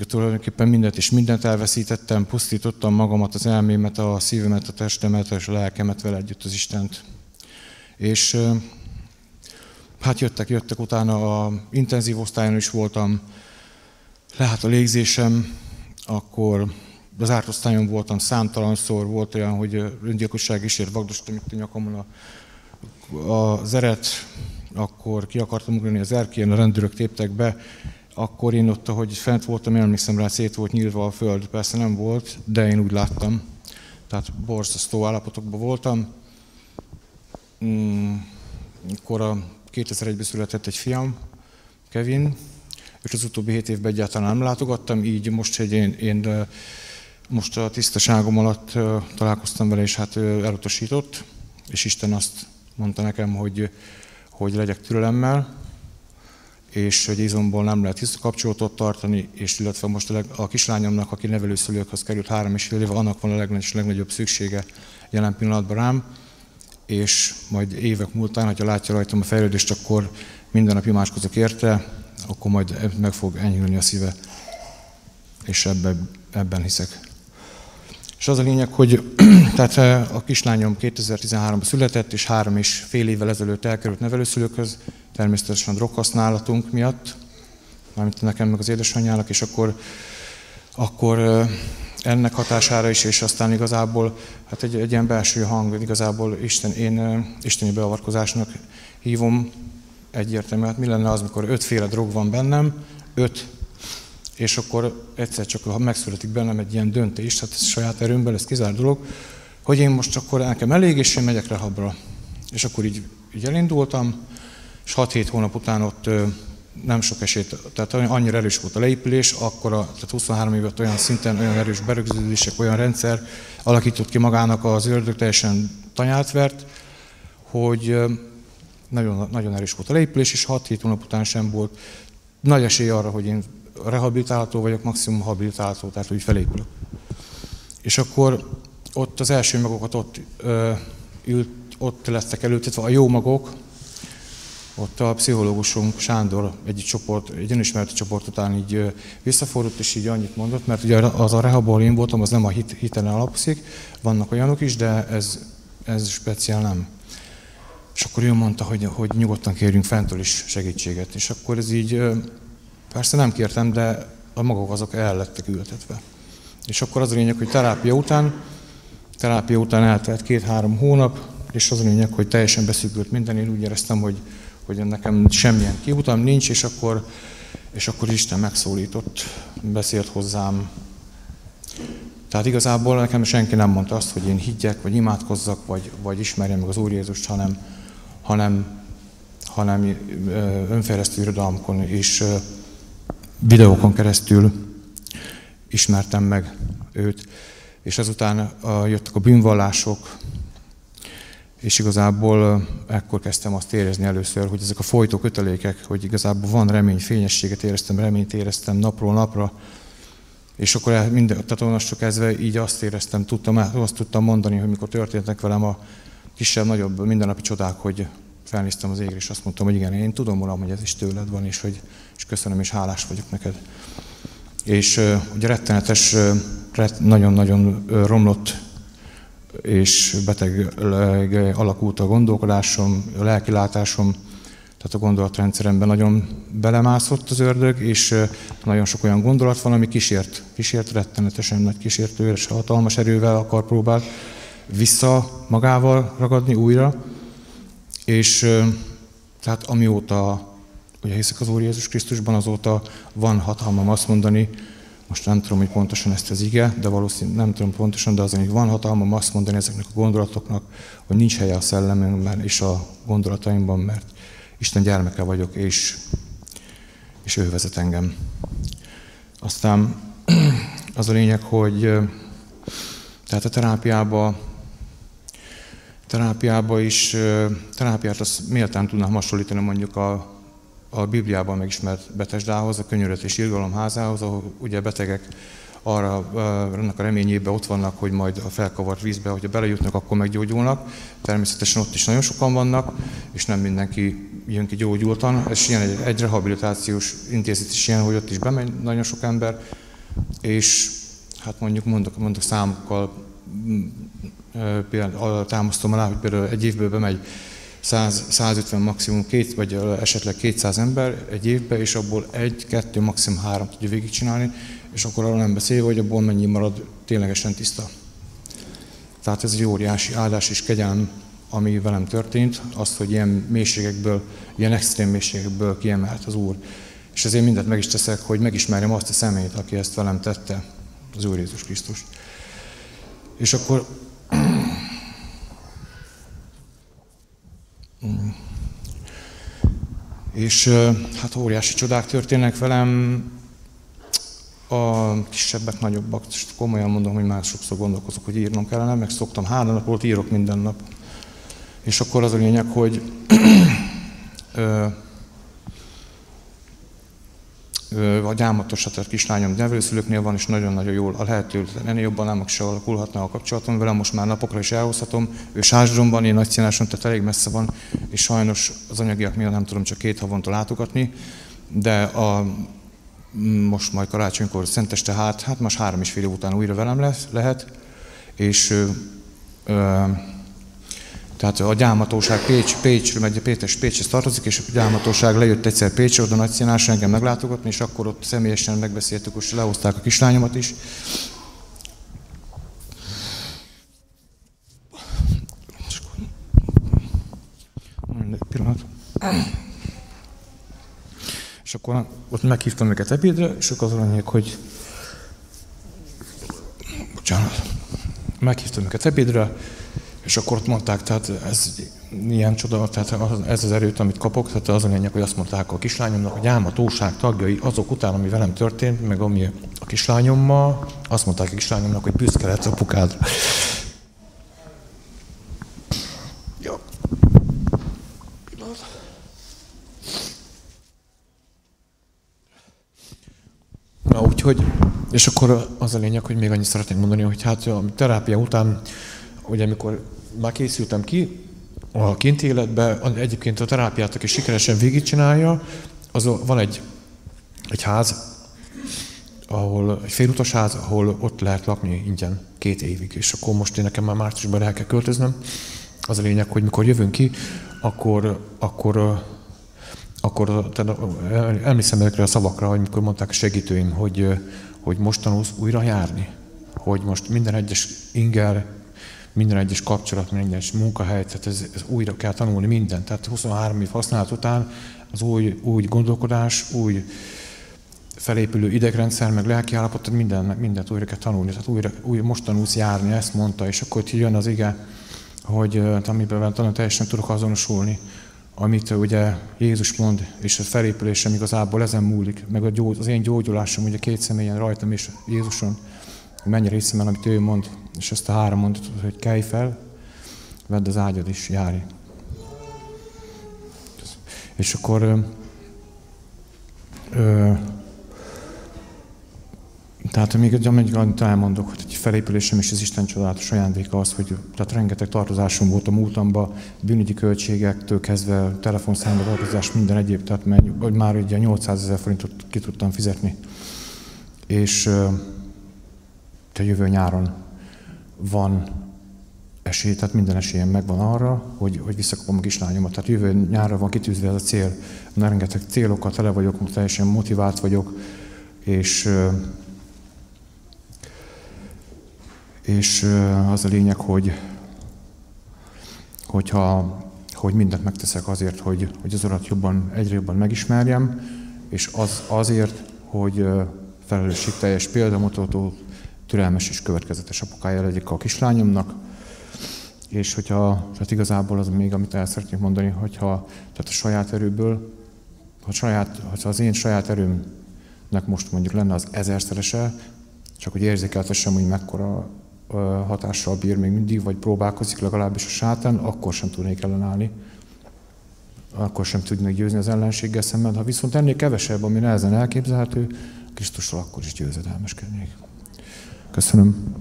tulajdonképpen mindent és mindent elveszítettem, pusztítottam magamat, az elmémet, a szívemet, a testemet és a lelkemet, vele együtt az Istent. És hát jöttek, jöttek utána, a intenzív osztályon is voltam, lehet a légzésem, akkor az zárt osztályon voltam számtalanszor, volt olyan, hogy öngyilkosság kísért, vagdostam itt a nyakamon az eret, akkor ki akartam ugrani az erkélyen, a rendőrök téptek be, akkor én ott, ahogy fent voltam, én emlékszem rá, szét volt nyílva a föld, persze nem volt, de én úgy láttam, tehát borzasztó állapotokban voltam. Akkor a kétezer-egyben született egy fiam, Kevin, és az utóbbi hét évben egyáltalán nem látogattam, így most, hogy én, én most a tisztaságom alatt találkoztam vele, és hát elutasított, és Isten azt mondta nekem, hogy, hogy legyek türelemmel, és hogy izomból nem lehet tiszta kapcsolatot tartani, és illetve most a kislányomnak, aki nevelőszülőkhöz került három és fél éve, annak van a legnagyobb, legnagyobb szüksége jelen pillanatban rám, és majd évek múltán, ha látja rajtam a fejlődést, akkor minden nap imádkozok érte, akkor majd meg fog enyhülni a szíve, és ebben, ebben hiszek. És az a lényeg, hogy tehát a kislányom kétezer-tizenháromban született, és három és fél évvel ezelőtt elkerült nevelőszülőkhöz, természetesen a droghasználatunk miatt, mármint nekem meg az édesanyjának, és akkor, akkor ennek hatására is, és aztán igazából hát egy, egy ilyen belső hang, igazából Isten, én isteni beavatkozásnak hívom egyértelműen. Hát mi lenne az, mikor ötféle drog van bennem, öt, és akkor egyszer csak, ha megszületik bennem egy ilyen döntés, hát ez saját erőmből, ez kizár dolog, hogy én most akkor nekem elég, és én megyek rehabra. És akkor így, így elindultam, és hat-hét hónap után ott nem sok esélyt, tehát annyira erős volt a leépülés, akkor a, tehát huszonhárom évet olyan szinten, olyan erős berögződések, olyan rendszer alakított ki magának az ördög, teljesen tanyát vert, hogy nagyon, nagyon erős volt a leépülés, és hat-hét hónap után sem volt nagy esély arra, hogy én rehabilitálható vagyok, maximum habilitálható, tehát úgy felépülök. És akkor ott az első magokat ott, ö, ült, ott lettek előtetve, a jó magok, ott a pszichológusunk Sándor egy csoport, egy önismereti csoport után így visszafordult, és így annyit mondott, mert ugye az a rehab, ahol én voltam, az nem a hit, hitelen alapszik, vannak olyanok is, de ez, ez speciál nem. És akkor ő mondta, hogy, hogy nyugodtan kérjünk fentől is segítséget. És akkor ez így, persze nem kértem, de a magok azok el lettek ültetve. És akkor az a lényeg, hogy terápia után terápia után eltelt két-három hónap, és az a lényeg, hogy teljesen beszűkült minden. Én úgy éreztem, hogy, hogy nekem semmilyen kiutam nincs, és akkor, és akkor Isten megszólított, beszélt hozzám. Tehát igazából nekem senki nem mondta azt, hogy én higgyek, vagy imádkozzak, vagy, vagy ismerjem meg az Úr Jézust, hanem, hanem, hanem önfejlesztő irodalmokon és videókon keresztül ismertem meg őt. És ezután jöttek a bűnvallások, és igazából ekkor kezdtem azt érezni először, hogy ezek a folytó kötelékek, hogy igazából van remény, fényességet éreztem, reményt éreztem napról napra, és akkor minden, tehát onnastól kezdve így azt éreztem, tudtam, azt tudtam mondani, hogy mikor történtek velem a kisebb-nagyobb mindennapi csodák, hogy felnéztem az égre, és azt mondtam, hogy igen, én tudom, Uram, hogy ez is tőled van, és, hogy, és köszönöm, és hálás vagyok neked. És uh, ugye rettenetes, uh, rett, nagyon-nagyon uh, romlott és beteg uh, alakult a gondolkodásom, a lelkilátásom, tehát a gondolatrendszeremben nagyon belemászott az ördög, és uh, nagyon sok olyan gondolat van, ami kísért, kísért rettenetesen nagy kísértő, és hatalmas erővel akar próbál vissza magával ragadni újra. És uh, tehát amióta ugye hiszek az Úr Jézus Krisztusban, azóta van hatalmam azt mondani, most nem tudom, hogy pontosan ezt az ige, de valószínűleg nem tudom pontosan, de azért van hatalmam azt mondani ezeknek a gondolatoknak, hogy nincs helye a szellememben és a gondolataimban, mert Isten gyermeke vagyok, és, és ő vezet engem. Aztán az a lényeg, hogy tehát a terápiába, terápiába is, terápiát azt méltán tudnám hasonlítani mondjuk a a Bibliában megismert Betesdához, a Könyörület és Irgalom házához, ahol ugye betegek arra, annak a reményében ott vannak, hogy majd a felkavart vízbe, hogyha belejutnak, akkor meggyógyulnak. Természetesen ott is nagyon sokan vannak, és nem mindenki jön ki gyógyultan. Ez ilyen egy, egy rehabilitációs intézet is ilyen, hogy ott is bemegy nagyon sok ember, és hát mondjuk mondok, mondok számokkal, például támasztom alá, hogy például egy évből bemegy száz, százötven maximum, két, vagy esetleg kétszáz ember egy évben, és abból egy, kettő, maximum három tudja végigcsinálni, és akkor arról nem beszélve, hogy abból mennyi marad ténylegesen tiszta. Tehát ez egy óriási áldás és kegyelem, ami velem történt, az, hogy ilyen mélységekből, ilyen extrém mélységekből kiemelt az Úr. És ezért mindent meg is teszek, hogy megismerjem azt a személyt, aki ezt velem tette, az Úr Jézus Krisztus. És akkor... És hát óriási csodák történnek velem, a kisebbek, nagyobbak, és komolyan mondom, hogy már sokszor gondolkozok, hogy írnom kellene, meg szoktam három napot, írok minden nap. És akkor az a lényeg, hogy ö, ö, a gyámatos, hát a kislányom nevelőszülőknél van, és nagyon-nagyon jól a lehető, ennél jobban nem se alakulhatna a kapcsolatom vele, most már napokra is elhozhatom, ő Sásdromban, én Nagyciánáson, tehát elég messze van, és sajnos az anyagiak miatt nem tudom csak két havonta látogatni, de a, most majd karácsonykor szenteste, hát, hát most három és fél év után újra velem lesz, lehet, és ö, ö, tehát a gyámatóság Pécs, Pécsről megy, Pétes Pécshez tartozik, és a gyámatóság lejött egyszer Pécsre, oda Nagyciánásra engem meglátogatni, és akkor ott személyesen megbeszéltük, és lehozták a kislányomat is. És akkor ott meghívtam őket ebédre, és akkor az a hogy... Bocsánat. Meghívtam őket ebédre, és akkor ott mondták, tehát ez ilyen csoda, tehát ez az erőt, amit kapok, tehát az a lényeg, hogy azt mondták a kislányomnak, hogy gyámatóság tagjai azok után, ami velem történt, meg ami a kislányommal, azt mondták a kislányomnak, hogy büszke lehetsz apukádra. Ja. Na, úgyhogy, és akkor az a lényeg, hogy még annyit szeretnék mondani, hogy hát a terápia után, hogy amikor már készültem ki a kinti életbe, egyébként a terápiát, aki sikeresen végigcsinálja, az van egy, egy ház, ahol egy félutas ház, ahol ott lehet lakni ingyen két évig, és akkor most én nekem már márciusban el kell költöznöm. Az a lényeg, hogy mikor jövünk ki, akkor, akkor, akkor emlékszem ezekre a szavakra, hogy mikor mondták a segítőim, hogy, hogy most tanulsz újra járni, hogy most minden egyes inger, minden egyes kapcsolat, minden egyes munkahely, tehát ez, ez újra kell tanulni mindent. Tehát huszonhárom év használat után az új, új gondolkodás, új felépülő idegrendszer, meg lelkiállapot, tehát mindent, mindent újra kell tanulni. Tehát újra, újra most tanulsz járni, ezt mondta, és akkor jön az ige, hogy amiben tanul, teljesen tudok azonosulni, amit ugye Jézus mond, és a felépülésem igazából ezen múlik, meg a gyógy, az én gyógyulásom ugye két személyen, rajtam és Jézuson, mennyire hiszem el, amit ő mond, és ezt a három mondatot, hogy kelj fel, vedd az ágyad és járj. És akkor ö, ö, tehát amíg amit elmondok, hogy egy felépülésem és az Isten csodálatos ajándéka az, hogy tehát rengeteg tartozásom volt a múltamban, bűnügyi költségektől kezdve telefonszámba tartozás, minden egyéb, tehát mert már ugye nyolcszázezer forintot ki tudtam fizetni. És a jövő nyáron van esély, tehát minden esélyem megvan arra, hogy, hogy visszakapom a kislányomat. Tehát jövő nyárra van kitűzve ez a cél. Na, rengeteg célokkal tele vagyok, teljesen motivált vagyok, és És az a lényeg, hogy, hogyha, hogy mindent megteszek azért, hogy, hogy az Urat jobban, egyre jobban megismerjem, és az, azért, hogy felelősségteljes, példamutató, türelmes és következetes apukája legyek a kislányomnak. És hogyha, tehát igazából az még, amit el szeretnék mondani, hogyha tehát a saját erőből, ha saját, ha az én saját erőmnek most mondjuk lenne az ezerszerese, csak hogy érzékeltessem, hogy mekkora hatással bír még mindig, vagy próbálkozik legalábbis a sátán, akkor sem tudnék ellenállni. Akkor sem tudnék győzni az ellenséggel szemben. Ha viszont ennél kevesebb, ami nehezen elképzelhető, Krisztusról akkor is győzedelmeskednék. Köszönöm.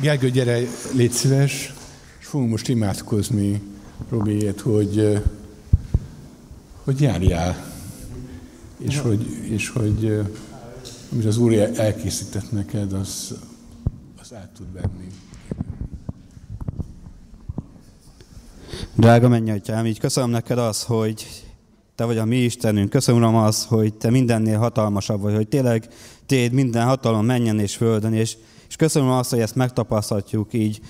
Gergő, gyere, légy szíves, és fogunk most imádkozni Robiért, hogy, hogy járjál. És hogy, és hogy amit az Úr elkészített neked, az, az át tud venni. Drága mennyatyám, így köszönöm neked az, hogy te vagy a mi Istenünk. Köszönöm, Uram, az, hogy te mindennél hatalmasabb vagy, hogy tényleg téd minden hatalom menjen és földön. És, és köszönöm azt, hogy ezt megtapasztalhatjuk így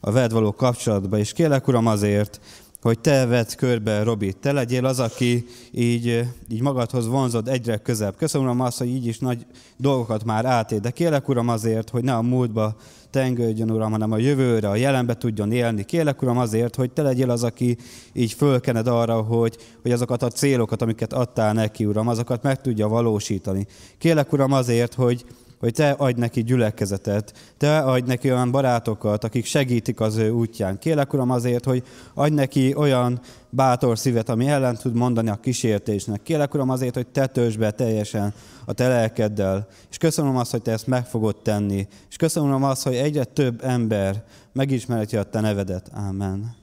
a veled való kapcsolatban. És kérlek, Uram, azért, hogy te vedd körbe, Robi, te legyél az, aki így, így magadhoz vonzod egyre közebb. Köszönöm, Uram, azt, hogy így is nagy dolgokat már átél, de kérlek, Uram, azért, hogy ne a múltba tengődjön, Uram, hanem a jövőre, a jelenbe tudjon élni. Kérlek, Uram, azért, hogy te legyél az, aki így fölkened arra, hogy, hogy azokat a célokat, amiket adtál neki, Uram, azokat meg tudja valósítani. Kérlek, Uram, azért, hogy hogy te adj neki gyülekezetet, te adj neki olyan barátokat, akik segítik az ő útján. Kérlek, Uram, azért, hogy adj neki olyan bátor szívet, ami ellen tud mondani a kísértésnek. Kérlek, Uram, azért, hogy te töltsd be teljesen a te lelkeddel. És köszönöm azt, hogy te ezt meg fogod tenni. És köszönöm, Uram, azt, hogy egyre több ember megismerheti a te nevedet. Ámen.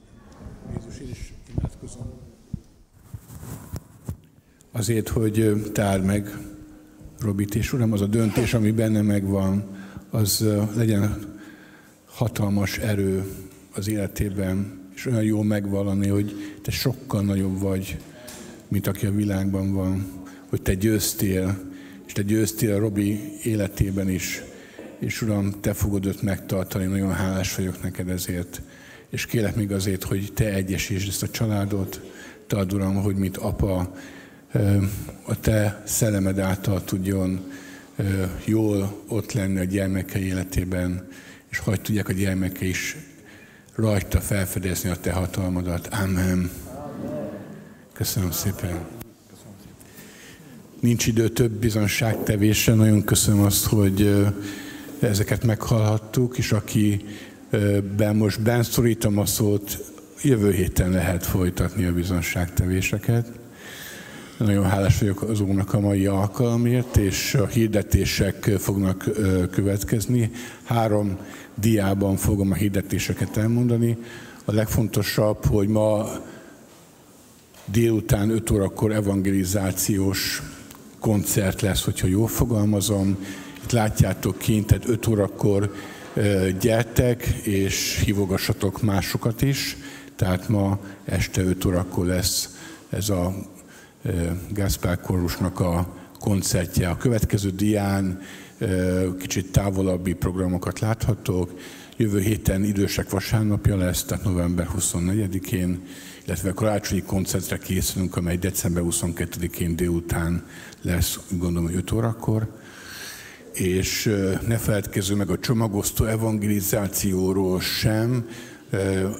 Jézus, én is imádkozom azért, hogy te áld meg Robit, és Uram, az a döntés, ami benne megvan, az legyen hatalmas erő az életében, és olyan jó megvallani, hogy te sokkal nagyobb vagy, mint aki a világban van, hogy te győztél, és te győztél a Robi életében is, és Uram, te fogod őt megtartani, nagyon hálás vagyok neked ezért, és kérlek még azért, hogy te egyesítsd ezt a családot, te add, Uram, hogy mint apa, a te szellemed által tudjon jól ott lenni a gyermekei életében, és hagyd tudják a gyermekei is rajta felfedezni a te hatalmadat. Amen. Köszönöm szépen. Nincs idő több bizonságtevésre. Nagyon köszönöm azt, hogy ezeket meghallhattuk, és akiben most benszorítom a szót, jövő héten lehet folytatni a bizonságtevéseket. Nagyon hálás vagyok az Úrnak a mai alkalomért, és a hirdetések fognak következni. Három diában fogom a hirdetéseket elmondani. A legfontosabb, hogy ma délután öt órakor evangelizációs koncert lesz, hogyha jól fogalmazom. Itt látjátok kint, tehát öt órakor gyertek, és hívogassatok másokat is. Tehát ma este öt órakor lesz ez a Gáspár kórusnak a koncertje. A következő dián kicsit távolabbi programokat láthatók. Jövő héten idősek vasárnapja lesz, tehát november huszonnegyedikén, illetve karácsonyi koncertre készülünk, amely december huszonkettedikén délután lesz, gondolom, hogy öt órakor. És ne feledkezzünk meg a csomagosztó evangelizációról sem.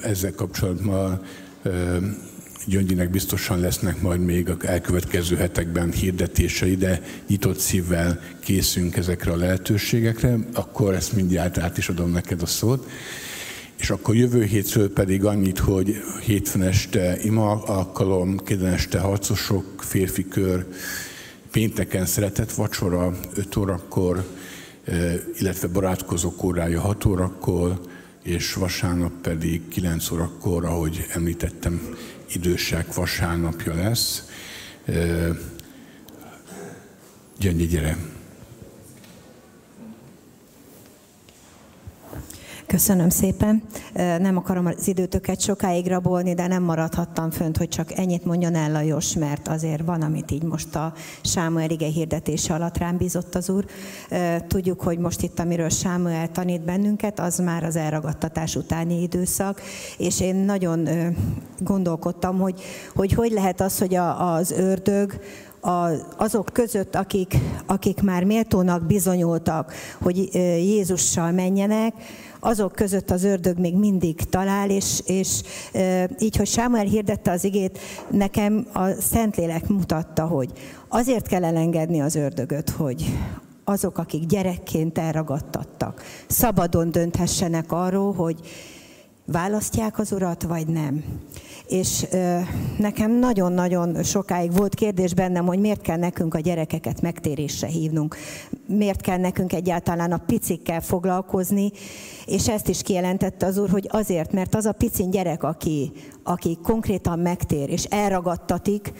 Ezzel kapcsolatban Gyöngyinek biztosan lesznek majd még a elkövetkező hetekben hirdetései, de nyitott szívvel készünk ezekre a lehetőségekre. Akkor ezt mindjárt át is adom neked a szót. És akkor jövő hétről pedig annyit, hogy hétfőn este ima alkalom, kedden este harcosok, férfi kör, pénteken szeretett vacsora öt órakor, illetve barátkozók órája hat órakor, és vasárnap pedig kilenc órakor, ahogy említettem, idősek vasárnapja lesz. Gyöngyi, gyere! Köszönöm szépen. Nem akarom az időtöket sokáig rabolni, de nem maradhattam fönt, hogy csak ennyit mondjon el Lajos, mert azért van, amit így most a Sámuel ige hirdetése alatt rám bízott az Úr. Tudjuk, hogy most itt, amiről Sámuel tanít bennünket, az már az elragadtatás utáni időszak, és én nagyon gondolkodtam, hogy hogy, hogy lehet az, hogy a, az ördög, azok között, akik, akik már méltónak bizonyultak, hogy Jézussal menjenek, azok között az ördög még mindig talál, és, és így, hogy Sámuel hirdette az igét, nekem a Szentlélek mutatta, hogy azért kell elengedni az ördögöt, hogy azok, akik gyerekként elragadtattak, szabadon dönthessenek arról, hogy választják az Urat, vagy nem. És ö, nekem nagyon-nagyon sokáig volt kérdés bennem, hogy miért kell nekünk a gyerekeket megtérésre hívnunk, miért kell nekünk egyáltalán a picikkel foglalkozni, és ezt is kijelentette az Úr, hogy azért, mert az a picin gyerek, aki, aki konkrétan megtér és elragadtatik,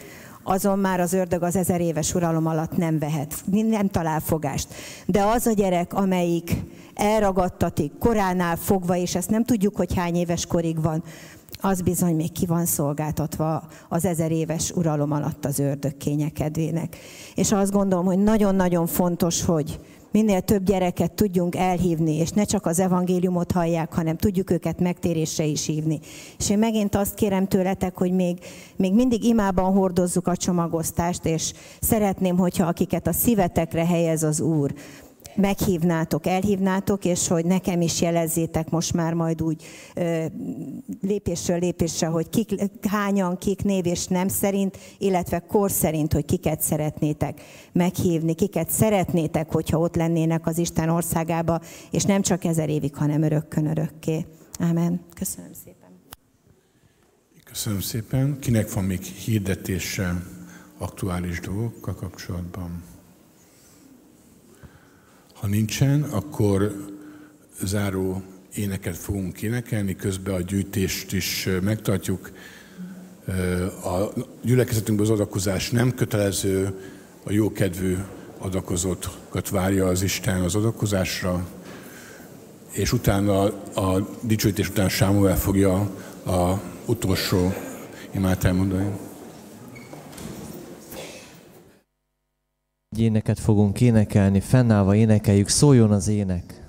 azon már az ördög az ezer éves uralom alatt nem vehet, nem talál fogást. De az a gyerek, amelyik elragadtatik, koránál fogva, és ezt nem tudjuk, hogy hány éves korig van, az bizony még ki van szolgáltatva az ezer éves uralom alatt az ördög kényekedvének. És azt gondolom, hogy nagyon-nagyon fontos, hogy minél több gyereket tudjunk elhívni, és ne csak az evangéliumot hallják, hanem tudjuk őket megtérésre is hívni. És én megint azt kérem tőletek, hogy még, még mindig imában hordozzuk a csomagosztást, és szeretném, hogyha akiket a szívetekre helyez az Úr, meghívnátok, elhívnátok, és hogy nekem is jelezzétek most már majd úgy lépésről lépésre, hogy kik, hányan, kik név és nem szerint, illetve kor szerint, hogy kiket szeretnétek meghívni, kiket szeretnétek, hogyha ott lennének az Isten országába, és nem csak ezer évig, hanem örökkön örökké. Ámen. Köszönöm szépen. Köszönöm szépen. Kinek van még hirdetése aktuális dolgokkal kapcsolatban? Ha nincsen, akkor záró éneket fogunk énekelni, közben a gyűjtést is megtartjuk. A gyülekezetünkben az adakozás nem kötelező, a jókedvű adakozókat várja az Isten az adakozásra, és utána a dicsőítés után Sámuel fogja a utolsó imát elmondani. Éneket fogunk énekelni, fennállva énekeljük, szóljon az ének!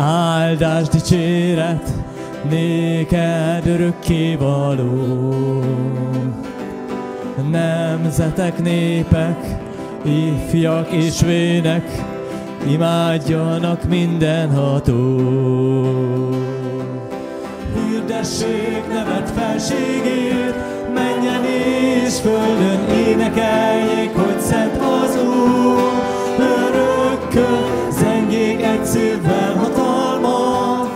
Áldás, dicséret, néked örökkévaló. Nemzetek, népek, ifjak és vének, imádjanak mindenható. Hirdessék nevet felségét, menjen és földön énekeljék, hogy szent az Úr, örökkön. Zengék egy szívvel hatalma,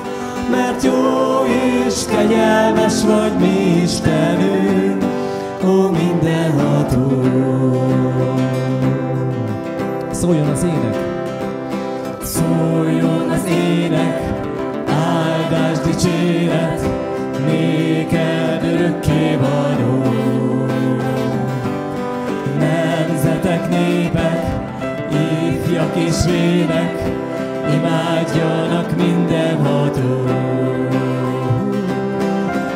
mert jó és kegyelmes vagy mi Istenünk, ó mindenható. Szóljon az ének! egész vélek, imádjanak mindenható.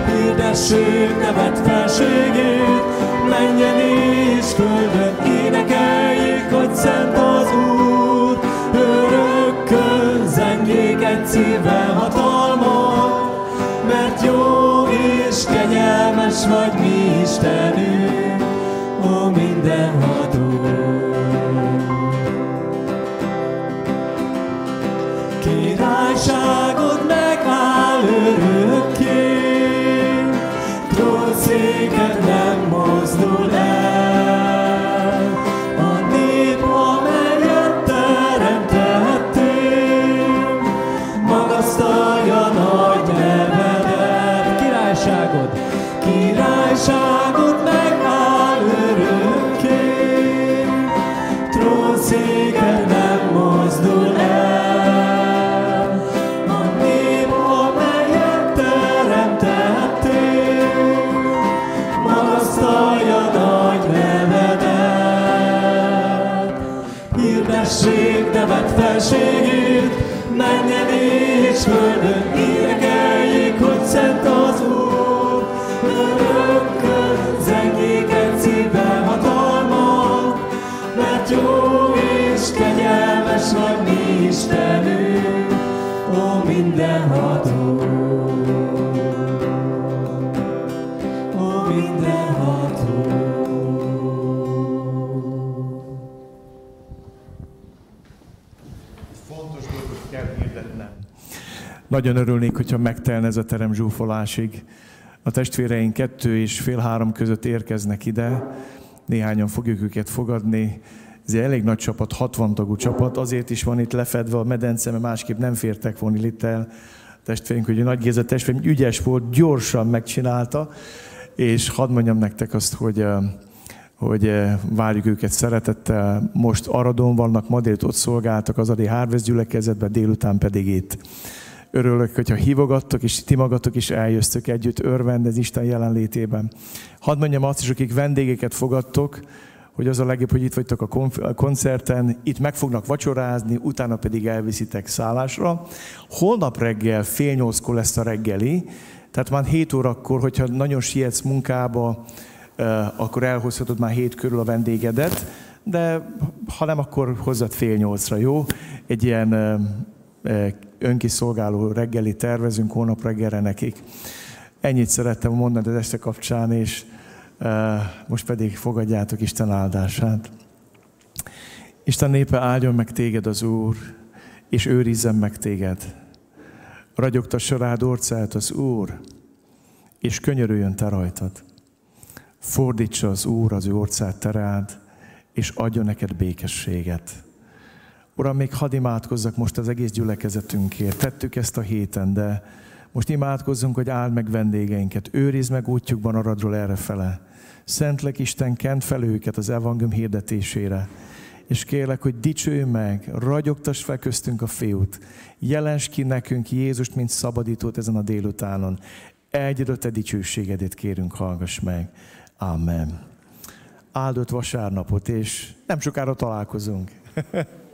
Hirdessük nevet felségét, menjen és földön énekeljük, hogy szent az Úr. Örökkön zengjék egy szívvel hatalmat, mert jó és kegyelmes vagy mi Istenünk, ó mindenható. Királyságod megáll örökké, trónszéked nem mozdul el. A nép, amelyet teremtettél, magasztalja nagy nevedet. Királyságod, királyságod megáll örökké, trónszéked nem mozdul el. Nevet felségét, menjen és földön énekeljék, hogy szent az Úr. Örökkön zengjék egy szívvel hatalmat, mert jó és kegyelmes vagy mi Istenünk, ó mindenható. Ó mindenható. Nagyon örülnék, hogyha megtelne ez a terem zsúfolásig. A testvéreink kettő és fél három között érkeznek ide. Néhányan fogjuk őket fogadni. Ez egy elég nagy csapat, hatvan tagú csapat. Azért is van itt lefedve a medence, mert másképp nem fértek volna itt el. A testvérünk, hogy a Nagy Géza testvérünk ügyes volt, gyorsan megcsinálta. És hadd mondjam nektek azt, hogy, hogy várjuk őket szeretettel. Most Aradon vannak, ma délután ott szolgáltak az Adi Harvest gyülekezetben, délután pedig itt. Örülök, hogyha hívogattok, és ti magatok is eljöztök együtt örvend az Isten jelenlétében. Hadd mondjam azt is, akik vendégeket fogadtok, hogy az a legjobb, hogy itt vagytok a, konf- a koncerten, itt meg fognak vacsorázni, utána pedig elviszitek szállásra. Holnap reggel fél nyolckor lesz a reggeli, tehát már hét órakor, hogyha nagyon sietsz munkába, akkor elhozhatod már hét körül a vendégedet, de ha nem, akkor hozzad fél nyolcra, jó? Egy ilyen önkiszolgáló reggeli tervezünk holnap reggelre nekik. Ennyit szerettem mondani az este kapcsán, és most pedig fogadjátok Isten áldását. Isten népe, áldjon meg téged az Úr, és őrizzen meg téged. Ragyogtassa rád orcáját az Úr, és könyörüljön te rajtad. Fordítsa az Úr az ő orcáját te rád, és adjon neked békességet. Uram, még hadd imádkozzak most az egész gyülekezetünkért. Tettük ezt a héten, de most imádkozzunk, hogy áld meg vendégeinket. Őrizd meg útjukban Aradról errefele. Szentlek Isten, kent fel őket az evangélium hirdetésére. És kérlek, hogy dicsőj meg, ragyogtass fel köztünk a fiút. Jelensd ki nekünk Jézust, mint szabadítót ezen a délutánon. Egyedül te dicsőségedét kérünk, hallgass meg. Amen. Áldott vasárnapot, és nem sokára találkozunk.